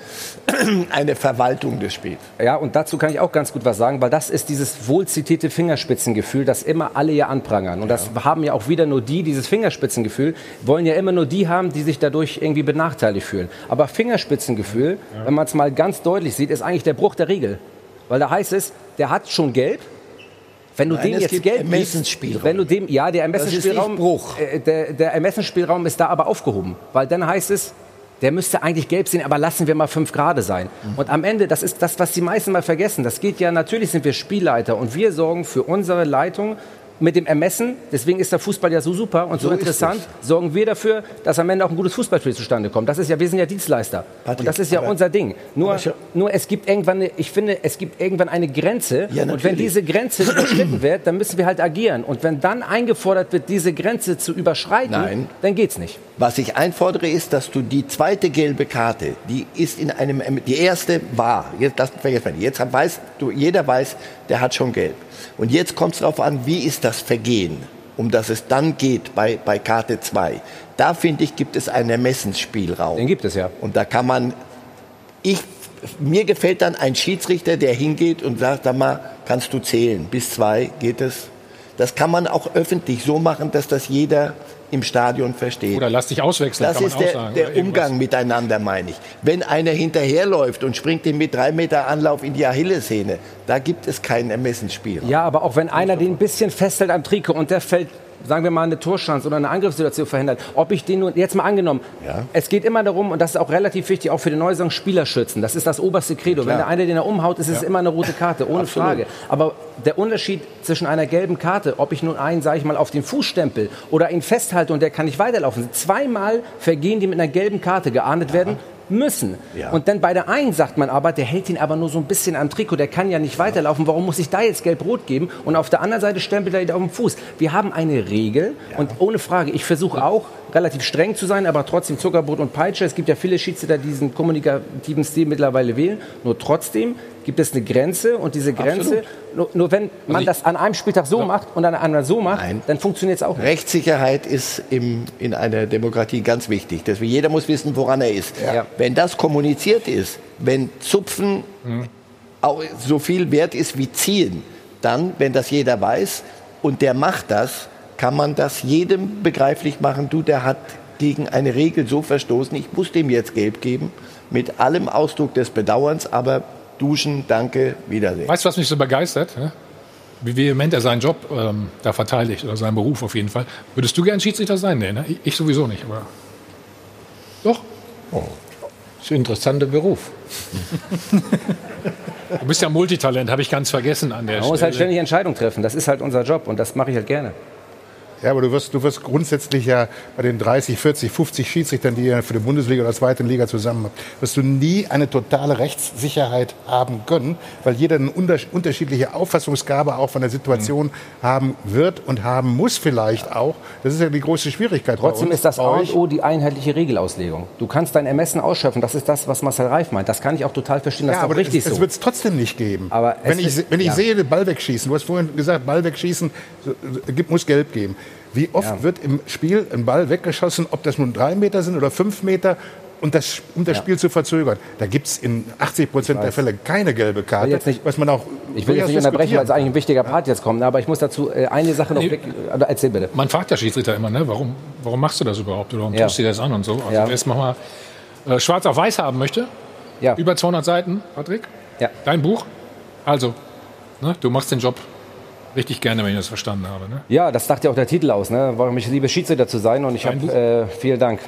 Verwaltung des Spiels. Ja, und dazu kann ich auch ganz gut was sagen, weil das ist dieses wohlzitierte Fingerspitzengefühl, das immer alle ja anprangern. Und das haben ja auch wieder nur die, dieses Fingerspitzengefühl, wollen ja immer nur die haben, die sich dadurch irgendwie benachteiligt fühlen. Aber Fingerspitzengefühl, wenn man es mal ganz deutlich sieht, ist eigentlich der Bruch der Regel. Weil da heißt es, der hat schon gelb. Wenn du dem jetzt Geld gibst, der Ermessensspielraum, der Ermessensspielraum ist da aber aufgehoben, weil dann heißt es, der müsste eigentlich gelb sehen, aber lassen wir mal 5 Grad sein. Und am Ende, das ist das, was die meisten mal vergessen. Das geht ja, natürlich sind wir Spielleiter und wir sorgen für unsere Leitung mit dem Ermessen, deswegen ist der Fußball ja so super und so, so interessant, sorgen wir dafür, dass am Ende auch ein gutes Fußballspiel zustande kommt. Das ist ja, wir sind ja Dienstleister. Patrick, und das ist ja unser Ding. Nur es gibt irgendwann, ich finde, es gibt irgendwann eine Grenze. Ja, und wenn diese Grenze überschritten wird, dann müssen wir halt agieren. Und wenn dann eingefordert wird, diese Grenze zu überschreiten, dann geht's nicht. Was ich einfordere, ist, dass du die zweite gelbe Karte, die ist in einem, die erste war, jeder weiß, der hat schon gelb. Und jetzt kommt es darauf an, wie ist das Vergehen, um das es dann geht bei Karte 2. Da, finde ich, gibt es einen Ermessensspielraum. Den gibt es ja. Und da kann man, mir gefällt dann ein Schiedsrichter, der hingeht und sagt, sag mal, kannst du zählen, bis 2 geht es. Das kann man auch öffentlich so machen, dass das jeder im Stadion versteht. Oder lass dich auswechseln, das kann man auch sagen. Das ist der Umgang miteinander, meine ich. Wenn einer hinterherläuft und springt ihm mit 3 Meter Anlauf in die Achillessehne, da gibt es keinen Ermessensspielraum. Ja, aber auch wenn einer den ein bisschen festhält am Trikot und der fällt, sagen wir mal, eine Torschance oder eine Angriffssituation verhindert, ob ich den nun, jetzt mal angenommen, es geht immer darum, und das ist auch relativ wichtig, auch für den Neusaison, Spieler schützen. Das ist das oberste Credo. Ja, wenn der eine den da umhaut, ist es immer eine rote Karte, ohne Frage. Aber der Unterschied zwischen einer gelben Karte, ob ich nun einen, sage ich mal, auf den Fuß stempel oder ihn festhalte und der kann nicht weiterlaufen, 2 Mal Vergehen, die mit einer gelben Karte geahndet werden müssen. Ja. Und dann bei der einen sagt man aber, der hält ihn aber nur so ein bisschen am Trikot, der kann ja nicht weiterlaufen, warum muss ich da jetzt gelb-rot geben? Und auf der anderen Seite stempelt er ihn auf den Fuß. Wir haben eine Regel und ohne Frage, ich versuche auch relativ streng zu sein, aber trotzdem Zuckerbrot und Peitsche. Es gibt ja viele Schiedsrichter, die diesen kommunikativen Stil mittlerweile wählen. Nur trotzdem gibt es eine Grenze und diese Grenze, nur wenn man das an einem Spieltag so macht und an einem so macht, dann funktioniert es auch nicht. Rechtssicherheit ist in einer Demokratie ganz wichtig. Deswegen jeder muss wissen, woran er ist. Ja. Wenn das kommuniziert ist, wenn Zupfen auch so viel wert ist wie Ziehen, dann, wenn das jeder weiß und der macht das, kann man das jedem begreiflich machen. Du, der hat gegen eine Regel so verstoßen, ich muss dem jetzt gelb geben, mit allem Ausdruck des Bedauerns, aber duschen, danke, wiedersehen. Weißt du, was mich so begeistert? Wie vehement er seinen Job da verteidigt, oder seinen Beruf auf jeden Fall. Würdest du gern Schiedsrichter sein? Nee, ne? Ich sowieso nicht, aber doch. Oh. Das ist ein interessanter Beruf. Du bist ja Multitalent, habe ich ganz vergessen an der Stelle. Man muss halt ständig Entscheidungen treffen, das ist halt unser Job und das mache ich halt gerne. Ja, aber du wirst grundsätzlich ja bei den 30, 40, 50 Schiedsrichtern, die ihr für die Bundesliga oder zweite Liga zusammen habt, wirst du nie eine totale Rechtssicherheit haben können, weil jeder eine unterschiedliche Auffassungsgabe auch von der Situation haben wird und haben muss vielleicht auch. Das ist ja die große Schwierigkeit. Trotzdem ist das A und O die einheitliche Regelauslegung. Du kannst dein Ermessen ausschöpfen. Das ist das, was Marcel Reif meint. Das kann ich auch total verstehen. Das ist aber richtig so. Das wird es trotzdem nicht geben. Aber wenn ich sehe, den Ball wegschießen, du hast vorhin gesagt, Ball wegschießen muss gelb geben. Wie oft wird im Spiel ein Ball weggeschossen, ob das nun 3 Meter sind oder 5 Meter, um das Spiel zu verzögern? Da gibt es in 80% der Fälle keine gelbe Karte. Ich will jetzt nicht unterbrechen, weil es eigentlich ein wichtiger Part jetzt kommt, aber ich muss dazu eine Sache noch... erzähl bitte. Man fragt ja Schiedsrichter immer, ne? Warum machst du das überhaupt? Oder warum tust du dir das an und so? Also wer es mal schwarz auf weiß haben möchte, über 200 Seiten, Patrick, dein Buch. Also, ne? Du machst den Job richtig gerne, wenn ich das verstanden habe. Ne? Ja, das sagt ja auch der Titel aus, ne? Warum ich liebe, Schiedsrichter zu sein. Und ich habe, vielen Dank.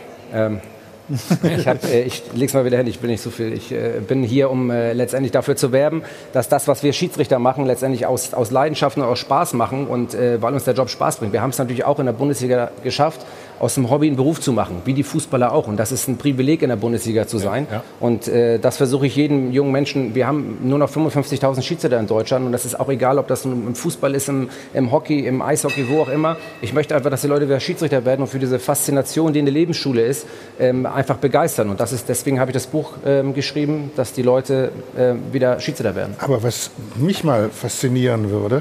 Ich leg's mal wieder hin, ich bin nicht so viel. Ich bin hier, um letztendlich dafür zu werben, dass das, was wir Schiedsrichter machen, letztendlich aus Leidenschaft und aus Spaß machen und weil uns der Job Spaß bringt. Wir haben es natürlich auch in der Bundesliga geschafft, aus dem Hobby einen Beruf zu machen, wie die Fußballer auch. Und das ist ein Privileg, in der Bundesliga zu sein. Ja. Und das versuche ich jedem jungen Menschen. Wir haben nur noch 55.000 Schiedsrichter in Deutschland. Und das ist auch egal, ob das nun im Fußball ist, im Hockey, im Eishockey, wo auch immer. Ich möchte einfach, dass die Leute wieder Schiedsrichter werden und für diese Faszination, die eine Lebensschule ist, einfach begeistern. Und deswegen habe ich das Buch geschrieben, dass die Leute wieder Schiedsrichter werden. Aber was mich mal faszinieren würde,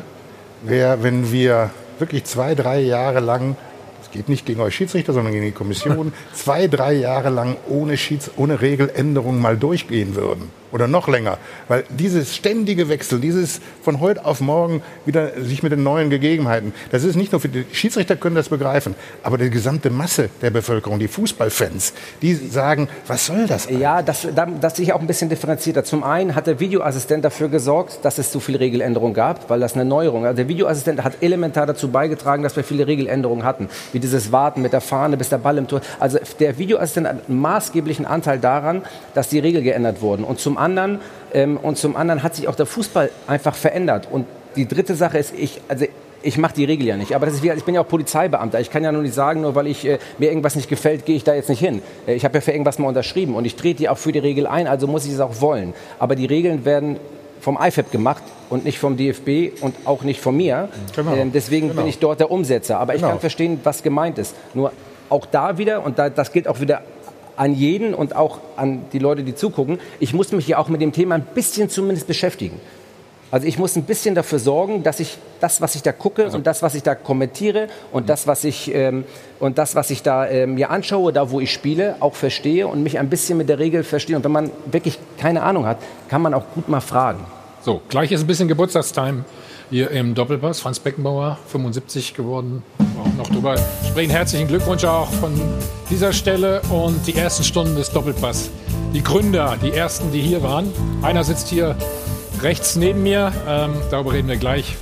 wäre, wenn wir wirklich 2, 3 Jahre lang, geht nicht gegen euch Schiedsrichter, sondern gegen die Kommission, 2, 3 Jahre lang ohne Regeländerung mal durchgehen würden. Oder noch länger. Weil dieses ständige Wechsel, dieses von heute auf morgen wieder sich mit den neuen Gegebenheiten, das ist nicht nur für die Schiedsrichter können das begreifen, aber die gesamte Masse der Bevölkerung, die Fußballfans, die sagen, was soll das eigentlich? Ja, das sich auch ein bisschen differenzierter. Zum einen hat der Videoassistent dafür gesorgt, dass es so viel Regeländerung gab, weil das eine Neuerung. Also der Videoassistent hat elementar dazu beigetragen, dass wir viele Regeländerungen hatten. Wie dieses Warten mit der Fahne, bis der Ball im Tor. Also der Videoassistent hat einen maßgeblichen Anteil daran, dass die Regeln geändert wurden. Und zum anderen hat sich auch der Fußball einfach verändert. Und die dritte Sache ist, ich mache die Regel ja nicht. Aber das ist wie, ich bin ja auch Polizeibeamter. Ich kann ja nur nicht sagen, nur weil ich mir irgendwas nicht gefällt, gehe ich da jetzt nicht hin. Ich habe ja für irgendwas mal unterschrieben und ich trete ja auch für die Regel ein, also muss ich es auch wollen. Aber die Regeln werden vom IFAB gemacht und nicht vom DFB und auch nicht von mir. Genau. Deswegen bin ich dort der Umsetzer. Aber ich kann verstehen, was gemeint ist. Nur auch da wieder, und das gilt auch wieder an jeden und auch an die Leute, die zugucken, ich muss mich ja auch mit dem Thema ein bisschen zumindest beschäftigen. Also ich muss ein bisschen dafür sorgen, dass ich das, was ich da gucke und das, was ich da kommentiere und das, was ich da mir anschaue, da wo ich spiele, auch verstehe und mich ein bisschen mit der Regel verstehe. Und wenn man wirklich keine Ahnung hat, kann man auch gut mal fragen. So, gleich ist ein bisschen Geburtstagstime hier im Doppelpass. Franz Beckenbauer, 75 geworden, auch noch drüber sprechen. Herzlichen Glückwunsch auch von dieser Stelle und die ersten Stunden des Doppelpass. Die Gründer, die ersten, die hier waren. Einer sitzt hier rechts neben mir, darüber reden wir gleich.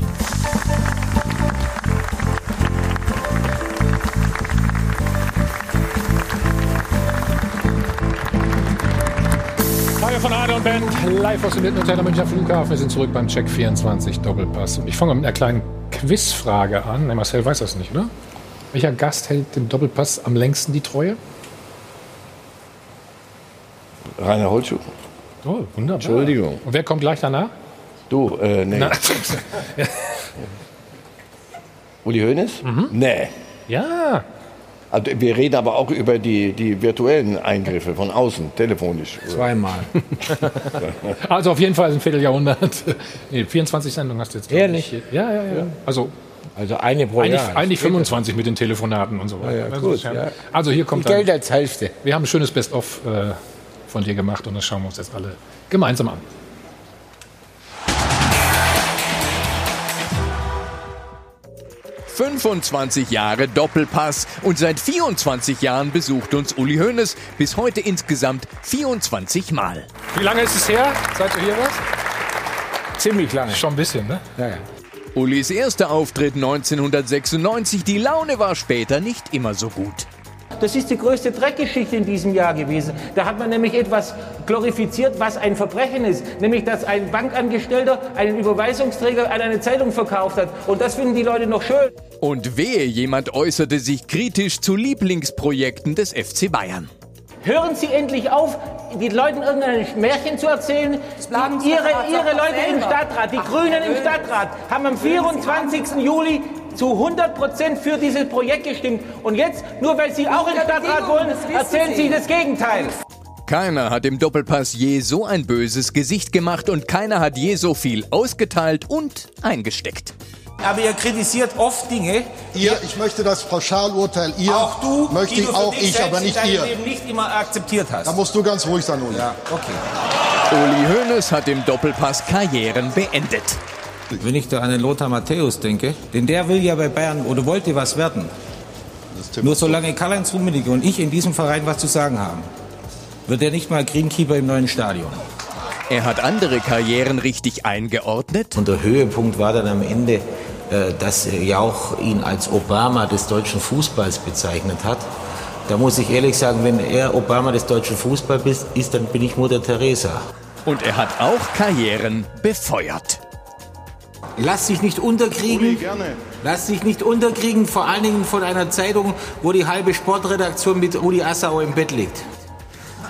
Feuer von Ade und Band, live aus dem Hilton-Hotel am Münchner Flughafen. Wir sind zurück beim Check 24 Doppelpass. Und ich fange mit einer kleinen Quizfrage an. Nee, Marcel weiß das nicht, oder? Welcher Gast hält dem Doppelpass am längsten die Treue? Rainer Holtschuh. Oh, wunderbar. Entschuldigung. Und wer kommt gleich danach? Du, nee. Ja. Uli Hoeneß? Mhm. Nee. Ja. Also, wir reden aber auch über die virtuellen Eingriffe von außen, telefonisch. Zweimal. Also auf jeden Fall ein Vierteljahrhundert. Nee, 24 Sendungen hast du jetzt. Ehrlich? Ja. Also eine pro Jahr. Eigentlich 25 mit den Telefonaten und so weiter. Ja, gut, ja. Also hier kommt dann. Geld als Hälfte. Wir haben ein schönes Best-of von dir gemacht und das schauen wir uns jetzt alle gemeinsam an. ...25 Jahre Doppelpass und seit 24 Jahren besucht uns Uli Hoeneß, bis heute insgesamt 24 Mal. Wie lange ist es her, seit du hier warst? Ziemlich lange. Schon ein bisschen, ne? Ja. Ulis erster Auftritt 1996, die Laune war später nicht immer so gut. Das ist die größte Dreckgeschichte in diesem Jahr gewesen. Da hat man nämlich etwas glorifiziert, was ein Verbrechen ist. Nämlich, dass ein Bankangestellter einen Überweisungsträger an eine Zeitung verkauft hat. Und das finden die Leute noch schön. Und wehe, jemand äußerte sich kritisch zu Lieblingsprojekten des FC Bayern. Hören Sie endlich auf, den Leuten irgendein Märchen zu erzählen. Ihre Leute im Stadtrat, die Grünen im Stadtrat, haben am 24. Juli... zu 100% für dieses Projekt gestimmt. Und jetzt, nur weil Sie auch in den Stadtrat wollen, erzählen Sie das Gegenteil. Keiner hat im Doppelpass je so ein böses Gesicht gemacht und keiner hat je so viel ausgeteilt und eingesteckt. Aber ihr kritisiert oft Dinge. Ich möchte das Pauschalurteil, ihr, auch du, möchte die du auch ich, aber nicht ihr. Leben nicht immer akzeptiert hast. Da musst du ganz ruhig sein, Uli. Ja, okay. Uli Hoeneß hat im Doppelpass Karrieren beendet. Wenn ich da an den Lothar Matthäus denke, denn der will ja bei Bayern oder wollte was werden. Nur solange Karl-Heinz Rummenigge und ich in diesem Verein was zu sagen haben, wird er nicht mal Greenkeeper im neuen Stadion. Er hat andere Karrieren richtig eingeordnet. Und der Höhepunkt war dann am Ende, dass Jauch ihn als Obama des deutschen Fußballs bezeichnet hat. Da muss ich ehrlich sagen, wenn er Obama des deutschen Fußballs ist, dann bin ich Mutter Teresa. Und er hat auch Karrieren befeuert. Lass dich nicht unterkriegen, vor allen Dingen von einer Zeitung, wo die halbe Sportredaktion mit Rudi Assauer im Bett liegt.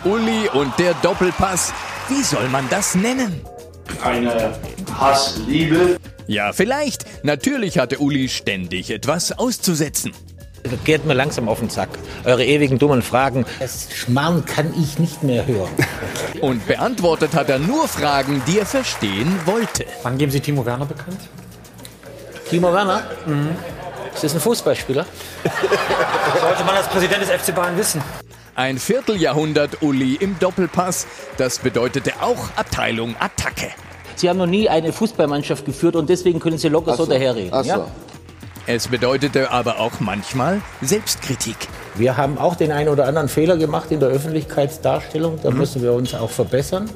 Uli und der Doppelpass, wie soll man das nennen? Eine Hassliebe. Ja, vielleicht. Natürlich hatte Uli ständig etwas auszusetzen. Geht mir langsam auf den Sack. Eure ewigen dummen Fragen. Das Schmarrn kann ich nicht mehr hören. Und beantwortet hat er nur Fragen, die er verstehen wollte. Wann geben Sie Timo Werner bekannt? Timo Werner? Mhm. Ist das ein Fußballspieler? Sollte man als Präsident des FC Bayern wissen. Ein Vierteljahrhundert Uli im Doppelpass. Das bedeutete auch Abteilung Attacke. Sie haben noch nie eine Fußballmannschaft geführt und deswegen können Sie locker so daherreden. Ja? Es bedeutete aber auch manchmal Selbstkritik. Wir haben auch den einen oder anderen Fehler gemacht in der Öffentlichkeitsdarstellung. Da müssen wir uns auch verbessern.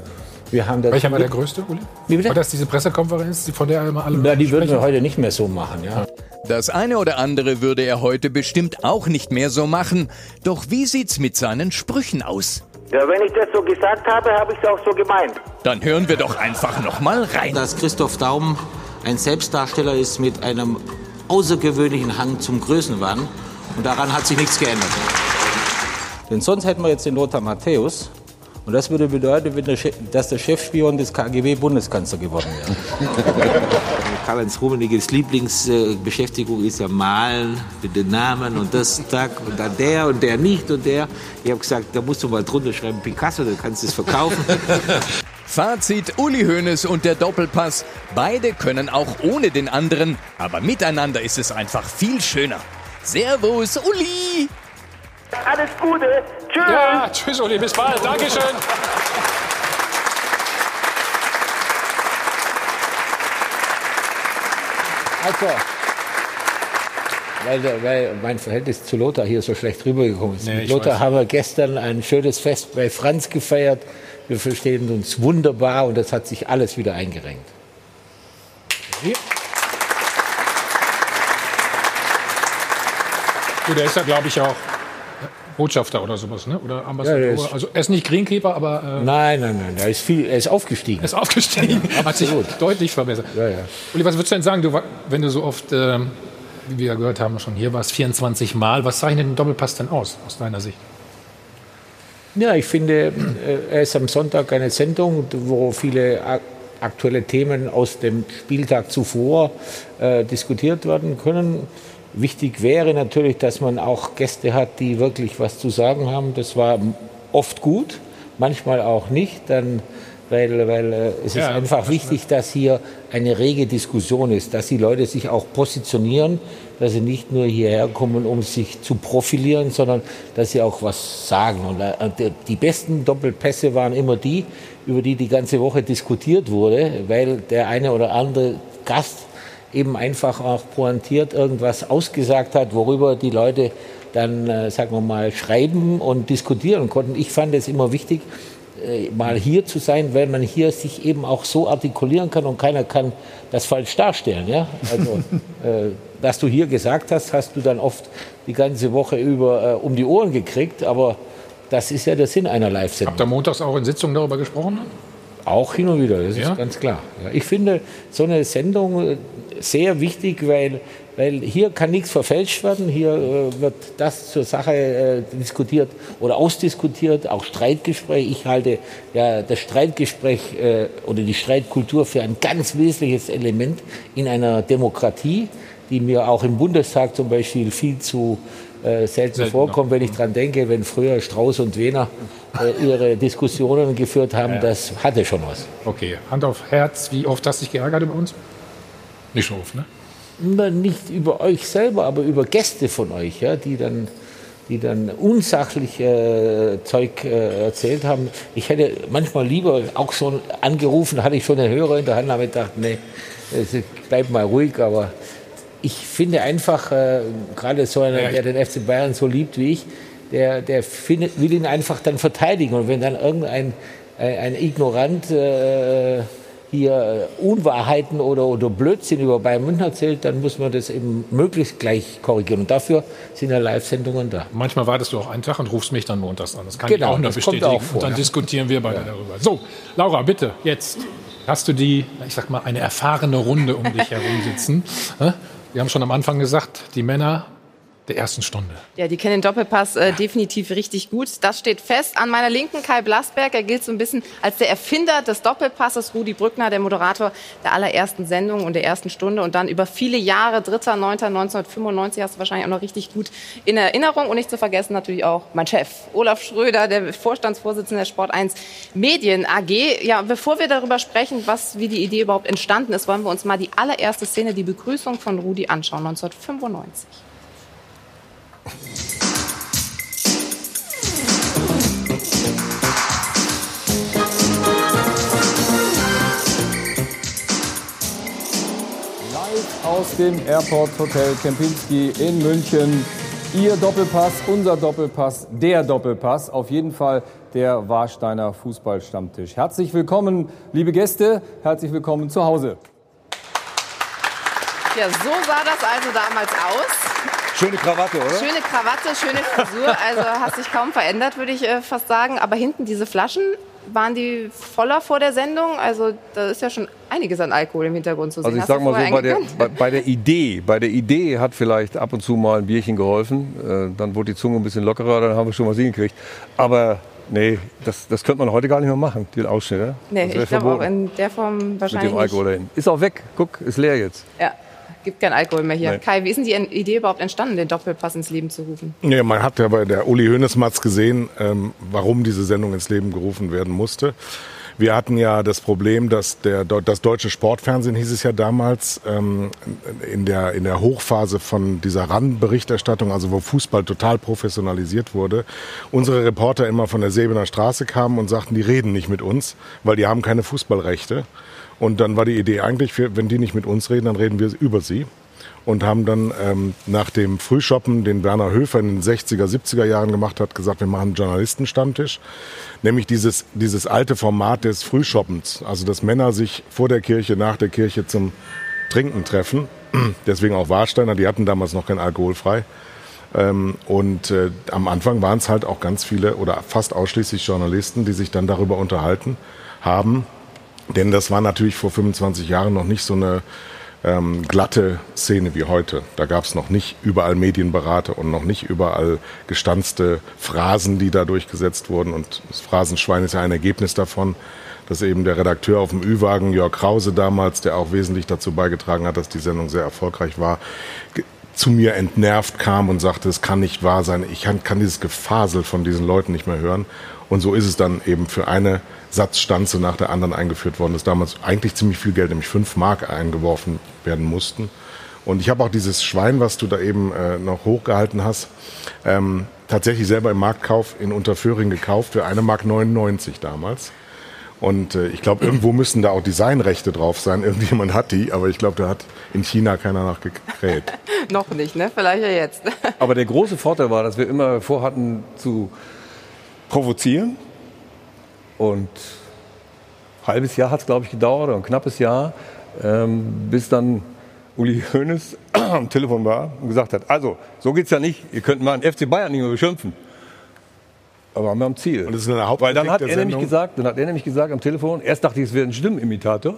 Welcher war der größte, Uli? Wie bitte? War das diese Pressekonferenz, von der immer alle die würden wir heute nicht mehr so machen, ja. Das eine oder andere würde er heute bestimmt auch nicht mehr so machen. Doch wie sieht's mit seinen Sprüchen aus? Ja, wenn ich das so gesagt habe, habe ich es auch so gemeint. Dann hören wir doch einfach noch mal rein. Dass Christoph Daum ein Selbstdarsteller ist mit einem außergewöhnlichen Hang zum Größenwahn. Und daran hat sich nichts geändert. Denn sonst hätten wir jetzt den Lothar Matthäus. Und das würde bedeuten, dass der Chefspion des KGB Bundeskanzler geworden wäre. Karl-Heinz Rummeniges Lieblingsbeschäftigung ist ja Malen mit den Namen und das, Tag und dann der und der nicht und der. Ich habe gesagt, da musst du mal drunter schreiben, Picasso, dann kannst du es verkaufen. Fazit: Uli Hoeneß und der Doppelpass. Beide können auch ohne den anderen, aber miteinander ist es einfach viel schöner. Servus, Uli! Alles Gute. Tschüss. Ja, tschüss, Uli. Bis bald. Dankeschön. Also, weil mein Verhältnis zu Lothar hier so schlecht rübergekommen ist. Nee, mit Lothar haben wir gestern ein schönes Fest bei Franz gefeiert. Wir verstehen uns wunderbar und das hat sich alles wieder eingerengt. Ja. Gut, er ist ja, glaube ich, auch Botschafter oder sowas, ne? Oder Ambassador. Ja, also er ist nicht Greenkeeper, aber... Nein, er ist aufgestiegen. Er ist aufgestiegen, ja, hat sich deutlich verbessert. Ja, ja. Uli, was würdest du denn sagen, wenn du so oft, wie wir gehört haben, schon hier warst, 24 Mal, was zeichnet ein Doppelpass denn aus deiner Sicht? Ja, ich finde, er ist am Sonntag eine Sendung, wo viele aktuelle Themen aus dem Spieltag zuvor diskutiert werden können. Wichtig wäre natürlich, dass man auch Gäste hat, die wirklich was zu sagen haben. Das war oft gut, manchmal auch nicht, weil es ist einfach wichtig, dass hier eine rege Diskussion ist, dass die Leute sich auch positionieren, dass sie nicht nur hierher kommen, um sich zu profilieren, sondern dass sie auch was sagen. Und die besten Doppelpässe waren immer die, über die die ganze Woche diskutiert wurde, weil der eine oder andere Gast eben einfach auch pointiert irgendwas ausgesagt hat, worüber die Leute dann, sagen wir mal, schreiben und diskutieren konnten. Ich fand es immer wichtig, mal hier zu sein, weil man hier sich eben auch so artikulieren kann und keiner kann das falsch darstellen. Ja? Also, was du hier gesagt hast, hast du dann oft die ganze Woche über um die Ohren gekriegt, aber das ist ja der Sinn einer Live-Sendung. Habt ihr montags auch in Sitzungen darüber gesprochen? Auch hin und wieder, das ist ganz klar. Ja, ich finde so eine Sendung sehr wichtig, weil hier kann nichts verfälscht werden. Hier wird das zur Sache diskutiert oder ausdiskutiert, auch Streitgespräch. Ich halte ja das Streitgespräch oder die Streitkultur für ein ganz wesentliches Element in einer Demokratie, die mir auch im Bundestag zum Beispiel viel zu selten vorkommt, wenn ich dran denke, wenn früher Strauß und Wehner ihre Diskussionen geführt haben, das hatte schon was. Okay, Hand auf Herz, wie oft hast du dich geärgert über uns? Nicht so oft, ne? Na, nicht über euch selber, aber über Gäste von euch, ja, die dann unsachlich Zeug erzählt haben. Ich hätte manchmal lieber auch schon angerufen, hatte ich schon einen Hörer in der Hand, habe ich gedacht, nee, bleib mal ruhig, aber... Ich finde einfach, gerade so einer, der den FC Bayern so liebt wie ich, der will ihn einfach dann verteidigen. Und wenn dann irgendein Ignorant hier Unwahrheiten oder Blödsinn über Bayern München erzählt, dann muss man das eben möglichst gleich korrigieren. Und dafür sind ja Live-Sendungen da. Manchmal wartest du auch einen Tag und rufst mich dann montags an. Das kann ich auch noch bestätigen. Auch vor, und dann diskutieren wir beide darüber. So, Laura, bitte, jetzt hast du eine erfahrene Runde um dich herum sitzen. Wir haben schon am Anfang gesagt, die Männer der ersten Stunde. Ja, die kennen den Doppelpass definitiv richtig gut. Das steht fest. An meiner Linken Kai Blasberg, er gilt so ein bisschen als der Erfinder des Doppelpasses. Rudi Brückner, der Moderator der allerersten Sendung und der ersten Stunde. Und dann über viele Jahre, 3.9.1995, hast du wahrscheinlich auch noch richtig gut in Erinnerung. Und nicht zu vergessen natürlich auch mein Chef, Olaf Schröder, der Vorstandsvorsitzende der Sport1 Medien AG. Ja, bevor wir darüber sprechen, wie die Idee überhaupt entstanden ist, wollen wir uns mal die allererste Szene, die Begrüßung von Rudi anschauen, 1995. Live aus dem Airport Hotel Kempinski in München. Ihr Doppelpass, unser Doppelpass, der Doppelpass. Auf jeden Fall der Warsteiner Fußballstammtisch. Herzlich willkommen, liebe Gäste. Herzlich willkommen zu Hause. Ja, so sah das also damals aus. Schöne Krawatte, oder? Schöne Krawatte, schöne Frisur. Also hast dich kaum verändert, würde ich fast sagen. Aber hinten diese Flaschen, Waren die voller vor der Sendung? Also da ist ja schon einiges an Alkohol im Hintergrund zu sehen. Also ich sag mal so, bei der Idee hat vielleicht ab und zu mal ein Bierchen geholfen. Dann wurde die Zunge ein bisschen lockerer, dann haben wir schon was hingekriegt. Aber nee, das könnte man heute gar nicht mehr machen, den Ausschnitt. Ne? Nee, ich glaube auch in der Form wahrscheinlich mit dem Alkohol dahin. Ist auch weg, guck, ist leer jetzt. Ja. Gibt kein Alkohol mehr hier. Nein. Kai, wie ist denn die Idee überhaupt entstanden, den Doppelpass ins Leben zu rufen? Ja, man hat ja bei der Uli Hoeneß-Matz gesehen, warum diese Sendung ins Leben gerufen werden musste. Wir hatten ja das Problem, dass das deutsche Sportfernsehen, hieß es ja damals, in der Hochphase von dieser RAN-Berichterstattung, also wo Fußball total professionalisiert wurde, unsere Reporter immer von der Säbener Straße kamen und sagten, die reden nicht mit uns, weil die haben keine Fußballrechte. Und dann war die Idee eigentlich, wenn die nicht mit uns reden, dann reden wir über sie. Und haben dann nach dem Frühschoppen, den Werner Höfer in den 60er, 70er Jahren gemacht hat, gesagt, wir machen einen Journalistenstammtisch. Nämlich dieses alte Format des Frühschoppens. Also dass Männer sich vor der Kirche, nach der Kirche zum Trinken treffen. Deswegen auch Warsteiner, die hatten damals noch kein Alkohol frei. Und am Anfang waren es halt auch ganz viele oder fast ausschließlich Journalisten, die sich dann darüber unterhalten haben. Denn das war natürlich vor 25 Jahren noch nicht so eine glatte Szene wie heute. Da gab es noch nicht überall Medienberater und noch nicht überall gestanzte Phrasen, die da durchgesetzt wurden. Und das Phrasenschwein ist ja ein Ergebnis davon, dass eben der Redakteur auf dem Ü-Wagen, Jörg Krause damals, der auch wesentlich dazu beigetragen hat, dass die Sendung sehr erfolgreich war, zu mir entnervt kam und sagte, es kann nicht wahr sein, ich kann dieses Gefasel von diesen Leuten nicht mehr hören. Und so ist es dann eben für eine Satzstanze nach der anderen eingeführt worden. Das ist damals eigentlich ziemlich viel Geld, nämlich 5 Mark eingeworfen werden mussten. Und ich habe auch dieses Schwein, was du da eben noch hochgehalten hast, tatsächlich selber im Marktkauf in Unterföhring gekauft für 1,99 Mark damals. Und ich glaube, irgendwo müssen da auch Designrechte drauf sein. Irgendjemand hat die, aber ich glaube, da hat in China keiner nachgekräht. Noch nicht, ne? Vielleicht ja jetzt. Aber der große Vorteil war, dass wir immer vorhatten zu provozieren. Und ein halbes Jahr hat es, glaube ich, gedauert, oder ein knappes Jahr, bis dann Uli Hoeneß am Telefon war und gesagt hat, also, so geht's ja nicht, ihr könnt mal den FC Bayern nicht mehr beschimpfen. Aber haben wir am Ziel. Und das ist eine Hauptkritik der Sendung. Dann hat er nämlich gesagt am Telefon, erst dachte ich, es wäre ein Stimmenimitator.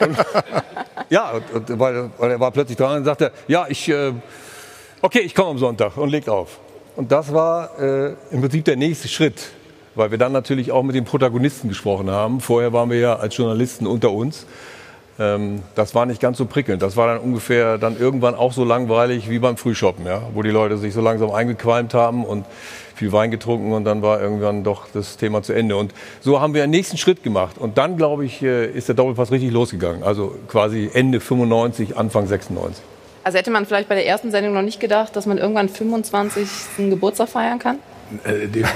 und weil er war plötzlich dran und sagte, ja, ich komme am Sonntag und legt auf. Und das war im Prinzip der nächste Schritt, weil wir dann natürlich auch mit den Protagonisten gesprochen haben. Vorher waren wir ja als Journalisten unter uns. Das war nicht ganz so prickelnd. Das war dann ungefähr dann irgendwann auch so langweilig wie beim Frühschoppen, ja? Wo die Leute sich so langsam eingequalmt haben und viel Wein getrunken und dann war irgendwann doch das Thema zu Ende. Und so haben wir den nächsten Schritt gemacht. Und dann, glaube ich, ist der Doppelpass richtig losgegangen. Also quasi Ende 95, Anfang 96. Also hätte man vielleicht bei der ersten Sendung noch nicht gedacht, dass man irgendwann 25. Geburtstag feiern kann?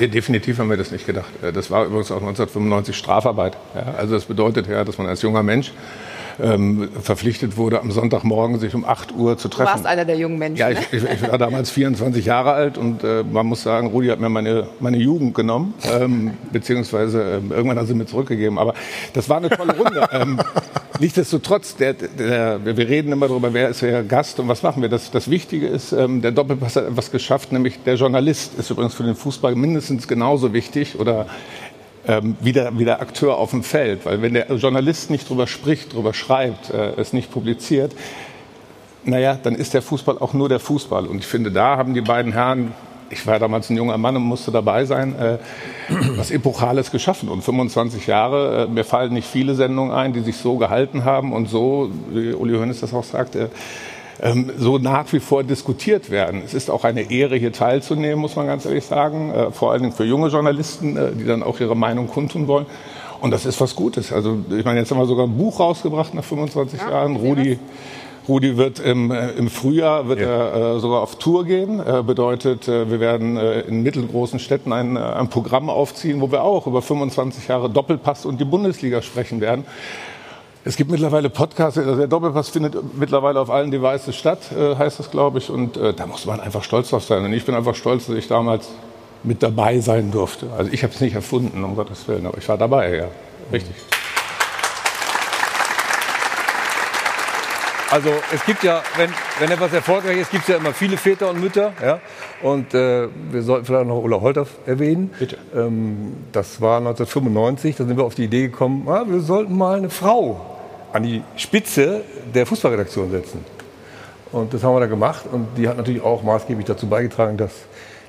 Definitiv haben wir das nicht gedacht. Das war übrigens auch 1995 Strafarbeit. Ja, also das bedeutet ja, dass man als junger Mensch verpflichtet wurde, am Sonntagmorgen sich um 8 Uhr zu treffen. Du warst einer der jungen Menschen. Ja, ich war damals 24 Jahre alt und man muss sagen, Rudi hat mir meine Jugend genommen, beziehungsweise irgendwann hat sie mir zurückgegeben. Aber das war eine tolle Runde. Nichtsdestotrotz, wir reden immer darüber, wer ist der Gast und was machen wir. Das Wichtige ist, der Doppelpass hat etwas geschafft, nämlich der Journalist ist übrigens für den Fußball mindestens genauso wichtig oder wie der Akteur auf dem Feld. Weil wenn der Journalist nicht drüber spricht, drüber schreibt, es nicht publiziert, naja, dann ist der Fußball auch nur der Fußball. Und ich finde, da haben die beiden Herren, ich war damals ein junger Mann und musste dabei sein, was Epochales geschaffen. Und 25 Jahre, mir fallen nicht viele Sendungen ein, die sich so gehalten haben und so, wie Uli Hoeneß das auch sagt, so nach wie vor diskutiert werden. Es ist auch eine Ehre, hier teilzunehmen, muss man ganz ehrlich sagen. Vor allen Dingen für junge Journalisten, die dann auch ihre Meinung kundtun wollen. Und das ist was Gutes. Also ich meine, jetzt haben wir sogar ein Buch rausgebracht nach 25 Jahren. Rudi wird im Frühjahr er sogar auf Tour gehen. Bedeutet, wir werden in mittelgroßen Städten ein Programm aufziehen, wo wir auch über 25 Jahre Doppelpass und die Bundesliga sprechen werden. Es gibt mittlerweile Podcasts, also der Doppelpass findet mittlerweile auf allen Devices statt, heißt das, glaube ich. Und da muss man einfach stolz drauf sein. Und ich bin einfach stolz, dass ich damals mit dabei sein durfte. Also ich habe es nicht erfunden, um Gottes Willen, aber ich war dabei, ja. Richtig. Also es gibt ja, wenn etwas erfolgreich ist, gibt es ja immer viele Väter und Mütter. Ja? Und wir sollten vielleicht noch Olaf Holthaff erwähnen. Bitte. Das war 1995, da sind wir auf die Idee gekommen, wir sollten mal eine Frau an die Spitze der Fußballredaktion setzen. Und das haben wir da gemacht. Und die hat natürlich auch maßgeblich dazu beigetragen, dass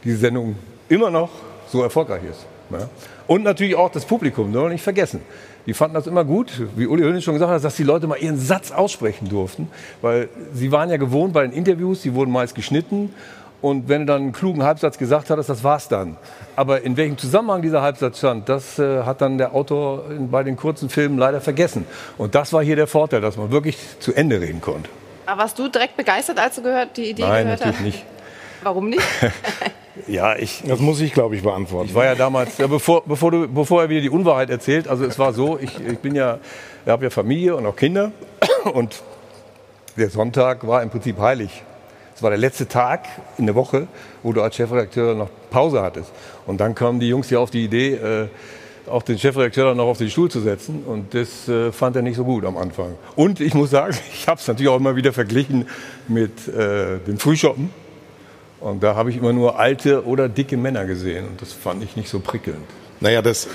diese Sendung immer noch so erfolgreich ist. Ja? Und natürlich auch das Publikum, ne? Nicht vergessen. Die fanden das immer gut, wie Uli Hoeneß schon gesagt hat, dass die Leute mal ihren Satz aussprechen durften. Weil sie waren ja gewohnt bei den Interviews, die wurden meist geschnitten. Und wenn du dann einen klugen Halbsatz gesagt hattest, das war's dann. Aber in welchem Zusammenhang dieser Halbsatz stand, das hat dann der Autor bei den kurzen Filmen leider vergessen. Und das war hier der Vorteil, dass man wirklich zu Ende reden konnte. Aber warst du direkt begeistert, als du die Idee gehört hast? Nein, natürlich nicht. Warum nicht? Ja, das muss ich, glaube ich, beantworten. Ich war ja damals, bevor er wieder die Unwahrheit erzählt, also es war so, ich habe ja Familie und auch Kinder und der Sonntag war im Prinzip heilig. Es war der letzte Tag in der Woche, wo du als Chefredakteur noch Pause hattest. Und dann kamen die Jungs hier auf die Idee, auch den Chefredakteur noch auf den Stuhl zu setzen. Und das fand er nicht so gut am Anfang. Und ich muss sagen, ich habe es natürlich auch immer wieder verglichen mit dem Frühschoppen. Und da habe ich immer nur alte oder dicke Männer gesehen. Und das fand ich nicht so prickelnd. Naja, das,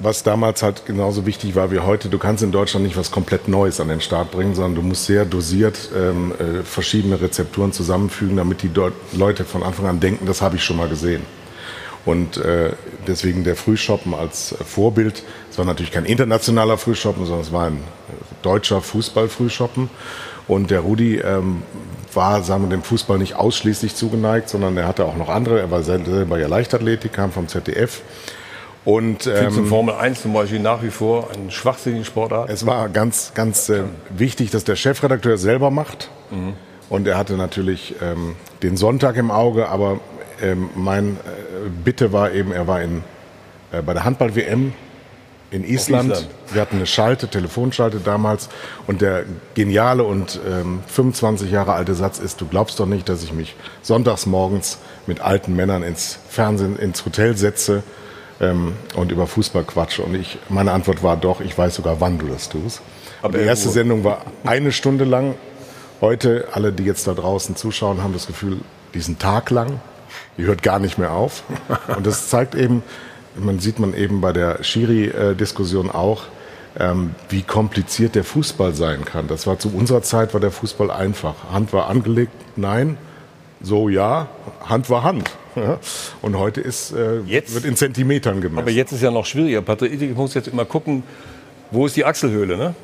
was damals halt genauso wichtig war wie heute, du kannst in Deutschland nicht was komplett Neues an den Start bringen, sondern du musst sehr dosiert verschiedene Rezepturen zusammenfügen, damit die Leute von Anfang an denken, das habe ich schon mal gesehen. Und deswegen der Frühschoppen als Vorbild. Es war natürlich kein internationaler Frühschoppen, sondern es war ein deutscher Fußball-Frühschoppen. Und der Rudi war, sagen wir, dem Fußball nicht ausschließlich zugeneigt, sondern er hatte auch noch andere. Er war selber ja Leichtathletik, kam vom ZDF. Und ich finde Formel 1 zum Beispiel nach wie vor einen schwachsinnigen Sportart. Es war ganz, ganz wichtig, dass der Chefredakteur selber macht. Mhm. Und er hatte natürlich den Sonntag im Auge, aber meine Bitte war eben, er war bei der Handball-WM in Island. Wir hatten eine Telefonschalte damals. Und der geniale und 25 Jahre alte Satz ist, du glaubst doch nicht, dass ich mich sonntags morgens mit alten Männern ins Hotel setze und über Fußball quatsche. Und meine Antwort war doch, ich weiß sogar, wann du das tust. Aber die erste Sendung war eine Stunde lang. Heute, alle, die jetzt da draußen zuschauen, haben das Gefühl, diesen Tag lang. Die hört gar nicht mehr auf. Und das zeigt eben, man sieht eben bei der Schiri-Diskussion auch, wie kompliziert der Fußball sein kann. Das war zu unserer Zeit, war der Fußball einfach. Hand war angelegt, nein, so ja, Hand war Hand. Ja. Und heute wird in Zentimetern gemessen. Aber jetzt ist ja noch schwieriger. Patrick, ich muss jetzt immer gucken, wo ist die Achselhöhle, ne?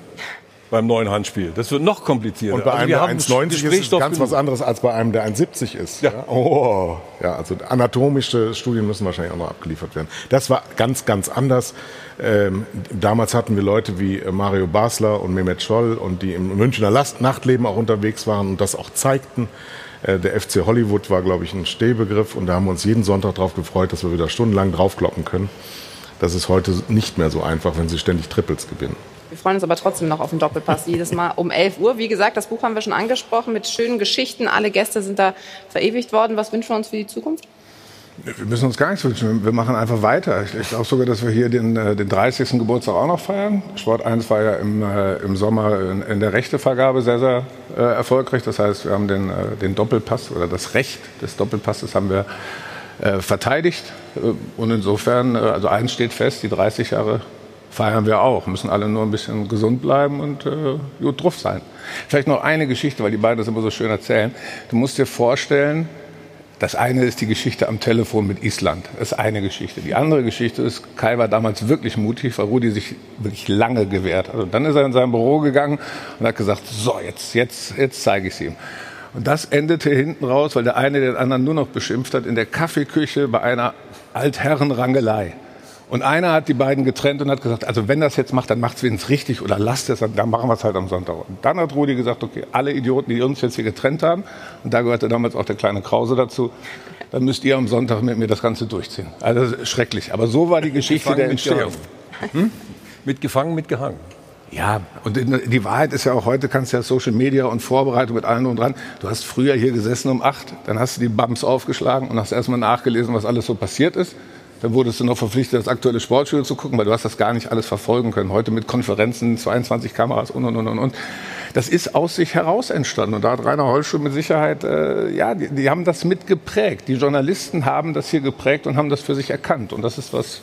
Beim neuen Handspiel. Das wird noch komplizierter. Und bei einem, der 1,90 ist, ganz was anderes als bei einem, der 1,70 ist. Ja. Oh. Ja, also anatomische Studien müssen wahrscheinlich auch noch abgeliefert werden. Das war ganz, ganz anders. Damals hatten wir Leute wie Mario Basler und Mehmet Scholl, und die im Münchner Nachtleben auch unterwegs waren und das auch zeigten. Der FC Hollywood war, glaube ich, ein Stehbegriff. Und da haben wir uns jeden Sonntag darauf gefreut, dass wir wieder stundenlang draufkloppen können. Das ist heute nicht mehr so einfach, wenn sie ständig Triples gewinnen. Wir freuen uns aber trotzdem noch auf den Doppelpass jedes Mal um 11 Uhr. Wie gesagt, das Buch haben wir schon angesprochen mit schönen Geschichten. Alle Gäste sind da verewigt worden. Was wünschen wir uns für die Zukunft? Wir müssen uns gar nichts wünschen. Wir machen einfach weiter. Ich glaube sogar, dass wir hier den 30. Geburtstag auch noch feiern. Sport 1 war ja im Sommer in der Rechtevergabe sehr, sehr erfolgreich. Das heißt, wir haben den Doppelpass oder das Recht des Doppelpasses haben wir verteidigt. Und insofern, also eins steht fest, die 30 Jahre feiern wir auch. Müssen alle nur ein bisschen gesund bleiben und gut drauf sein. Vielleicht noch eine Geschichte, weil die beiden das immer so schön erzählen. Du musst dir vorstellen, das eine ist die Geschichte am Telefon mit Island. Das ist eine Geschichte. Die andere Geschichte ist, Kai war damals wirklich mutig, weil Rudi sich wirklich lange gewehrt hat. Und dann ist er in sein Büro gegangen und hat gesagt, so, jetzt zeige ich es ihm. Und das endete hinten raus, weil der eine den anderen nur noch beschimpft hat, in der Kaffeeküche bei einer Altherrenrangelei. Und einer hat die beiden getrennt und hat gesagt, also wenn das jetzt macht, dann macht es wenigstens richtig oder lasst es, dann machen wir es halt am Sonntag. Und dann hat Rudi gesagt, okay, alle Idioten, die uns jetzt hier getrennt haben, und da gehörte damals auch der kleine Krause dazu, dann müsst ihr am Sonntag mit mir das Ganze durchziehen. Also schrecklich, aber so war die Geschichte der Entstehung. Mitgefangen, mitgehangen. Ja, und die Wahrheit ist ja auch, heute kannst du ja Social Media und Vorbereitung mit allem und dran. Du hast früher hier gesessen um 8, dann hast du die Bums aufgeschlagen und hast erstmal nachgelesen, was alles so passiert ist. Dann wurdest du noch verpflichtet, das aktuelle Sportstudio zu gucken, weil du hast das gar nicht alles verfolgen können. Heute mit Konferenzen, 22 Kameras und. das ist aus sich heraus entstanden. Und da hat Rainer Holzschuh mit Sicherheit, die haben das mit geprägt. Die Journalisten haben das hier geprägt und haben das für sich erkannt. Und das ist was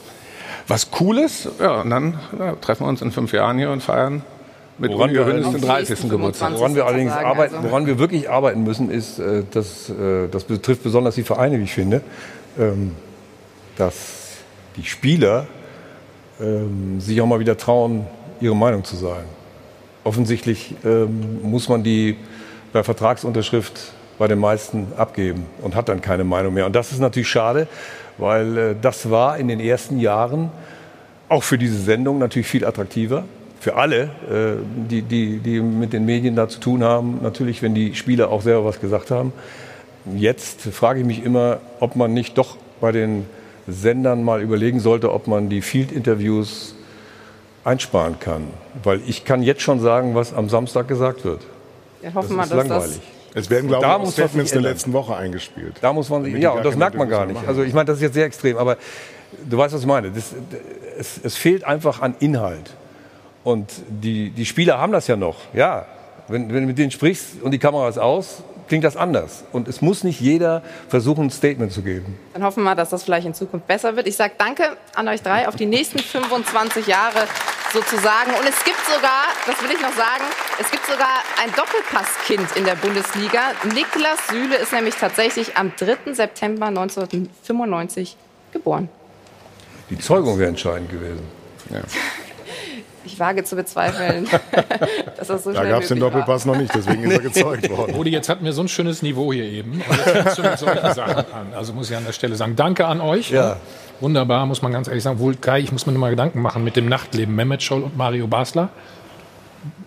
Cooles. Ja, und dann treffen wir uns in 5 Jahren hier und feiern mit woran wir den 30. Geburtstag. Woran wir wirklich arbeiten müssen, ist, das betrifft besonders die Vereine, wie ich finde, dass die Spieler sich auch mal wieder trauen, ihre Meinung zu sagen. Offensichtlich muss man die bei Vertragsunterschrift bei den meisten abgeben und hat dann keine Meinung mehr. Und das ist natürlich schade, weil das war in den ersten Jahren auch für diese Sendung natürlich viel attraktiver. Für alle, die mit den Medien da zu tun haben, natürlich, wenn die Spieler auch selber was gesagt haben. Jetzt frage ich mich immer, ob man nicht doch bei den Sendern mal überlegen sollte, ob man die Field-Interviews einsparen kann. Weil ich kann jetzt schon sagen, was am Samstag gesagt wird. Ja, hoffen wir, dass langweilig. Es werden, glaube ich, Statements in der letzten Woche eingespielt. Da muss man, ja, und das merkt man gar nicht. Also ich meine, das ist jetzt sehr extrem, aber du weißt, was ich meine. Es fehlt einfach an Inhalt. Und die Spieler haben das ja noch. Ja, wenn du mit denen sprichst und die Kamera ist aus, klingt das anders. Und es muss nicht jeder versuchen, ein Statement zu geben. Dann hoffen wir, dass das vielleicht in Zukunft besser wird. Ich sage danke an euch drei auf die nächsten 25 Jahre sozusagen. Und es gibt sogar, das will ich noch sagen, es gibt sogar ein Doppelpasskind in der Bundesliga. Niklas Süle ist nämlich tatsächlich am 3. September 1995 geboren. Die Zeugung wäre entscheidend gewesen. Ja. Ich wage zu bezweifeln, dass das so schnell möglich war. Da gab es den Doppelpass noch nicht, deswegen ist er gezeugt worden. Rudi, jetzt hatten wir so ein schönes Niveau hier eben. Und jetzt fängst du mit solchen Sachen an. Also muss ich an der Stelle sagen, danke an euch. Ja. Wunderbar, muss man ganz ehrlich sagen. Wohl, Kai, ich muss mir nochmal Gedanken machen mit dem Nachtleben. Mehmet Scholl und Mario Basler.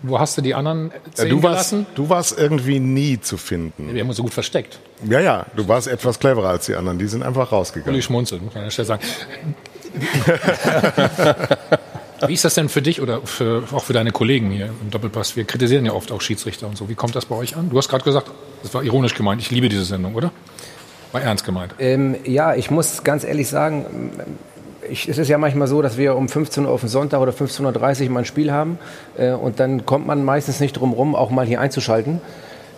Wo hast du die anderen gelassen? Du warst irgendwie nie zu finden. Wir haben uns so gut versteckt. Ja, ja, du warst etwas cleverer als die anderen. Die sind einfach rausgegangen. Uli schmunzelt, muss man an der Stelle sagen. Wie ist das denn für dich oder auch für deine Kollegen hier im Doppelpass? Wir kritisieren ja oft auch Schiedsrichter und so. Wie kommt das bei euch an? Du hast gerade gesagt, das war ironisch gemeint, ich liebe diese Sendung, oder? War ernst gemeint. Ja, ich muss ganz ehrlich sagen, es ist ja manchmal so, dass wir um 15 Uhr auf den Sonntag oder 15.30 Uhr mal ein Spiel haben. Und dann kommt man meistens nicht drum rum, auch mal hier einzuschalten.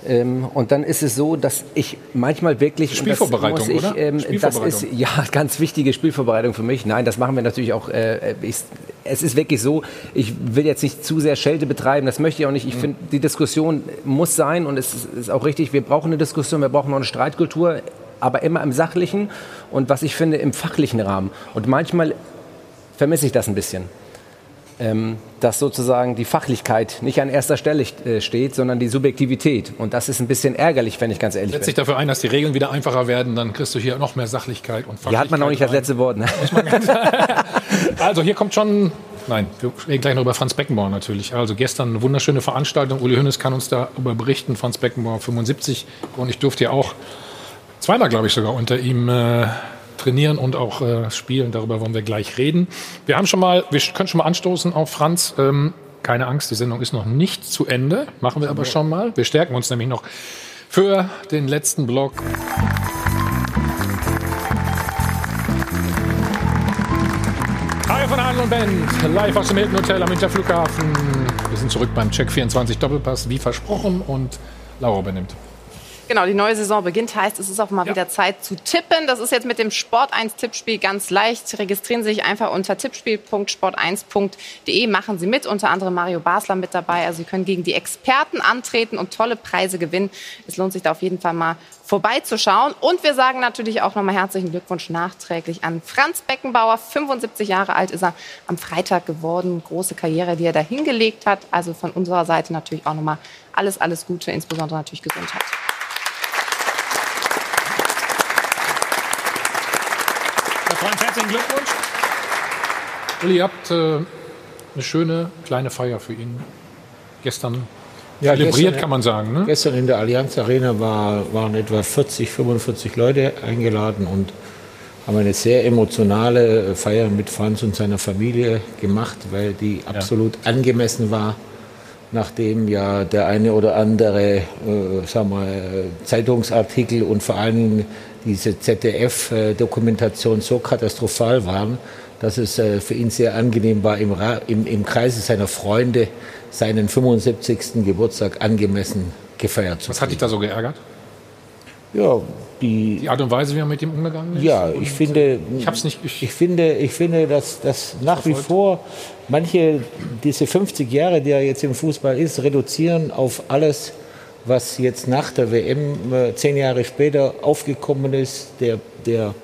Und dann ist es so, dass ich manchmal wirklich... Spielvorbereitung, oder? Spielvorbereitung. Das ist, ja, ganz wichtige Spielvorbereitung für mich. Nein, das machen wir natürlich auch. Es ist wirklich so, ich will jetzt nicht zu sehr Schelte betreiben, das möchte ich auch nicht. Ich finde, die Diskussion muss sein und es ist auch richtig, wir brauchen eine Diskussion, wir brauchen auch eine Streitkultur, aber immer im sachlichen und was ich finde, im fachlichen Rahmen. Und manchmal vermisse ich das ein bisschen. Dass sozusagen die Fachlichkeit nicht an erster Stelle steht, sondern die Subjektivität. Und das ist ein bisschen ärgerlich, wenn ich ganz ehrlich bin. Setzt sich dafür ein, dass die Regeln wieder einfacher werden, dann kriegst du hier noch mehr Sachlichkeit und Fachlichkeit. Hier hat man noch nicht das letzte Wort. Ne? Also hier kommt schon... Nein, wir reden gleich noch über Franz Beckenbauer natürlich. Also gestern eine wunderschöne Veranstaltung. Uli Hoeneß kann uns darüber berichten. Franz Beckenbauer 75. Und ich durfte ja auch zweimal, glaube ich, sogar unter ihm... trainieren und auch spielen, darüber wollen wir gleich reden. Wir können schon mal anstoßen auf Franz. Keine Angst, die Sendung ist noch nicht zu Ende, machen wir aber schon mal. Wir stärken uns nämlich noch für den letzten Block. Hi von Adel und Bent, live aus dem Hilton Hotel am Münchner Flughafen. Wir sind zurück beim Check 24 Doppelpass, wie versprochen, und Laura übernimmt. Genau, die neue Saison beginnt, heißt, es ist auch mal wieder Zeit zu tippen. Das ist jetzt mit dem Sport1-Tippspiel ganz leicht. Registrieren Sie sich einfach unter tippspiel.sport1.de. Machen Sie mit, unter anderem Mario Basler mit dabei. Also Sie können gegen die Experten antreten und tolle Preise gewinnen. Es lohnt sich da auf jeden Fall mal vorbeizuschauen. Und wir sagen natürlich auch nochmal herzlichen Glückwunsch nachträglich an Franz Beckenbauer. 75 Jahre alt ist er am Freitag geworden. Große Karriere, die er da hingelegt hat. Also von unserer Seite natürlich auch nochmal alles, alles Gute, insbesondere natürlich Gesundheit. Franz, herzlichen Glückwunsch. Uli, ihr habt eine schöne kleine Feier für ihn gestern zelebriert, kann man sagen. Ne? Gestern in der Allianz Arena waren etwa 40, 45 Leute eingeladen und haben eine sehr emotionale Feier mit Franz und seiner Familie gemacht, weil die absolut angemessen war, nachdem ja der eine oder andere Zeitungsartikel und vor allem diese ZDF-Dokumentation so katastrophal waren, dass es für ihn sehr angenehm war, im Kreise seiner Freunde seinen 75. Geburtstag angemessen gefeiert zu haben. Was hat dich da so geärgert? Ja, die Art und Weise, wie man mit ihm umgegangen ist? Ja, ich finde, ich finde, dass nach wie vor manche diese 50 Jahre, die er jetzt im Fußball ist, reduzieren auf alles, was jetzt nach der WM 10 Jahre später aufgekommen ist. Der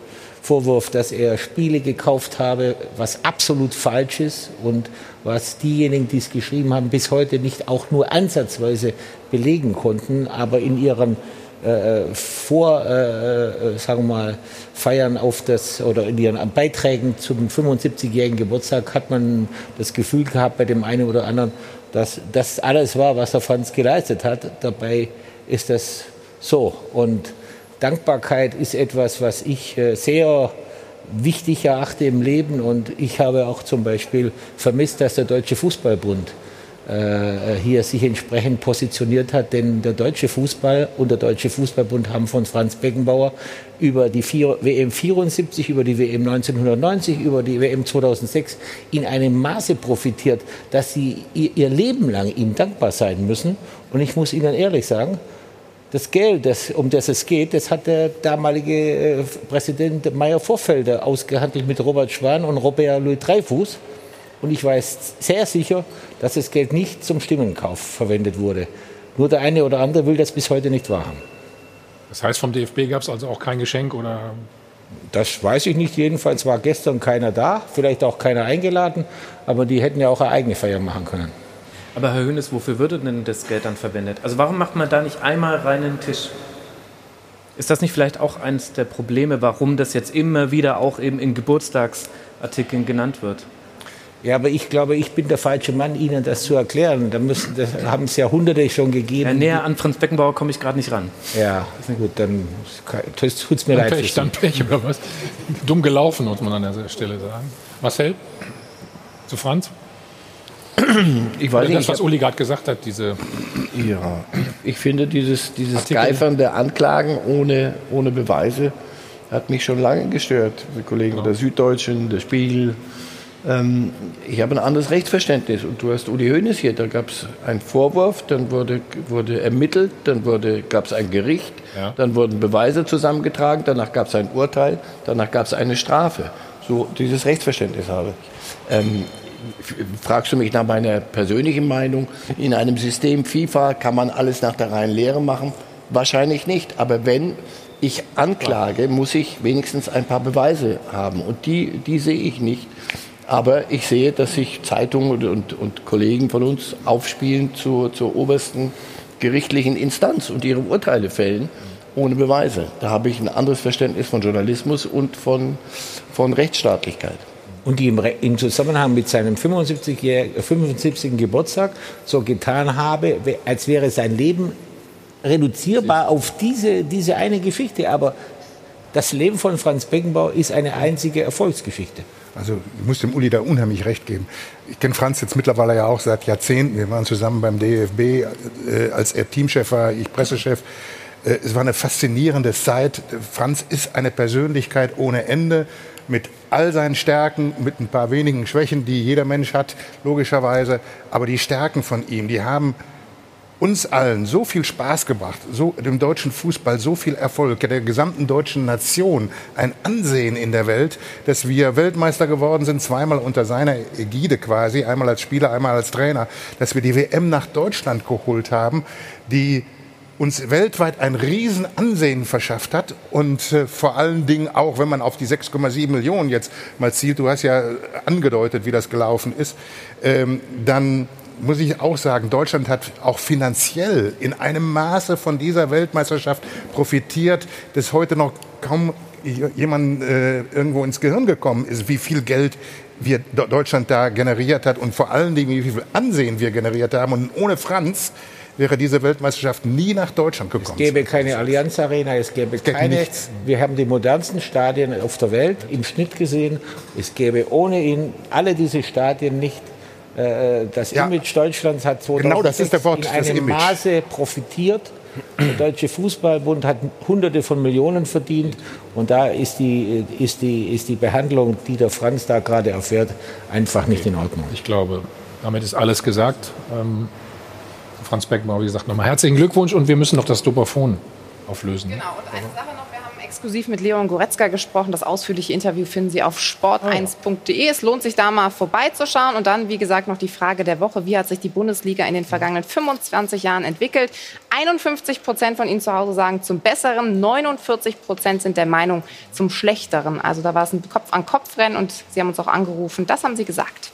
Vorwurf, dass er Spiele gekauft habe, was absolut falsch ist und was diejenigen, die es geschrieben haben, bis heute nicht auch nur ansatzweise belegen konnten, aber in ihren sagen wir mal, Feiern auf das oder in ihren Beiträgen zum 75-jährigen Geburtstag hat man das Gefühl gehabt bei dem einen oder anderen, dass das alles war, was der Franz geleistet hat. Dabei ist das so. Und Dankbarkeit ist etwas, was ich sehr wichtig erachte im Leben, und ich habe auch zum Beispiel vermisst, dass der Deutsche Fußballbund hier sich entsprechend positioniert hat, denn der deutsche Fußball und der Deutsche Fußballbund haben von Franz Beckenbauer über die WM 74, über die WM 1990, über die WM 2006 in einem Maße profitiert, dass sie ihr Leben lang ihm dankbar sein müssen. Und ich muss Ihnen ehrlich sagen, das Geld, um das es geht, das hat der damalige Präsident Meyer-Vorfelder ausgehandelt mit Robert Schwan und Robert Louis Dreyfus. Und ich weiß sehr sicher, dass das Geld nicht zum Stimmenkauf verwendet wurde. Nur der eine oder andere will das bis heute nicht wahrhaben. Das heißt, vom DFB gab es also auch kein Geschenk oder? Das weiß ich nicht. Jedenfalls war gestern keiner da, vielleicht auch keiner eingeladen. Aber die hätten ja auch eine eigene Feier machen können. Aber Herr Hoeneß, wofür würde denn das Geld dann verwendet? Also warum macht man da nicht einmal reinen Tisch? Ist das nicht vielleicht auch eines der Probleme, warum das jetzt immer wieder auch eben in Geburtstagsartikeln genannt wird? Ja, aber ich glaube, ich bin der falsche Mann, Ihnen das zu erklären. Das haben es ja Hunderte schon gegeben. Ja, näher an Franz Beckenbauer komme ich gerade nicht ran. Ja, gut, dann tut es mir leid. Dann Pech oder was? Dumm gelaufen, muss man an der Stelle sagen. Marcel, zu Franz? Ich weiß nicht, was Uli gerade gesagt hat. Ja, ich finde, dieses geifernde Anklagen ohne Beweise hat mich schon lange gestört. Die Kollegen der Süddeutschen, der Spiegel. Ich habe ein anderes Rechtsverständnis, und du hast Uli Hoeneß hier, da gab es einen Vorwurf, dann wurde ermittelt, dann gab es ein Gericht, ja. Dann wurden Beweise zusammengetragen, danach gab es ein Urteil, danach gab es eine Strafe. So dieses Rechtsverständnis habe ich. Fragst du mich nach meiner persönlichen Meinung, in einem System FIFA kann man alles nach der reinen Lehre machen? Wahrscheinlich nicht, aber wenn ich anklage, muss ich wenigstens ein paar Beweise haben, und die sehe ich nicht. Aber ich sehe, dass sich Zeitungen und Kollegen von uns aufspielen zur obersten gerichtlichen Instanz und ihre Urteile fällen ohne Beweise. Da habe ich ein anderes Verständnis von Journalismus und von Rechtsstaatlichkeit. Und die im Zusammenhang mit seinem 75. Geburtstag so getan habe, als wäre sein Leben reduzierbar auf diese eine Geschichte. Aber das Leben von Franz Beckenbauer ist eine einzige Erfolgsgeschichte. Also ich muss dem Uli da unheimlich recht geben. Ich kenne Franz jetzt mittlerweile ja auch seit Jahrzehnten. Wir waren zusammen beim DFB, als er Teamchef war, ich Pressechef. Es war eine faszinierende Zeit. Franz ist eine Persönlichkeit ohne Ende, mit all seinen Stärken, mit ein paar wenigen Schwächen, die jeder Mensch hat, logischerweise. Aber die Stärken von ihm, die haben uns allen so viel Spaß gebracht, so dem deutschen Fußball so viel Erfolg, der gesamten deutschen Nation ein Ansehen in der Welt, dass wir Weltmeister geworden sind, zweimal unter seiner Ägide quasi, einmal als Spieler, einmal als Trainer, dass wir die WM nach Deutschland geholt haben, die uns weltweit ein Riesenansehen verschafft hat, und vor allen Dingen auch, wenn man auf die 6,7 Millionen jetzt mal zielt, du hast ja angedeutet, wie das gelaufen ist, dann muss ich auch sagen, Deutschland hat auch finanziell in einem Maße von dieser Weltmeisterschaft profitiert, dass heute noch kaum jemand irgendwo ins Gehirn gekommen ist, wie viel Geld Deutschland da generiert hat und vor allen Dingen, wie viel Ansehen wir generiert haben. Und ohne Franz wäre diese Weltmeisterschaft nie nach Deutschland gekommen. Es gäbe keine Allianz Arena, es gäbe keine. Wir haben die modernsten Stadien auf der Welt im Schnitt gesehen. Es gäbe ohne ihn alle diese Stadien nicht. Das Image Deutschlands hat 2006 in einem Maße profitiert, Der Deutsche Fußballbund hat Hunderte von Millionen verdient und da ist die Behandlung, die der Franz da gerade erfährt, einfach nicht in Ordnung. Ich glaube, damit ist alles gesagt. Franz Beckenbauer, wie gesagt, nochmal herzlichen Glückwunsch und wir müssen noch das Dopafon auflösen. Genau, und eine Sache noch, wir haben exklusiv mit Leon Goretzka gesprochen. Das ausführliche Interview finden Sie auf sport1.de. Es lohnt sich da mal vorbeizuschauen. Und dann, wie gesagt, noch die Frage der Woche. Wie hat sich die Bundesliga in den vergangenen 25 Jahren entwickelt? 51% von Ihnen zu Hause sagen zum Besseren, 49% sind der Meinung zum Schlechteren. Also da war es ein Kopf-an-Kopf-Rennen und Sie haben uns auch angerufen. Das haben Sie gesagt.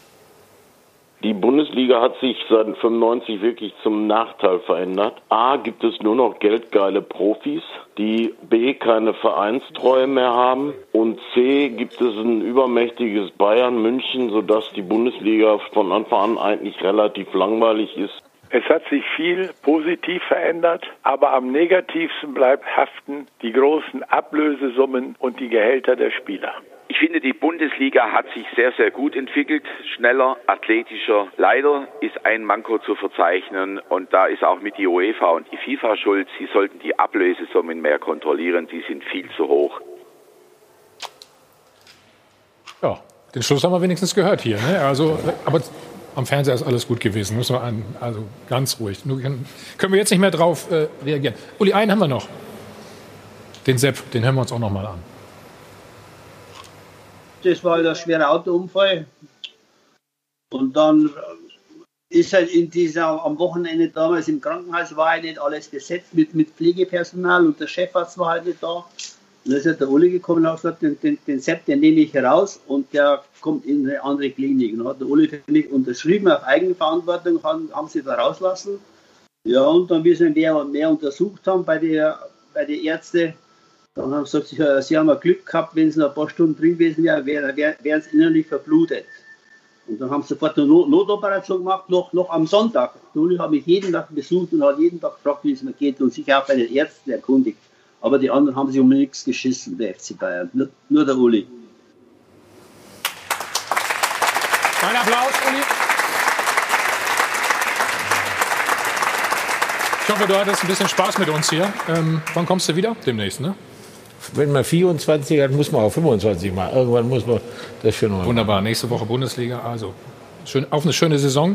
Die Bundesliga hat sich seit 1995 wirklich zum Nachteil verändert. A, gibt es nur noch geldgeile Profis, die B, keine Vereinstreue mehr haben und C, gibt es ein übermächtiges Bayern München, sodass die Bundesliga von Anfang an eigentlich relativ langweilig ist. Es hat sich viel positiv verändert, aber am negativsten bleibt haften die großen Ablösesummen und die Gehälter der Spieler. Ich finde, die Bundesliga hat sich sehr, sehr gut entwickelt. Schneller, athletischer. Leider ist ein Manko zu verzeichnen und da ist auch mit die UEFA und die FIFA schuld. Sie sollten die Ablösesummen mehr kontrollieren. Die sind viel zu hoch. Ja, den Schluss haben wir wenigstens gehört hier. Ne? Also, aber am Fernseher ist alles gut gewesen. Müssen wir also ganz ruhig. Nur können wir jetzt nicht mehr drauf reagieren. Uli, einen haben wir noch. Den Sepp, den hören wir uns auch noch mal an. Das war halt ein schwerer Autounfall. Und dann ist halt am Wochenende damals im Krankenhaus war halt nicht alles besetzt mit Pflegepersonal und der Chefarzt war halt nicht da. Und dann ist halt der Uli gekommen und hat gesagt, den Sepp, den nehme ich heraus und der kommt in eine andere Klinik. Und dann hat der Uli für mich unterschrieben, auf Eigenverantwortung haben sie da rauslassen. Ja, und dann wir sind mehr und mehr untersucht haben bei den Ärzten. Dann haben sie gesagt, sie haben ein Glück gehabt, wenn sie noch ein paar Stunden drin gewesen wären, wären sie innerlich verblutet. Und dann haben sie sofort eine Notoperation gemacht, noch am Sonntag. Uli habe ich jeden Tag besucht und hat jeden Tag gefragt, wie es mir geht und sich auch bei den Ärzten erkundigt. Aber die anderen haben sich um nichts geschissen, der FC Bayern. Nur der Uli. Ein Applaus, Uli. Ich hoffe, du hattest ein bisschen Spaß mit uns hier. Wann kommst du wieder? Demnächst, ne? Wenn man 24 hat, muss man auch 25 machen. Irgendwann muss man das schon machen. Wunderbar. Nächste Woche Bundesliga. Also schön, auf eine schöne Saison.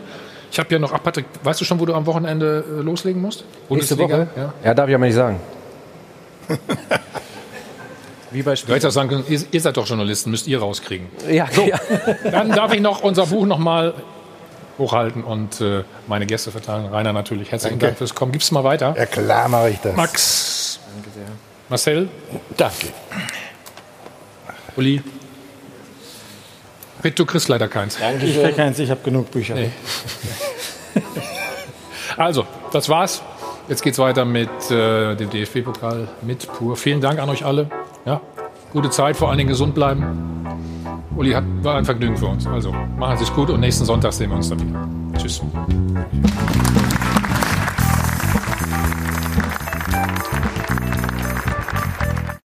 Ich habe ja noch. Ach, Patrick, weißt du schon, wo du am Wochenende loslegen musst? Bundesliga? Nächste Woche? Ja, darf ich aber nicht sagen. Wie bei Spiel. Du hättest auch sagen können, ihr seid doch Journalisten, müsst ihr rauskriegen. Ja, so, ja. Dann darf ich noch unser Buch noch mal hochhalten und meine Gäste verteilen. Rainer natürlich. Herzlichen Dank fürs Kommen. Gib's mal weiter. Ja, klar mache ich das. Max. Danke sehr. Marcel. Danke. Uli. Pitt, du kriegst leider keins. Danke. Ich krieg keins, ich habe genug Bücher. Nee. Also, das war's. Jetzt geht's weiter mit dem DFB-Pokal mit Pur. Vielen Dank an euch alle. Ja, gute Zeit, vor allen Dingen gesund bleiben. Uli, war ein Vergnügen für uns. Also, machen Sie es gut und nächsten Sonntag sehen wir uns dann wieder. Tschüss.